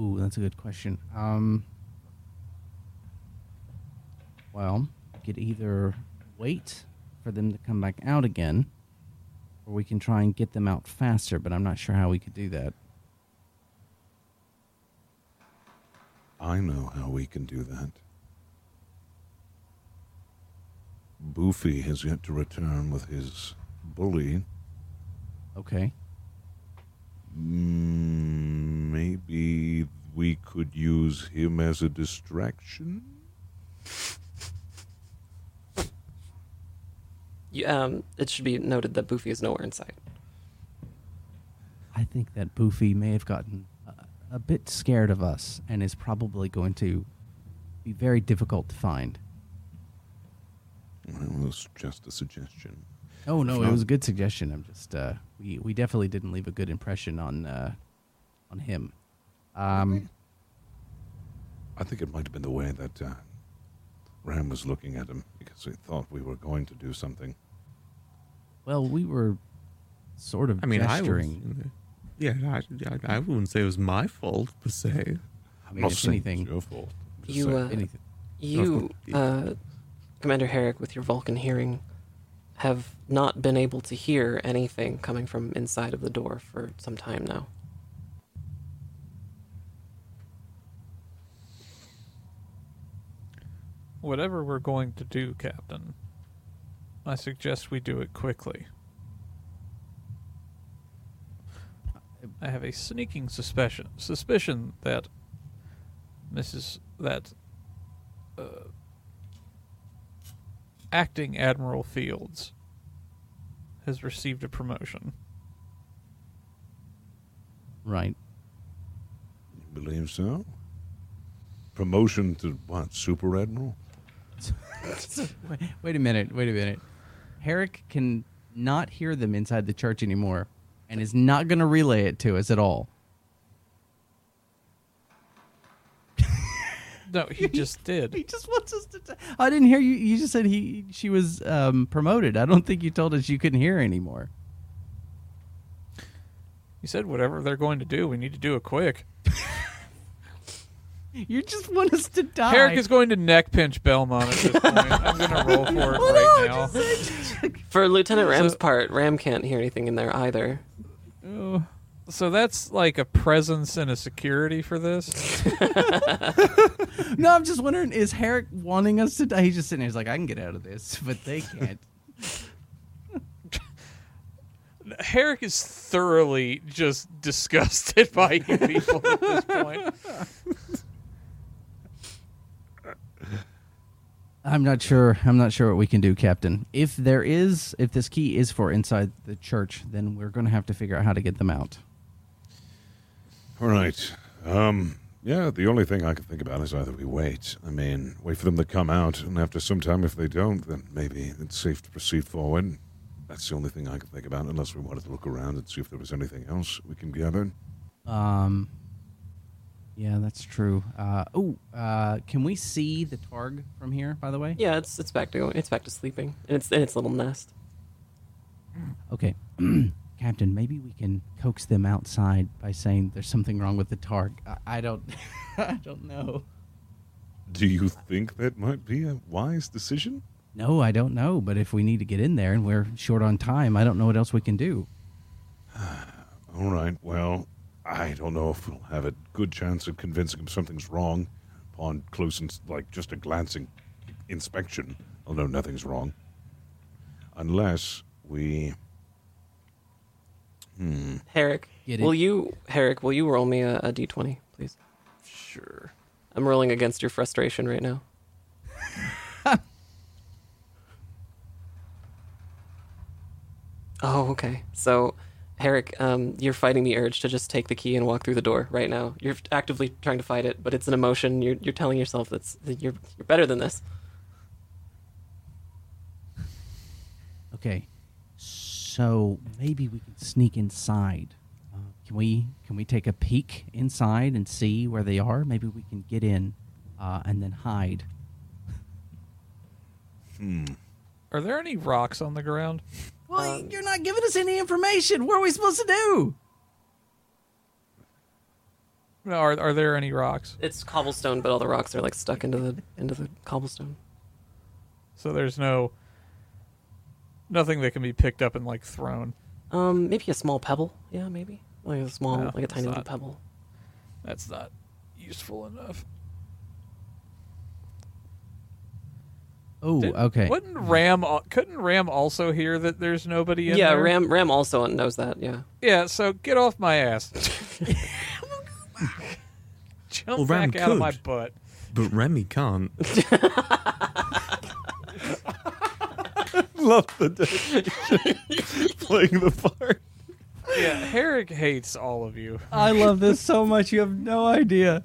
Ooh, that's a good question. Um, well, we could either wait for them to come back out again, or we can try and get them out faster, but I'm not sure how we could do that. I know how we can do that. Boofy has yet to return with his bully. Okay. Maybe we could use him as a distraction? You, um, it should be noted that Boofy is nowhere in sight. I think that Boofy may have gotten a, a bit scared of us and is probably going to be very difficult to find. Well, it was just a suggestion. Oh, no, it was a good suggestion. I'm just, uh, we, we definitely didn't leave a good impression on, uh, on him. Um, I think it might have been the way that, uh, Ram was looking at him because he thought we were going to do something. Well, we were sort of I mean, gesturing. I was, yeah, I, I wouldn't say it was my fault, per se. I mean, if anything, it's your fault. You, uh, anything. you, uh, Commander Herrek, with your Vulcan hearing, have not been able to hear anything coming from inside of the door for some time now. Whatever we're going to do, Captain, I suggest we do it quickly. I have a sneaking suspicion, suspicion that Missus that uh, Acting Admiral Fields has received a promotion. Right. You believe so? Promotion to what? Super Admiral? wait, wait a minute. Wait a minute. Herrek can not hear them inside the church anymore and is not going to relay it to us at all. No, he just did. He just wants us to. T- I didn't hear you. You just said he. She was um, promoted. I don't think you told us you couldn't hear anymore. You said whatever they're going to do, we need to do it quick. You just want us to die. Herrek is going to neck pinch Belmont at this point. I'm going to roll for it right now. Said- for Lieutenant Ram's so, part, Ram can't hear anything in there either. Oh. So that's like a presence and a security for this? No, I'm just wondering, is Herrek wanting us to die? He's just sitting there, he's like, I can get out of this, but they can't. Herrek is thoroughly just disgusted by you people at this point. I'm not sure. I'm not sure what we can do, Captain. If there is, if this key is for inside the church, then we're going to have to figure out how to get them out. All right. Um, yeah, the only thing I can think about is either we wait. I mean, wait for them to come out, and after some time, if they don't, then maybe it's safe to proceed forward. That's the only thing I can think about, unless we wanted to look around and see if there was anything else we can gather. Um. Yeah, that's true. Uh, oh, uh, can we see the targ from here? By the way, yeah, it's it's back to it's back to sleeping, and it's in its little nest. Okay, Captain, maybe we can coax them outside by saying there's something wrong with the targ. I, I don't, I don't know. Do you think that might be a wise decision? No, I don't know. But if we need to get in there and we're short on time, I don't know what else we can do. All right. Well. I don't know if we'll have a good chance of convincing him something's wrong upon close, ins- like, just a glancing inspection. I'll know nothing's wrong. Unless we... Hmm. Herrek, will you, Herrek, will you roll me a, a d twenty, please? Sure. I'm rolling against your frustration right now. Oh, okay. So... Herrek, um, you're fighting the urge to just take the key and walk through the door right now. You're actively trying to fight it, but it's an emotion. You're you're telling yourself that's, that you're you're better than this. Okay, so maybe we can sneak inside. Uh, can we can we take a peek inside and see where they are? Maybe we can get in uh, and then hide. Hmm. Are there any rocks on the ground? Well, um, you're not giving us any information. What are we supposed to do? No, are are there any rocks? It's cobblestone, but all the rocks are like stuck into the into the cobblestone. So there's no nothing that can be picked up and like thrown. Um, maybe a small pebble. Yeah, maybe like a small, no, like a tiny not, little pebble. That's not useful enough. Oh, Did, okay. Wouldn't Ram? Couldn't Ram also hear that there's nobody in yeah, there? Yeah, Ram. Ram also knows that. Yeah. Yeah. So get off my ass. Jump well, back Ram out could, of my butt. But Remy can't. Love the dedication. Playing the part. Yeah, Herrek hates all of you. I love this so much. You have no idea.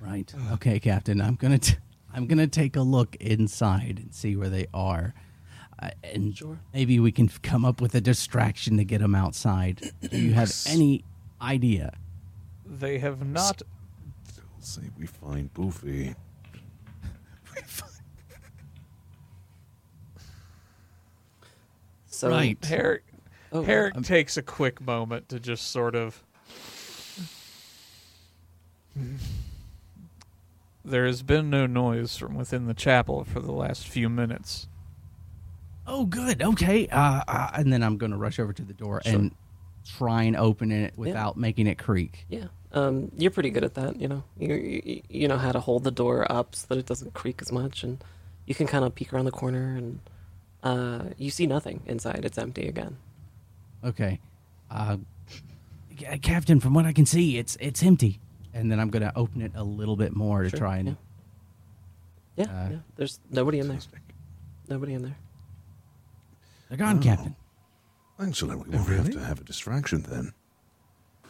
Right. Okay, Captain. I'm gonna t- I'm gonna take a look inside and see where they are, uh, and sure. Maybe we can f- come up with a distraction to get them outside. Do you have any idea? They have not. They'll say we find Boofy. we find. So right. Herrek oh, um, takes a quick moment to just sort of. There has been no noise from within the chapel for the last few minutes. Oh, good. Okay. Uh, uh, and then I'm going to rush over to the door sure. and try and open it without yeah. making it creak. Yeah. Um, you're pretty good at that, you know. You, you you know how to hold the door up so that it doesn't creak as much, and you can kind of peek around the corner, and uh, you see nothing inside. It's empty again. Okay. Uh, Captain, from what I can see, it's it's empty. And then I'm going to open it a little bit more to sure, try and... Yeah, yeah, uh, yeah. There's nobody in there. Nobody in there. They're gone, oh. Captain. Excellent. We won't really? have to have a distraction then.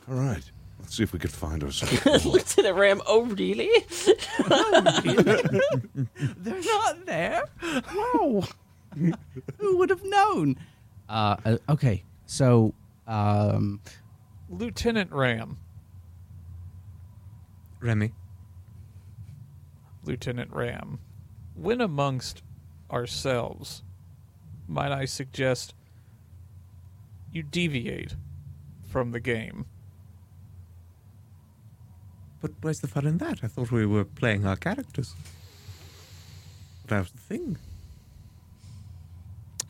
All right. Let's see if we could find ourselves. Lieutenant Ram, oh, really? oh, really? They're not there? Wow. Who would have known? Uh, uh, okay, so... Um, Lieutenant Ram... Remy. Lieutenant Ram, when amongst ourselves, might I suggest you deviate from the game? But where's the fun in that? I thought we were playing our characters. That was the thing.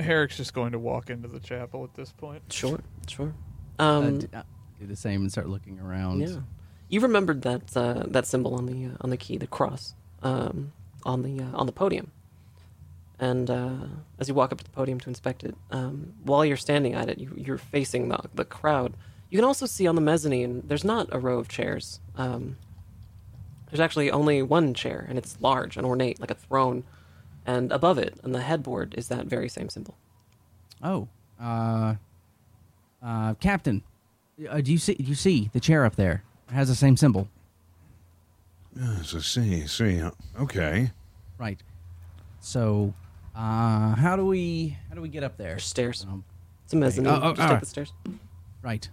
Herrick's just going to walk into the chapel at this point. Sure, sure. Um, uh, do the same and start looking around. Yeah, you remembered that uh, that symbol on the uh, on the key, the cross, um, on the uh, on the podium. And uh, as you walk up to the podium to inspect it, um, while you're standing at it, you, you're facing the the crowd. You can also see on the mezzanine, there's not a row of chairs. Um, there's actually only one chair, and it's large and ornate, like a throne. And above it, on the headboard, is that very same symbol. Oh, uh, uh, Captain, uh, do you see? Do you see the chair up there? It has the same symbol. Yes, I see. See, okay. Right. So, uh, how do we? How do we get up there? There's stairs. Um, it's a mezzanine. Okay. Oh, oh, just take right. the stairs. Right.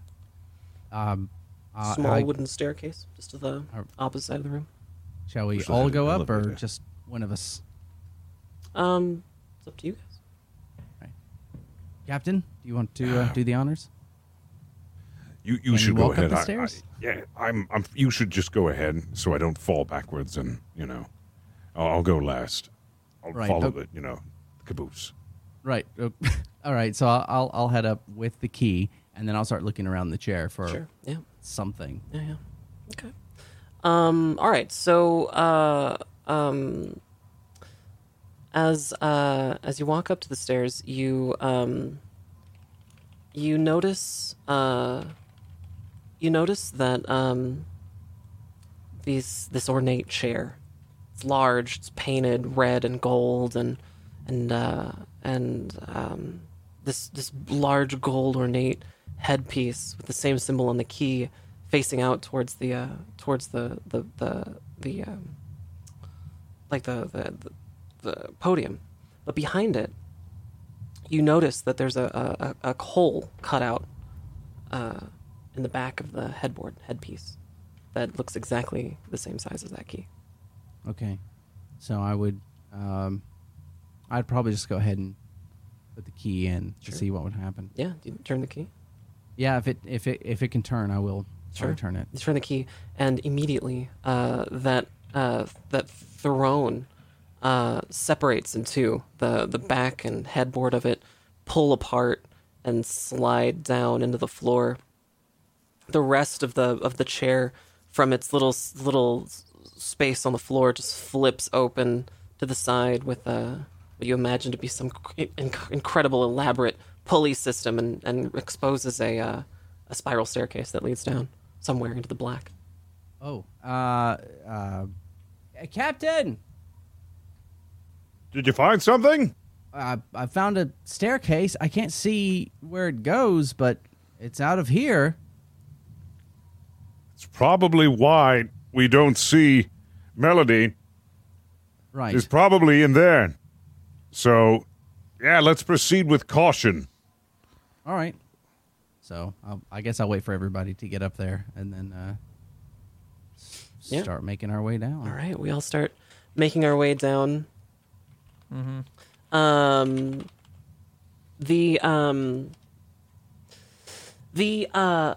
Um, uh, Small I, wooden staircase, just to the uh, opposite side of the room. Shall we Shall all go up, or there? Just one of us? Um, it's up to you guys. Right. Captain, do you want to uh, do the honors? You you Can should you go ahead. I, I, yeah, I'm. I'm. You should just go ahead, so I don't fall backwards, and you know, I'll, I'll go last. I'll right. follow okay. the, you know, the caboose. Right. All right. So I'll I'll head up with the key. And then I'll start looking around the chair for sure. yeah. something. Yeah, yeah. Okay. Um, all right. So uh, um, as uh, as you walk up to the stairs, you um, you notice uh, you notice that um, these this ornate chair. It's large. It's painted red and gold, and and uh, and um, this this large gold ornate headpiece with the same symbol on the key, facing out towards the uh, towards the the the, the um, like the, the the podium, but behind it, you notice that there's a a, a hole cut out uh, in the back of the headboard headpiece that looks exactly the same size as that key. Okay, so I would um, I'd probably just go ahead and put the key in sure. to see what would happen. Yeah, do you turn the key? Yeah, if it if it if it can turn, I will sure. turn it. You turn the key, and immediately uh, that uh, that throne uh, separates in two. The the back and headboard of it pull apart and slide down into the floor. The rest of the of the chair, from its little little space on the floor, just flips open to the side with a, what you imagine to be some inc- incredible elaborate pulley system, and, and exposes a uh, a spiral staircase that leads down somewhere into the black. Oh, uh, uh, Captain! Did you find something? Uh, I found a staircase. I can't see where it goes, but it's out of here. It's probably why we don't see Melody. Right. It's probably in there. So, yeah, let's proceed with caution. All right. So I'll, I guess I'll wait for everybody to get up there and then uh, yeah. start making our way down. All right. We all start making our way down. Mm-hmm. Um, the um, the uh,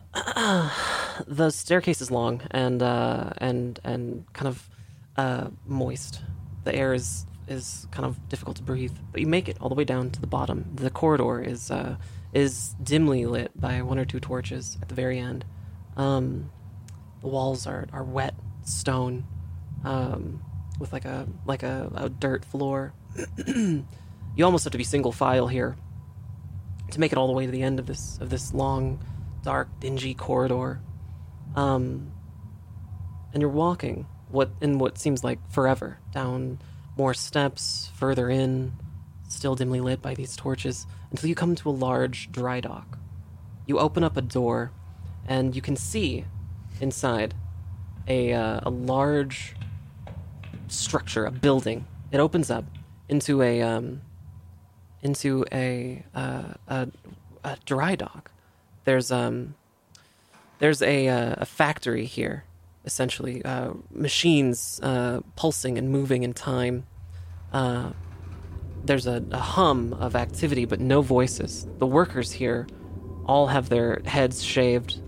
the staircase is long and uh, and and kind of uh, moist. The air is. is kind of difficult to breathe, but you make it all the way down to the bottom. The corridor is uh, is dimly lit by one or two torches at the very end. Um, the walls are, are wet stone um, with like a like a, a dirt floor. You almost have to be single file here to make it all the way to the end of this of this long, dark, dingy corridor. Um, and you're walking what in what seems like forever down. More steps further in, still dimly lit by these torches, until you come to a large dry dock. You open up a door, and you can see inside a uh, a large structure, a building. It opens up into a um, into a, uh, a a dry dock. There's um there's a uh, a factory here essentially, uh, machines uh, pulsing and moving in time. Uh, there's a, a hum of activity, but no voices. The workers here all have their heads shaved.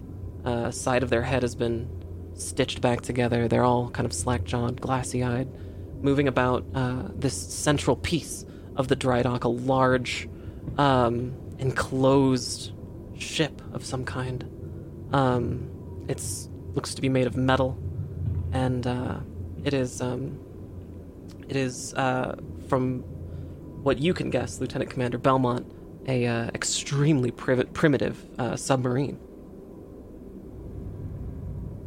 Uh, side of their head has been stitched back together. They're all kind of slack-jawed, glassy-eyed, moving about uh, this central piece of the dry dock, a large, um, enclosed ship of some kind. Um, it's looks to be made of metal, and uh, it is um, it is uh, from what you can guess, Lieutenant Commander Belmont, a uh, extremely priv- primitive uh, submarine.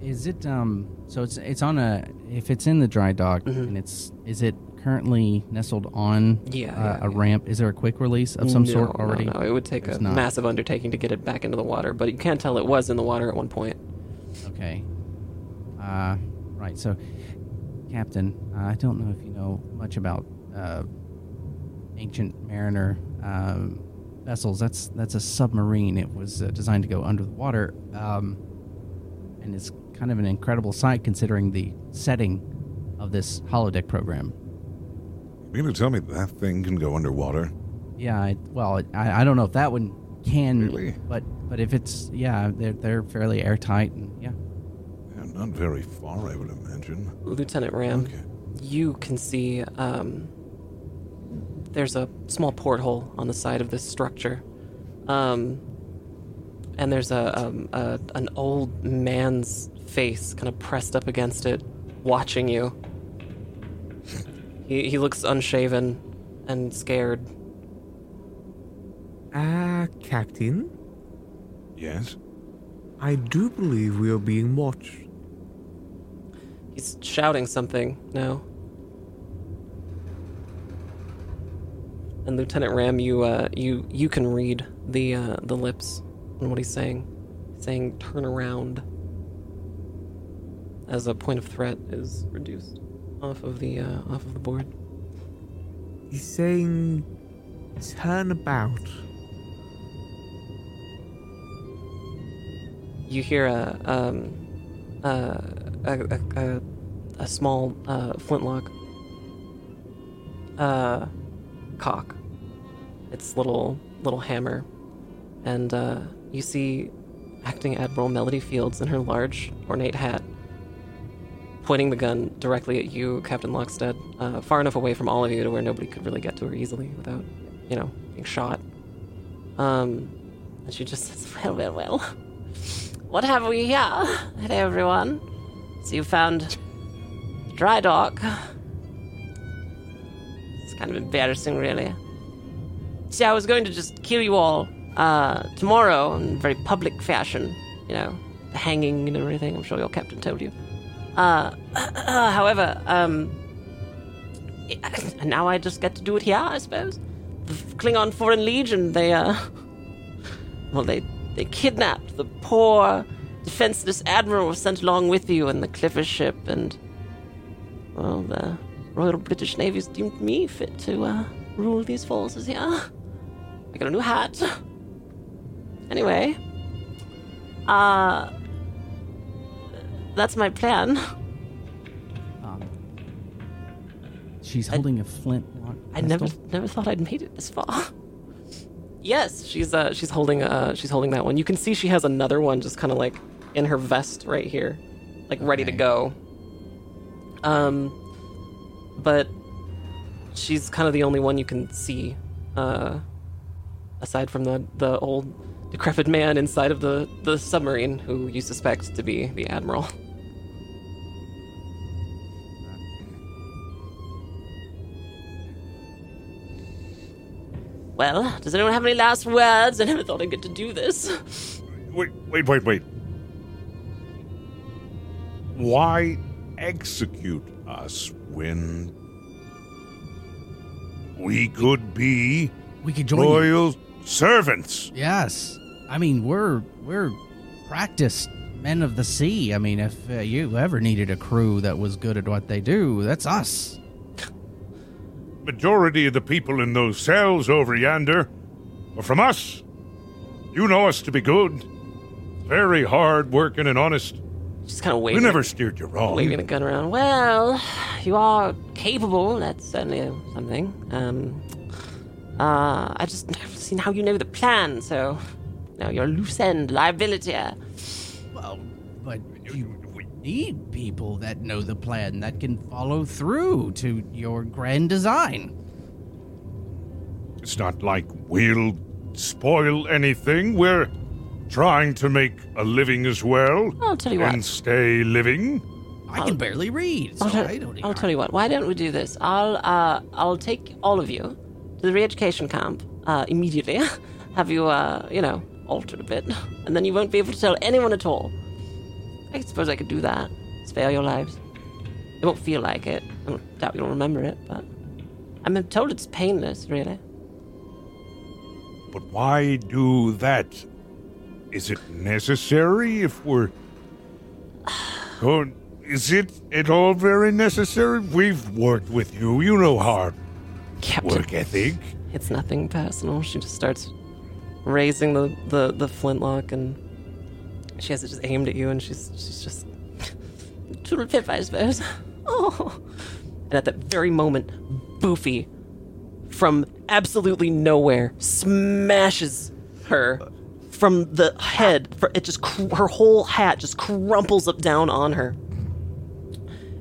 Is it um? So it's it's on a if it's in the dry dock, mm-hmm. and it's is it currently nestled on yeah, uh, yeah, a yeah. ramp? Is there a quick release of some no, sort already? No, no, it would take it's a not. massive undertaking to get it back into the water, but you can tell it was in the water at one point. Okay. Uh, right. So, Captain, uh, I don't know if you know much about uh, ancient mariner um, vessels. That's that's a submarine. It was uh, designed to go under the water, um, and it's kind of an incredible sight considering the setting of this holodeck program. You're going to tell me that thing can go underwater? Yeah, it, well, it, I, I don't know if that one can, really? but but if it's, yeah, they're, they're fairly airtight, and yeah. yeah. Not very far, I would imagine. Lieutenant Ram, okay. You can see um, there's a small porthole on the side of this structure. Um, and there's a, um, a an old man's face kind of pressed up against it, watching you. He he looks unshaven and scared. Ah, uh, Captain? Yes? I do believe we are being watched. He's shouting something now. And Lieutenant Ram, you uh, you you can read the uh, the lips and what he's saying. He's saying, turn around. As a point of threat is reduced off of the uh, off of the board. He's saying, turn about. You hear a um, uh, a, a, a small uh, flintlock uh, cock its little little hammer, and uh, you see Acting Admiral Melody Fields in her large ornate hat, pointing the gun directly at you, Captain Lockstead, uh, far enough away from all of you to where nobody could really get to her easily without, you know, being shot. Um, and she just says, well, well, well. What have we here? Hello, everyone. So you found dry dock. It's kind of embarrassing, really. See, I was going to just kill you all uh, tomorrow in very public fashion, you know, the hanging and everything. I'm sure your captain told you. Uh, uh, however, um, it, now I just get to do it here, I suppose. The Klingon Foreign Legion, they, uh, well, they, they kidnapped the poor, defenseless admiral sent along with you in the Clipper ship, and, well, the Royal British Navy's deemed me fit to, uh, rule these forces here. I got a new hat. Anyway, uh... that's my plan. Um, she's holding I, a flintlock. I never, never thought I'd made it this far. Yes, she's uh, she's holding uh, she's holding that one. You can see she has another one, just kind of like in her vest right here, like ready okay. to go. Um, but she's kind of the only one you can see, uh, aside from the the old decrepit man inside of the the submarine, who you suspect to be the admiral. Well, does anyone have any last words? I never thought I'd get to do this. Wait, wait, wait, wait. Why execute us when we could be we could join royal you. servants? Yes. I mean, we're we're practiced men of the sea. I mean, if uh, you ever needed a crew that was good at what they do, that's us. Majority of the people in those cells over yonder are from us. You know us to be good. Very hard working and honest. Just kind of waving. We never steered you wrong. Waving the gun around. Well, you are capable. That's certainly something. Um, uh, I just haven't seen how you know the plan, so... No, you're a loose end liability. Well, but we need people that know the plan, that can follow through to your grand design. It's not like we'll spoil anything. We're trying to make a living as well. I'll tell you what. And stay living. I I'll, can barely read, so I'll, tell, I don't I'll tell you what. Why don't we do this? I'll uh, I'll take all of you to the re-education camp uh, immediately. Have you, uh, you know, altered a bit. And then you won't be able to tell anyone at all. I suppose I could do that. Spare your lives. It won't feel like it. I doubt you'll remember it, but... I'm told it's painless, really. But why do that? Is it necessary if we're... going... Is it at all very necessary? We've worked with you. You know our Captain, work ethic. It's nothing personal. She just starts... raising the, the, the flintlock, and she has it just aimed at you, and she's she's just toodle pip, I suppose. Oh, and at that very moment, Boofy, from absolutely nowhere, smashes her from the head. It just her whole hat just crumples up down on her,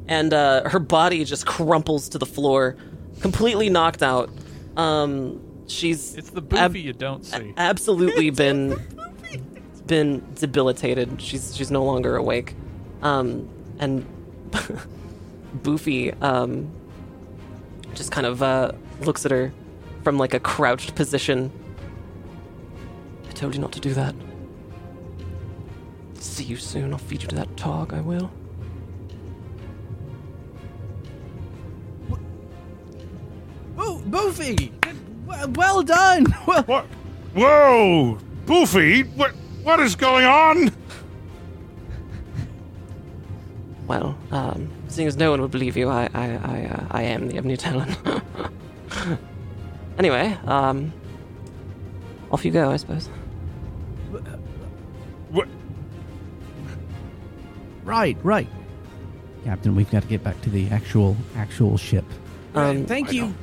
and uh, her body just crumples to the floor, completely knocked out. Um. She's it's the Boofy ab- you don't see. Absolutely been been debilitated. She's she's no longer awake, um, and Boofy um, just kind of uh, looks at her from like a crouched position. I told you not to do that. See you soon. I'll feed you to that tog. I will. Oh, Boofy. Well done! Well- what? Whoa! Boofy! What, what is going on? Well, um, seeing as no one would believe you, I I, I, uh, I am the Omni-Talon. Anyway, um, off you go, I suppose. What? Right, right. Captain, we've got to get back to the actual, actual ship. Um, Thank you.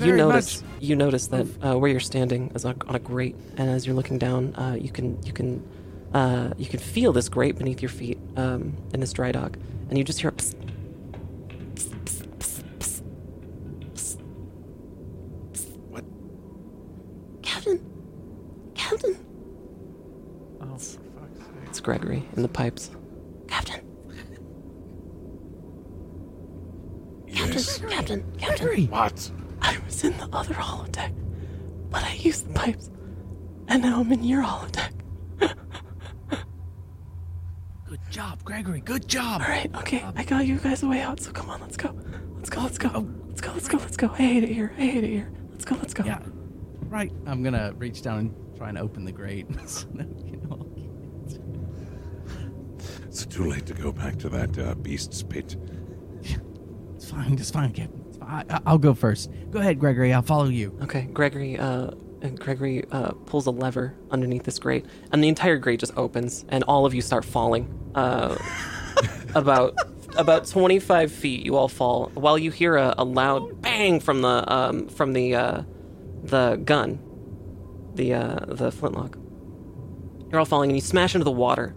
You notice, you notice that uh, where you're standing is on a grate, and as you're looking down, uh, you can you can uh, you can feel this grate beneath your feet um, in this dry dock, and you just hear a psst, psst, psst, psst, psst, psst, psst. What? Captain, Captain. Oh, for fuck's sake! It's Gregory in the pipes. Captain. Yes. Captain, Captain, Captain. Gregory. What? I was in the other holodeck, but I used the pipes, and now I'm in your holodeck. Good job, Gregory. Good job. All right, okay. Um, I got you guys away out, so come on, let's go. Let's go, let's go. Oh, let's go, let's go, let's go. I hate it here. I hate it here. Let's go, let's go. Yeah, right. I'm going to reach down and try and open the grate. So now we can all get it. It's too late to go back to that uh, beast's pit. Yeah. It's fine. It's fine, Captain. I, I'll go first. Go ahead, Gregory. I'll follow you. Okay, Gregory. Uh, Gregory uh, pulls a lever underneath this grate, and the entire grate just opens, and all of you start falling. Uh, about about twenty-five feet, you all fall. While you hear a, a loud bang from the um, from the uh, the gun, the uh, the flintlock, you're all falling, and you smash into the water.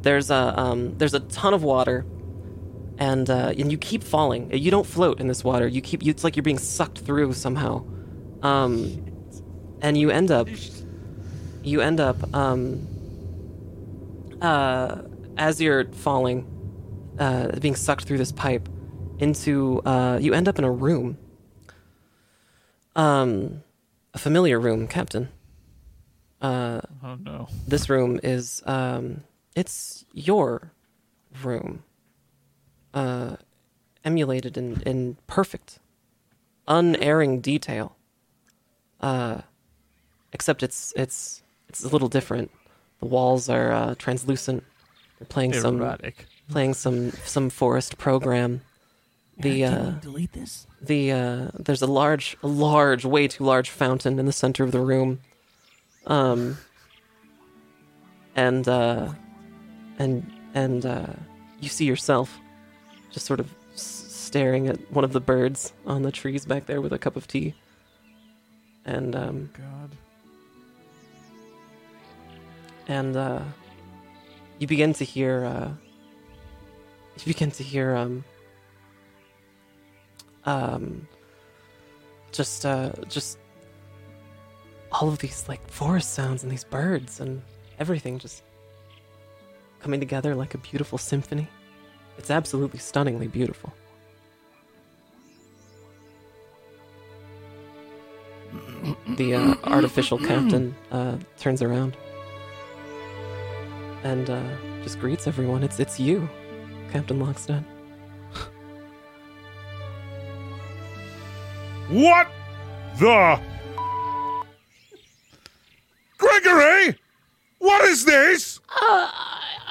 There's a um, there's a ton of water. And uh, and you keep falling. You don't float in this water. You keep. It's like you're being sucked through somehow, um, and you end up. You end up um, uh, as you're falling, uh, being sucked through this pipe, into. Uh, you end up in a room. Um, a familiar room, Captain. Uh, oh no! This room is. Um, it's your room. Uh, emulated in, in perfect, unerring detail. Uh, except it's it's it's a little different. The walls are uh, translucent. They're playing Erotic. some playing some some forest program. The uh, Can you delete this? The uh, there's a large a large way too large fountain in the center of the room. Um. And uh, and and uh. you see yourself just sort of s- staring at one of the birds on the trees back there with a cup of tea. And, um... God. And, uh... you begin to hear, uh... You begin to hear, um... Um... Just, uh... Just... all of these, like, forest sounds and these birds and everything just coming together like a beautiful symphony. It's absolutely stunningly beautiful. The uh, artificial captain uh, turns around and uh, just greets everyone. It's it's you, Captain Lockstead. What the... Gregory, what is this? Uh,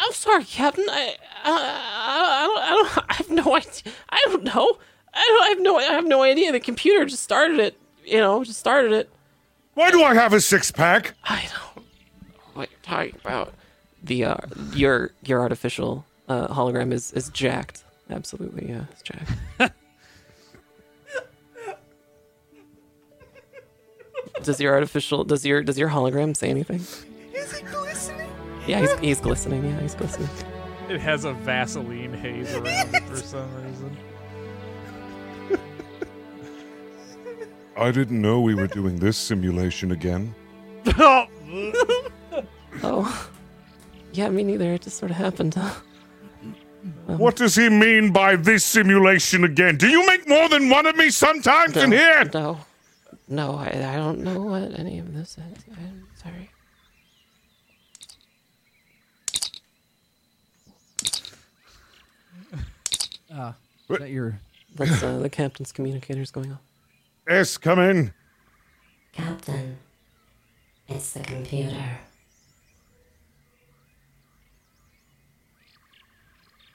I'm sorry, Captain. I, I, I, don't, I, don't, I have no idea. I don't know. I, don't, I have no. I have no idea. The computer just started it. You know, just started it. Why do I have a six pack? I don't know what you're talking about. The uh, your your artificial uh, hologram is is jacked. Absolutely, yeah, it's jacked. Does your artificial does your does your hologram say anything? Is he glistening? Yeah, he's he's glistening. Yeah, he's glistening. It has a Vaseline haze around yes. it for some reason. I didn't know we were doing this simulation again. Oh, yeah, me neither. It just sort of happened. Huh? Um, what does he mean by this simulation again? Do you make more than one of me sometimes no, in here? No. No, I, I don't know what any of this is. I'm sorry. Uh, is that your... That's uh, the captain's communicator's going off. Yes, come in. Captain, it's the computer.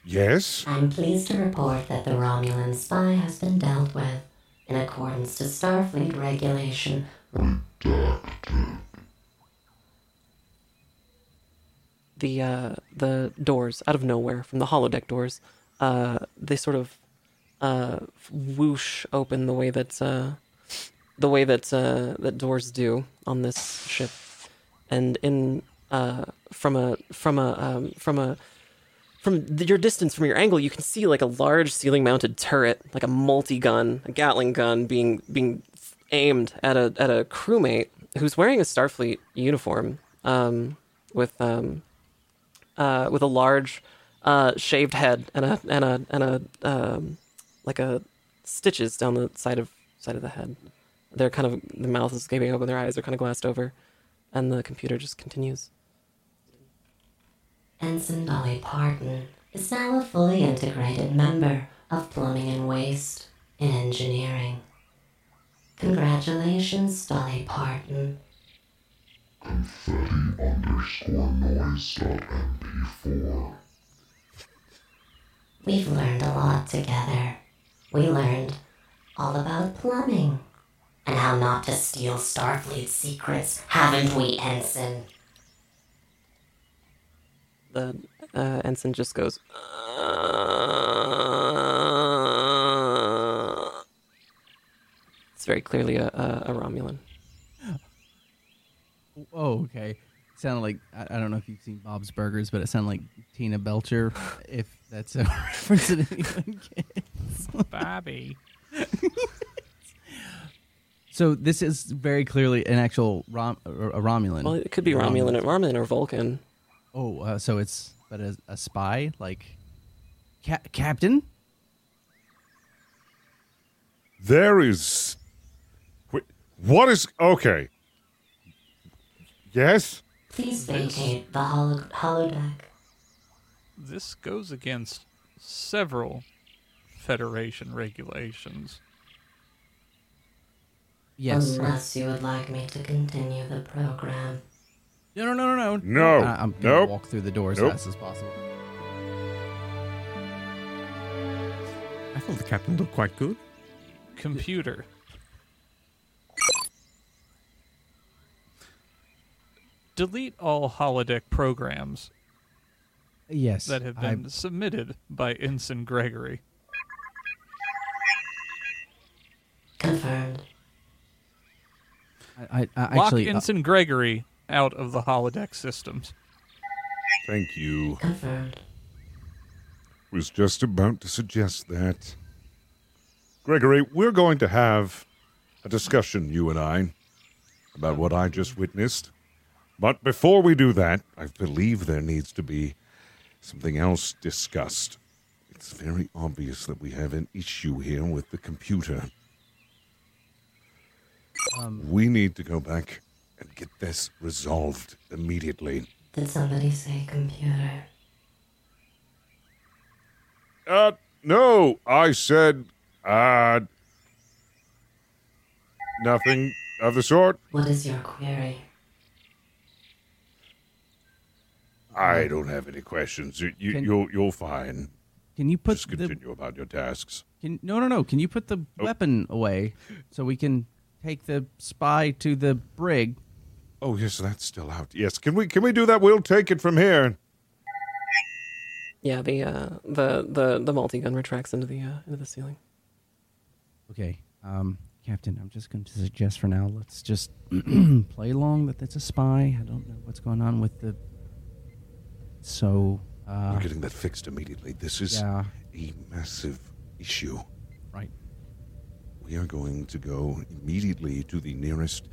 Yes? I'm pleased to report that the Romulan spy has been dealt with. In accordance to Starfleet regulation. Redacted. The uh, the doors, out of nowhere, from the holodeck doors, uh, they sort of uh, whoosh open the way that uh, the way that uh, that doors do on this ship, and in uh, from a from a um, from a. From your distance, from your angle, you can see like a large ceiling-mounted turret, like a multi-gun, a Gatling gun, being being aimed at a at a crewmate who's wearing a Starfleet uniform, um, with um, uh, with a large uh, shaved head and a and a and a um, like a stitches down the side of side of the head. They're kind of the mouth is gaping open, their eyes are kind of glassed over, and the computer just continues. Ensign Dolly Parton is now a fully integrated member of Plumbing and Waste in Engineering. Congratulations, Dolly Parton. Confetti underscore noise dot M P four. We've learned a lot together. We learned all about plumbing. And how not to steal Starfleet secrets, haven't we, Ensign? The uh, ensign just goes, uh... It's very clearly a, a, a Romulan. Oh, okay. It sounded like, I, I don't know if you've seen Bob's Burgers, but it sounded like Tina Belcher, if that's a reference that anyone gets. Bobby. So this is very clearly an actual Rom- a Romulan. Well, it could be Romulan, Romulan, Romulan or Vulcan. Oh, uh, so it's but a, a spy, like ca- captain. There is, wait, what is okay? Yes. Please vacate the hol- holodeck. This goes against several Federation regulations. Yes. Unless you would like me to continue the program. No, no, no, no, no. No. I, I'm going to nope. walk through the door as nope. fast as possible. I thought the captain looked quite good. Computer. Delete all holodeck programs. Yes, that have been I'm... submitted by Ensign Gregory. Confirmed. I, I, I Lock actually, Ensign uh... Gregory out of the holodeck systems. Thank you. Confirmed. Was just about to suggest that. Gregory, we're going to have a discussion, you and I, about what I just witnessed. But before we do that, I believe there needs to be something else discussed. It's very obvious that we have an issue here with the computer. Um, we need to go back and get this resolved immediately. Did somebody say computer? Uh, no, I said, uh, nothing of the sort. What is your query? I don't have any questions. You, you, can, you're, you're fine. Can you put Just continue the, about your tasks. Can, no, no, no. Can you put the oh. weapon away so we can take the spy to the brig? Oh, yes, that's still out. Yes, can we can we do that? We'll take it from here. Yeah, the uh, the, the, the multi-gun retracts into the, uh, into the ceiling. Okay, um... Captain, I'm just going to suggest for now, let's just play along that it's a spy. I don't know what's going on with the... So... Uh, We're getting that fixed immediately. This is yeah. a massive issue. Right. We are going to go immediately to the nearest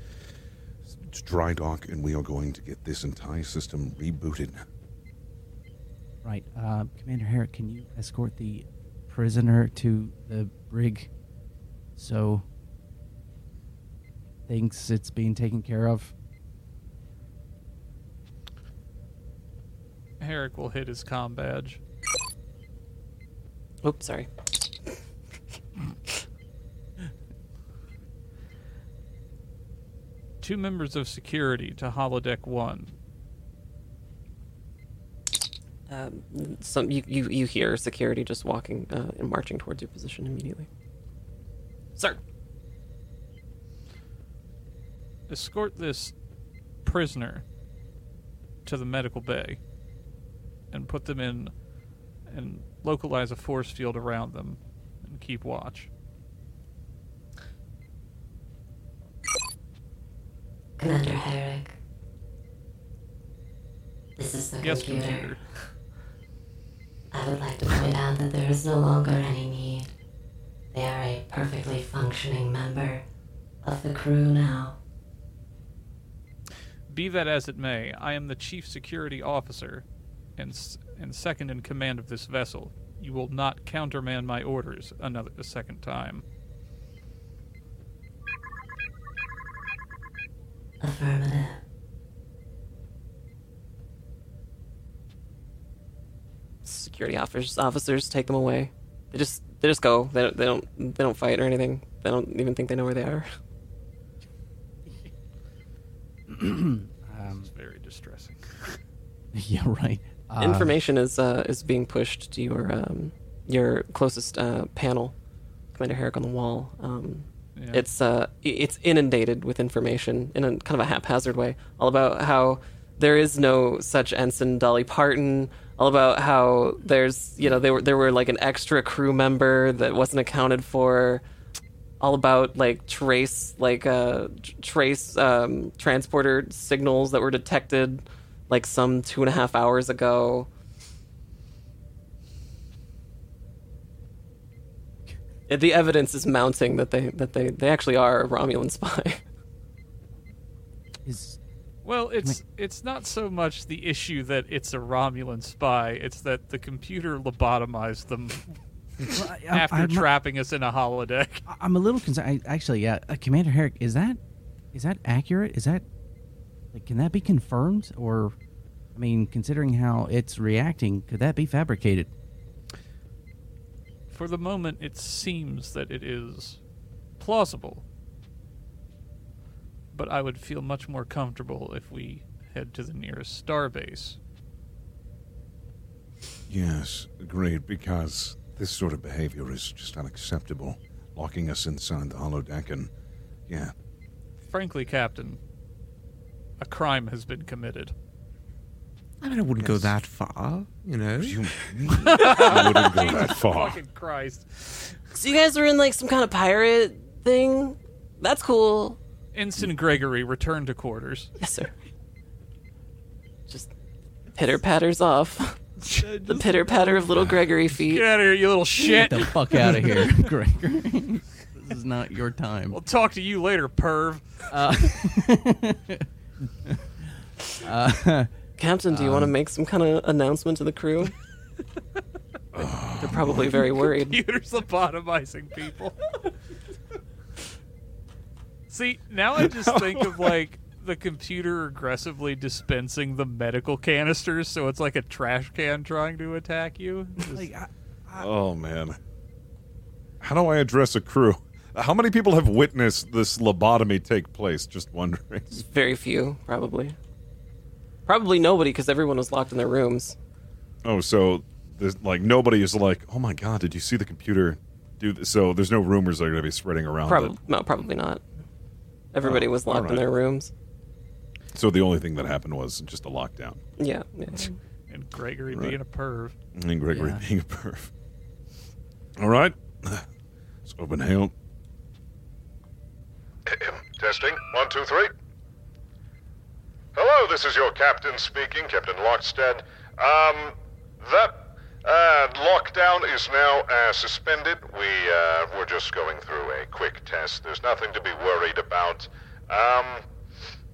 dry dock, and we are going to get this entire system rebooted. Right. Uh, Commander Herrek, can you escort the prisoner to the brig so... thinks it's being taken care of? Herrek will hit his comm badge. Oops, sorry. Two members of security to holodeck one. Um, some you, you, you hear security just walking uh, and marching towards your position immediately. Sir! Escort this prisoner to the medical bay and put them in and localize a force field around them and keep watch. Commander Herrek, this is the yes, computer. computer. I would like to point out that there is no longer any need. They are a perfectly functioning member of the crew now. Be that as it may, I am the chief security officer and and second in command of this vessel. You will not countermand my orders another a second time. Affirmative. Security officers, officers take them away. They just they just go. They don't, they don't they don't fight or anything. They don't even think they know where they are. um, it's very distressing. Yeah, right. Uh, Information is uh, is being pushed to your um, your closest uh, panel, Commander Herrek, on the wall. Um, yeah. It's uh, it's inundated with information in a kind of a haphazard way. All about how there is no such Ensign Dolly Parton. All about how there's you know there were there were like an extra crew member that wasn't accounted for. All about like trace, like uh, trace um, transporter signals that were detected, like some two and a half hours ago. The evidence is mounting that they that they, they actually are a Romulan spy. Is well, it's it's not so much the issue that it's a Romulan spy; it's that the computer lobotomized them. Well, I, After I'm, trapping us in a holodeck, I'm a little concerned. I, actually, yeah, uh, Commander Herrek, is that is that accurate? Is that like, can that be confirmed? Or, I mean, considering how it's reacting, could that be fabricated? For the moment, it seems that it is plausible, but I would feel much more comfortable if we head to the nearest starbase. Yes, agreed. Because this sort of behavior is just unacceptable, locking us inside the holodeck and, yeah. Frankly, Captain, a crime has been committed. I mean, I wouldn't yes. go that far, you know. You I wouldn't go that far. Fucking Christ. So you guys are in, like, some kind of pirate thing? That's cool. Ensign Gregory returned to quarters. Yes, sir. Just pitter-patters off. The pitter-patter of little Gregory feet. Get out of here, you little shit. Get the fuck out of here, Gregory. This is not your time. We'll talk to you later, perv. Uh... uh Captain, do you um, want to make some kind of announcement to the crew? Oh, they're probably very worried. Computers lobotomizing people. See, now I just think of, like, the computer aggressively dispensing the medical canisters, so it's like a trash can trying to attack you. Just... Like, I, I... Oh, man. How do I address a crew? How many people have witnessed this lobotomy take place? Just wondering. Very few, probably. Probably nobody, because everyone was locked in their rooms. Oh, so there's, like, nobody is like, oh my god, did you see the computer do this? So there's no rumors that are going to be spreading around. Probably, no, probably not. Everybody oh, was locked right. in their rooms. So the only thing that happened was just a lockdown. Yeah. yeah. And Gregory right. being a perv. And Gregory yeah. being a perv. All right. Let's open hail. Testing. One, two, three. Hello, this is your captain speaking, Captain Lockstead. Um, that uh, lockdown is now uh, suspended. We, uh, we're just going through a quick test. There's nothing to be worried about. Um,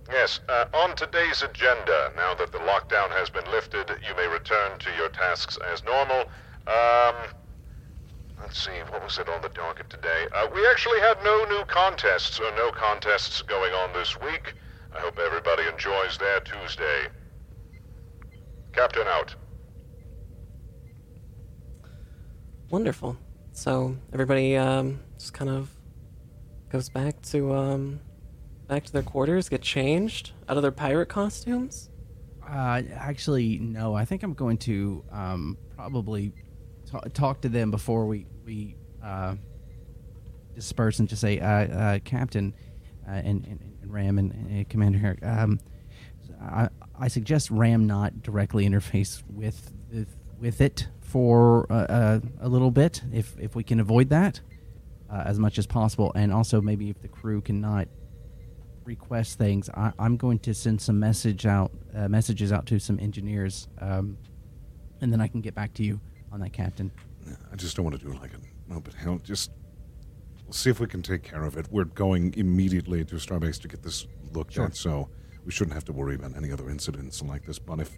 yes, uh, on today's agenda, now that the lockdown has been lifted, you may return to your tasks as normal. Um, let's see, what was it on the docket today? Uh, we actually had no new contests or no contests going on this week. I hope everybody enjoys their Tuesday. Captain out. Wonderful. So everybody um, just kind of goes back to um, back to their quarters, get changed out of their pirate costumes. Uh, actually, no. I think I'm going to um, probably t- talk to them before we we uh, disperse and just say, uh, uh, Captain, uh, and. and Ram and, and Commander Herrek. Um, I, I suggest Ram not directly interface with with, with it for uh, a little bit, if if we can avoid that uh, as much as possible, and also maybe if the crew cannot request things, I, I'm going to send some message out uh, messages out to some engineers, um, and then I can get back to you on that, Captain. I just don't want to do like a no, but hell, just. We'll see if we can take care of it. We're going immediately to Starbase to get this looked sure. at, so we shouldn't have to worry about any other incidents like this. But if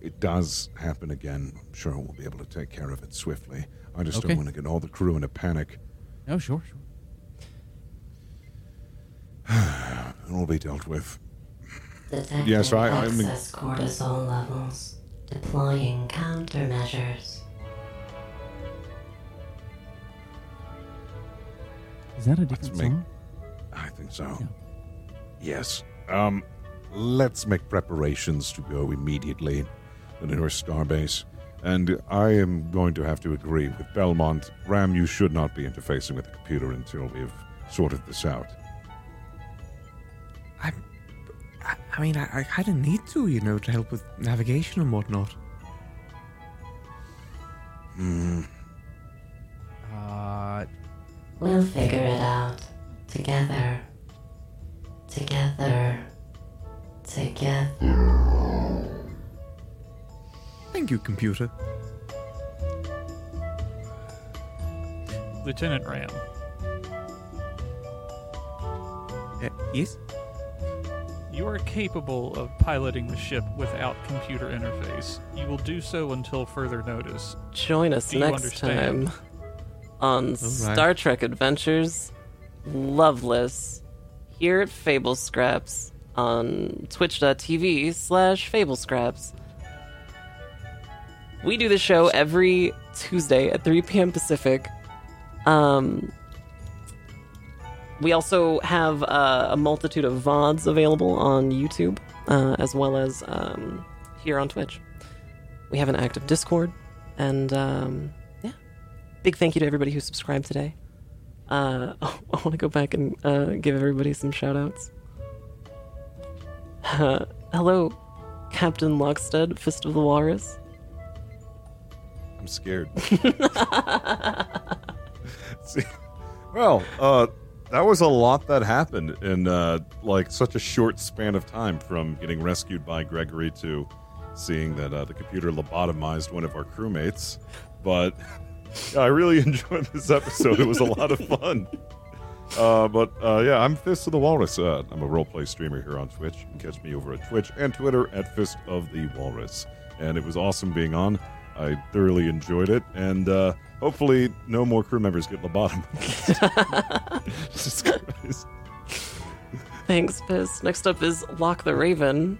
it does happen again, I'm sure we'll be able to take care of it swiftly. I just okay. don't want to get all the crew in a panic. Oh, sure, sure. It'll be dealt with. Detecting yes, I, I mean... excess cortisol levels. Deploying countermeasures. Is that a different make, song? I think so. Yeah. Yes. Um, let's make preparations to go immediately to the nearest starbase. And I am going to have to agree with Belmont. Ram, you should not be interfacing with the computer until we've sorted this out. I, I, I mean, I, I kind of need to, you know, to help with navigation and whatnot. Hmm. Uh... We'll figure it out. Together. Together. Together. Thank you, computer. Lieutenant Ram. Uh, yes? You are capable of piloting the ship without computer interface. You will do so until further notice. Join us next time. On right. Star Trek Adventures, Lovelace, here at Fable Scraps, on twitch.tv slash Fable Scraps. We do the show every Tuesday at three p.m. Pacific. Um, we also have uh, a multitude of V O Ds available on YouTube, uh, as well as um, here on Twitch. We have an active Discord, and... Um, big thank you to everybody who subscribed today. Uh, oh, I want to go back and uh, give everybody some shout-outs. Uh, hello, Captain Lockstead, Fist of the Walrus? I'm scared. See, well, uh, that was a lot that happened in uh, like such a short span of time, from getting rescued by Gregory to seeing that uh, the computer lobotomized one of our crewmates. But yeah, I really enjoyed this episode. It was a lot of fun. Uh, but uh, yeah, I'm Fist of the Walrus. Uh, I'm a roleplay streamer here on Twitch. You can catch me over at Twitch and Twitter at Fist of the Walrus. And it was awesome being on. I thoroughly enjoyed it, and uh, hopefully no more crew members get lobotomized. Thanks, Piss. Next up is Lock the Raven.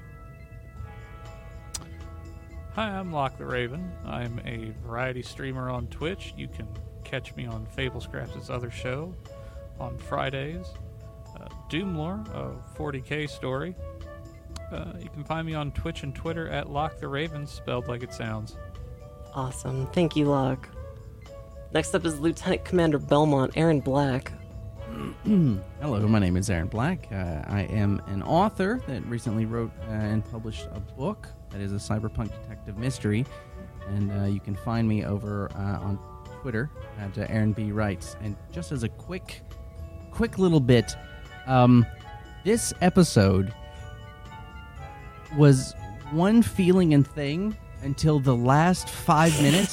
Hi, I'm Lock the Raven. I'm a variety streamer on Twitch. You can catch me on Fable Scraps' other show on Fridays. Uh, Doomlore, a forty K story. Uh, you can find me on Twitch and Twitter at Lock the Raven, spelled like it sounds. Awesome. Thank you, Locke. Next up is Lieutenant Commander Belmont, Aaron Black. Hello, my name is Aaron Black. Uh, I am an author that recently wrote uh, and published a book that is a cyberpunk detective mystery. And uh, you can find me over uh, on Twitter at uh, Aaron B. Writes. And just as a quick, quick little bit, um, this episode was one feeling and thing until the last five minutes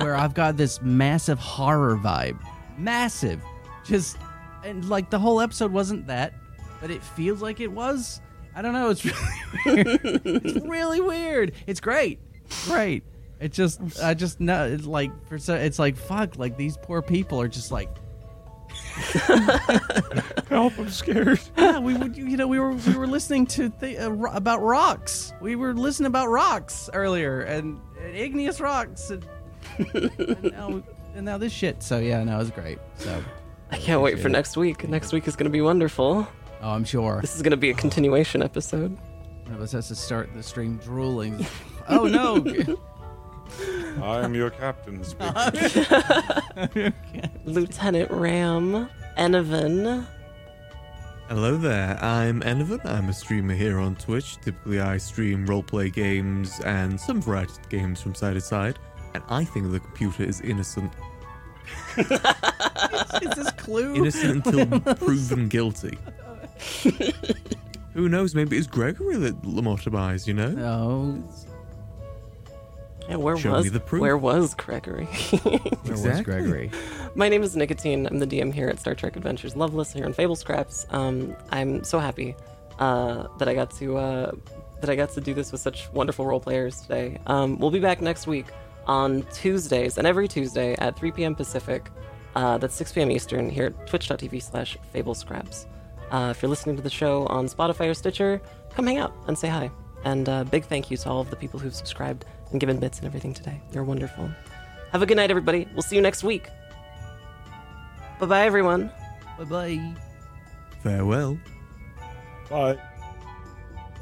where I've got this massive horror vibe. Massive. Just, and like the whole episode wasn't that, but it feels like it was. I don't know. It's really weird. It's really weird. It's great. Great. It just, I just know, it's like, for so, it's like, fuck, like these poor people are just like, help, I'm scared. Yeah, we would, you know, we were we were listening to th- uh, ro- about rocks. We were listening about rocks earlier, and, and igneous rocks, and, and, now, and now this shit. So yeah, no, it was great. So I can't wait for it. next week. Next week is going to be wonderful. Oh, I'm sure. This is going to be a continuation oh. episode. One of us has to start the stream drooling. Oh no. I'm your captain. Lieutenant Ram, Enevun. Hello there, I'm Enevun. I'm a streamer here on Twitch. Typically I stream roleplay games and some variety of games from side to side, and I think the computer is innocent. Is this Clue? Innocent until proven guilty. Who knows, maybe it's Gregory that lobotomized, you know? No. Yeah, where Show was where was Gregory? Where exactly. was Gregory? My name is Nikatine. I'm the D M here at Star Trek Adventures Lovelace here on Fable Scraps. Um, I'm so happy uh, that I got to uh, that I got to do this with such wonderful role players today. Um, we'll be back next week on Tuesdays, and every Tuesday at three p.m. Pacific. Uh, that's six p.m. Eastern here at twitch dot t v slash Fable Scraps. Uh, if you're listening to the show on Spotify or Stitcher, come hang out and say hi. And uh, big thank you to all of the people who've subscribed and given bits and everything today. You're wonderful. Have a good night, everybody. We'll see you next week. Bye-bye, everyone. Bye-bye. Farewell. Bye.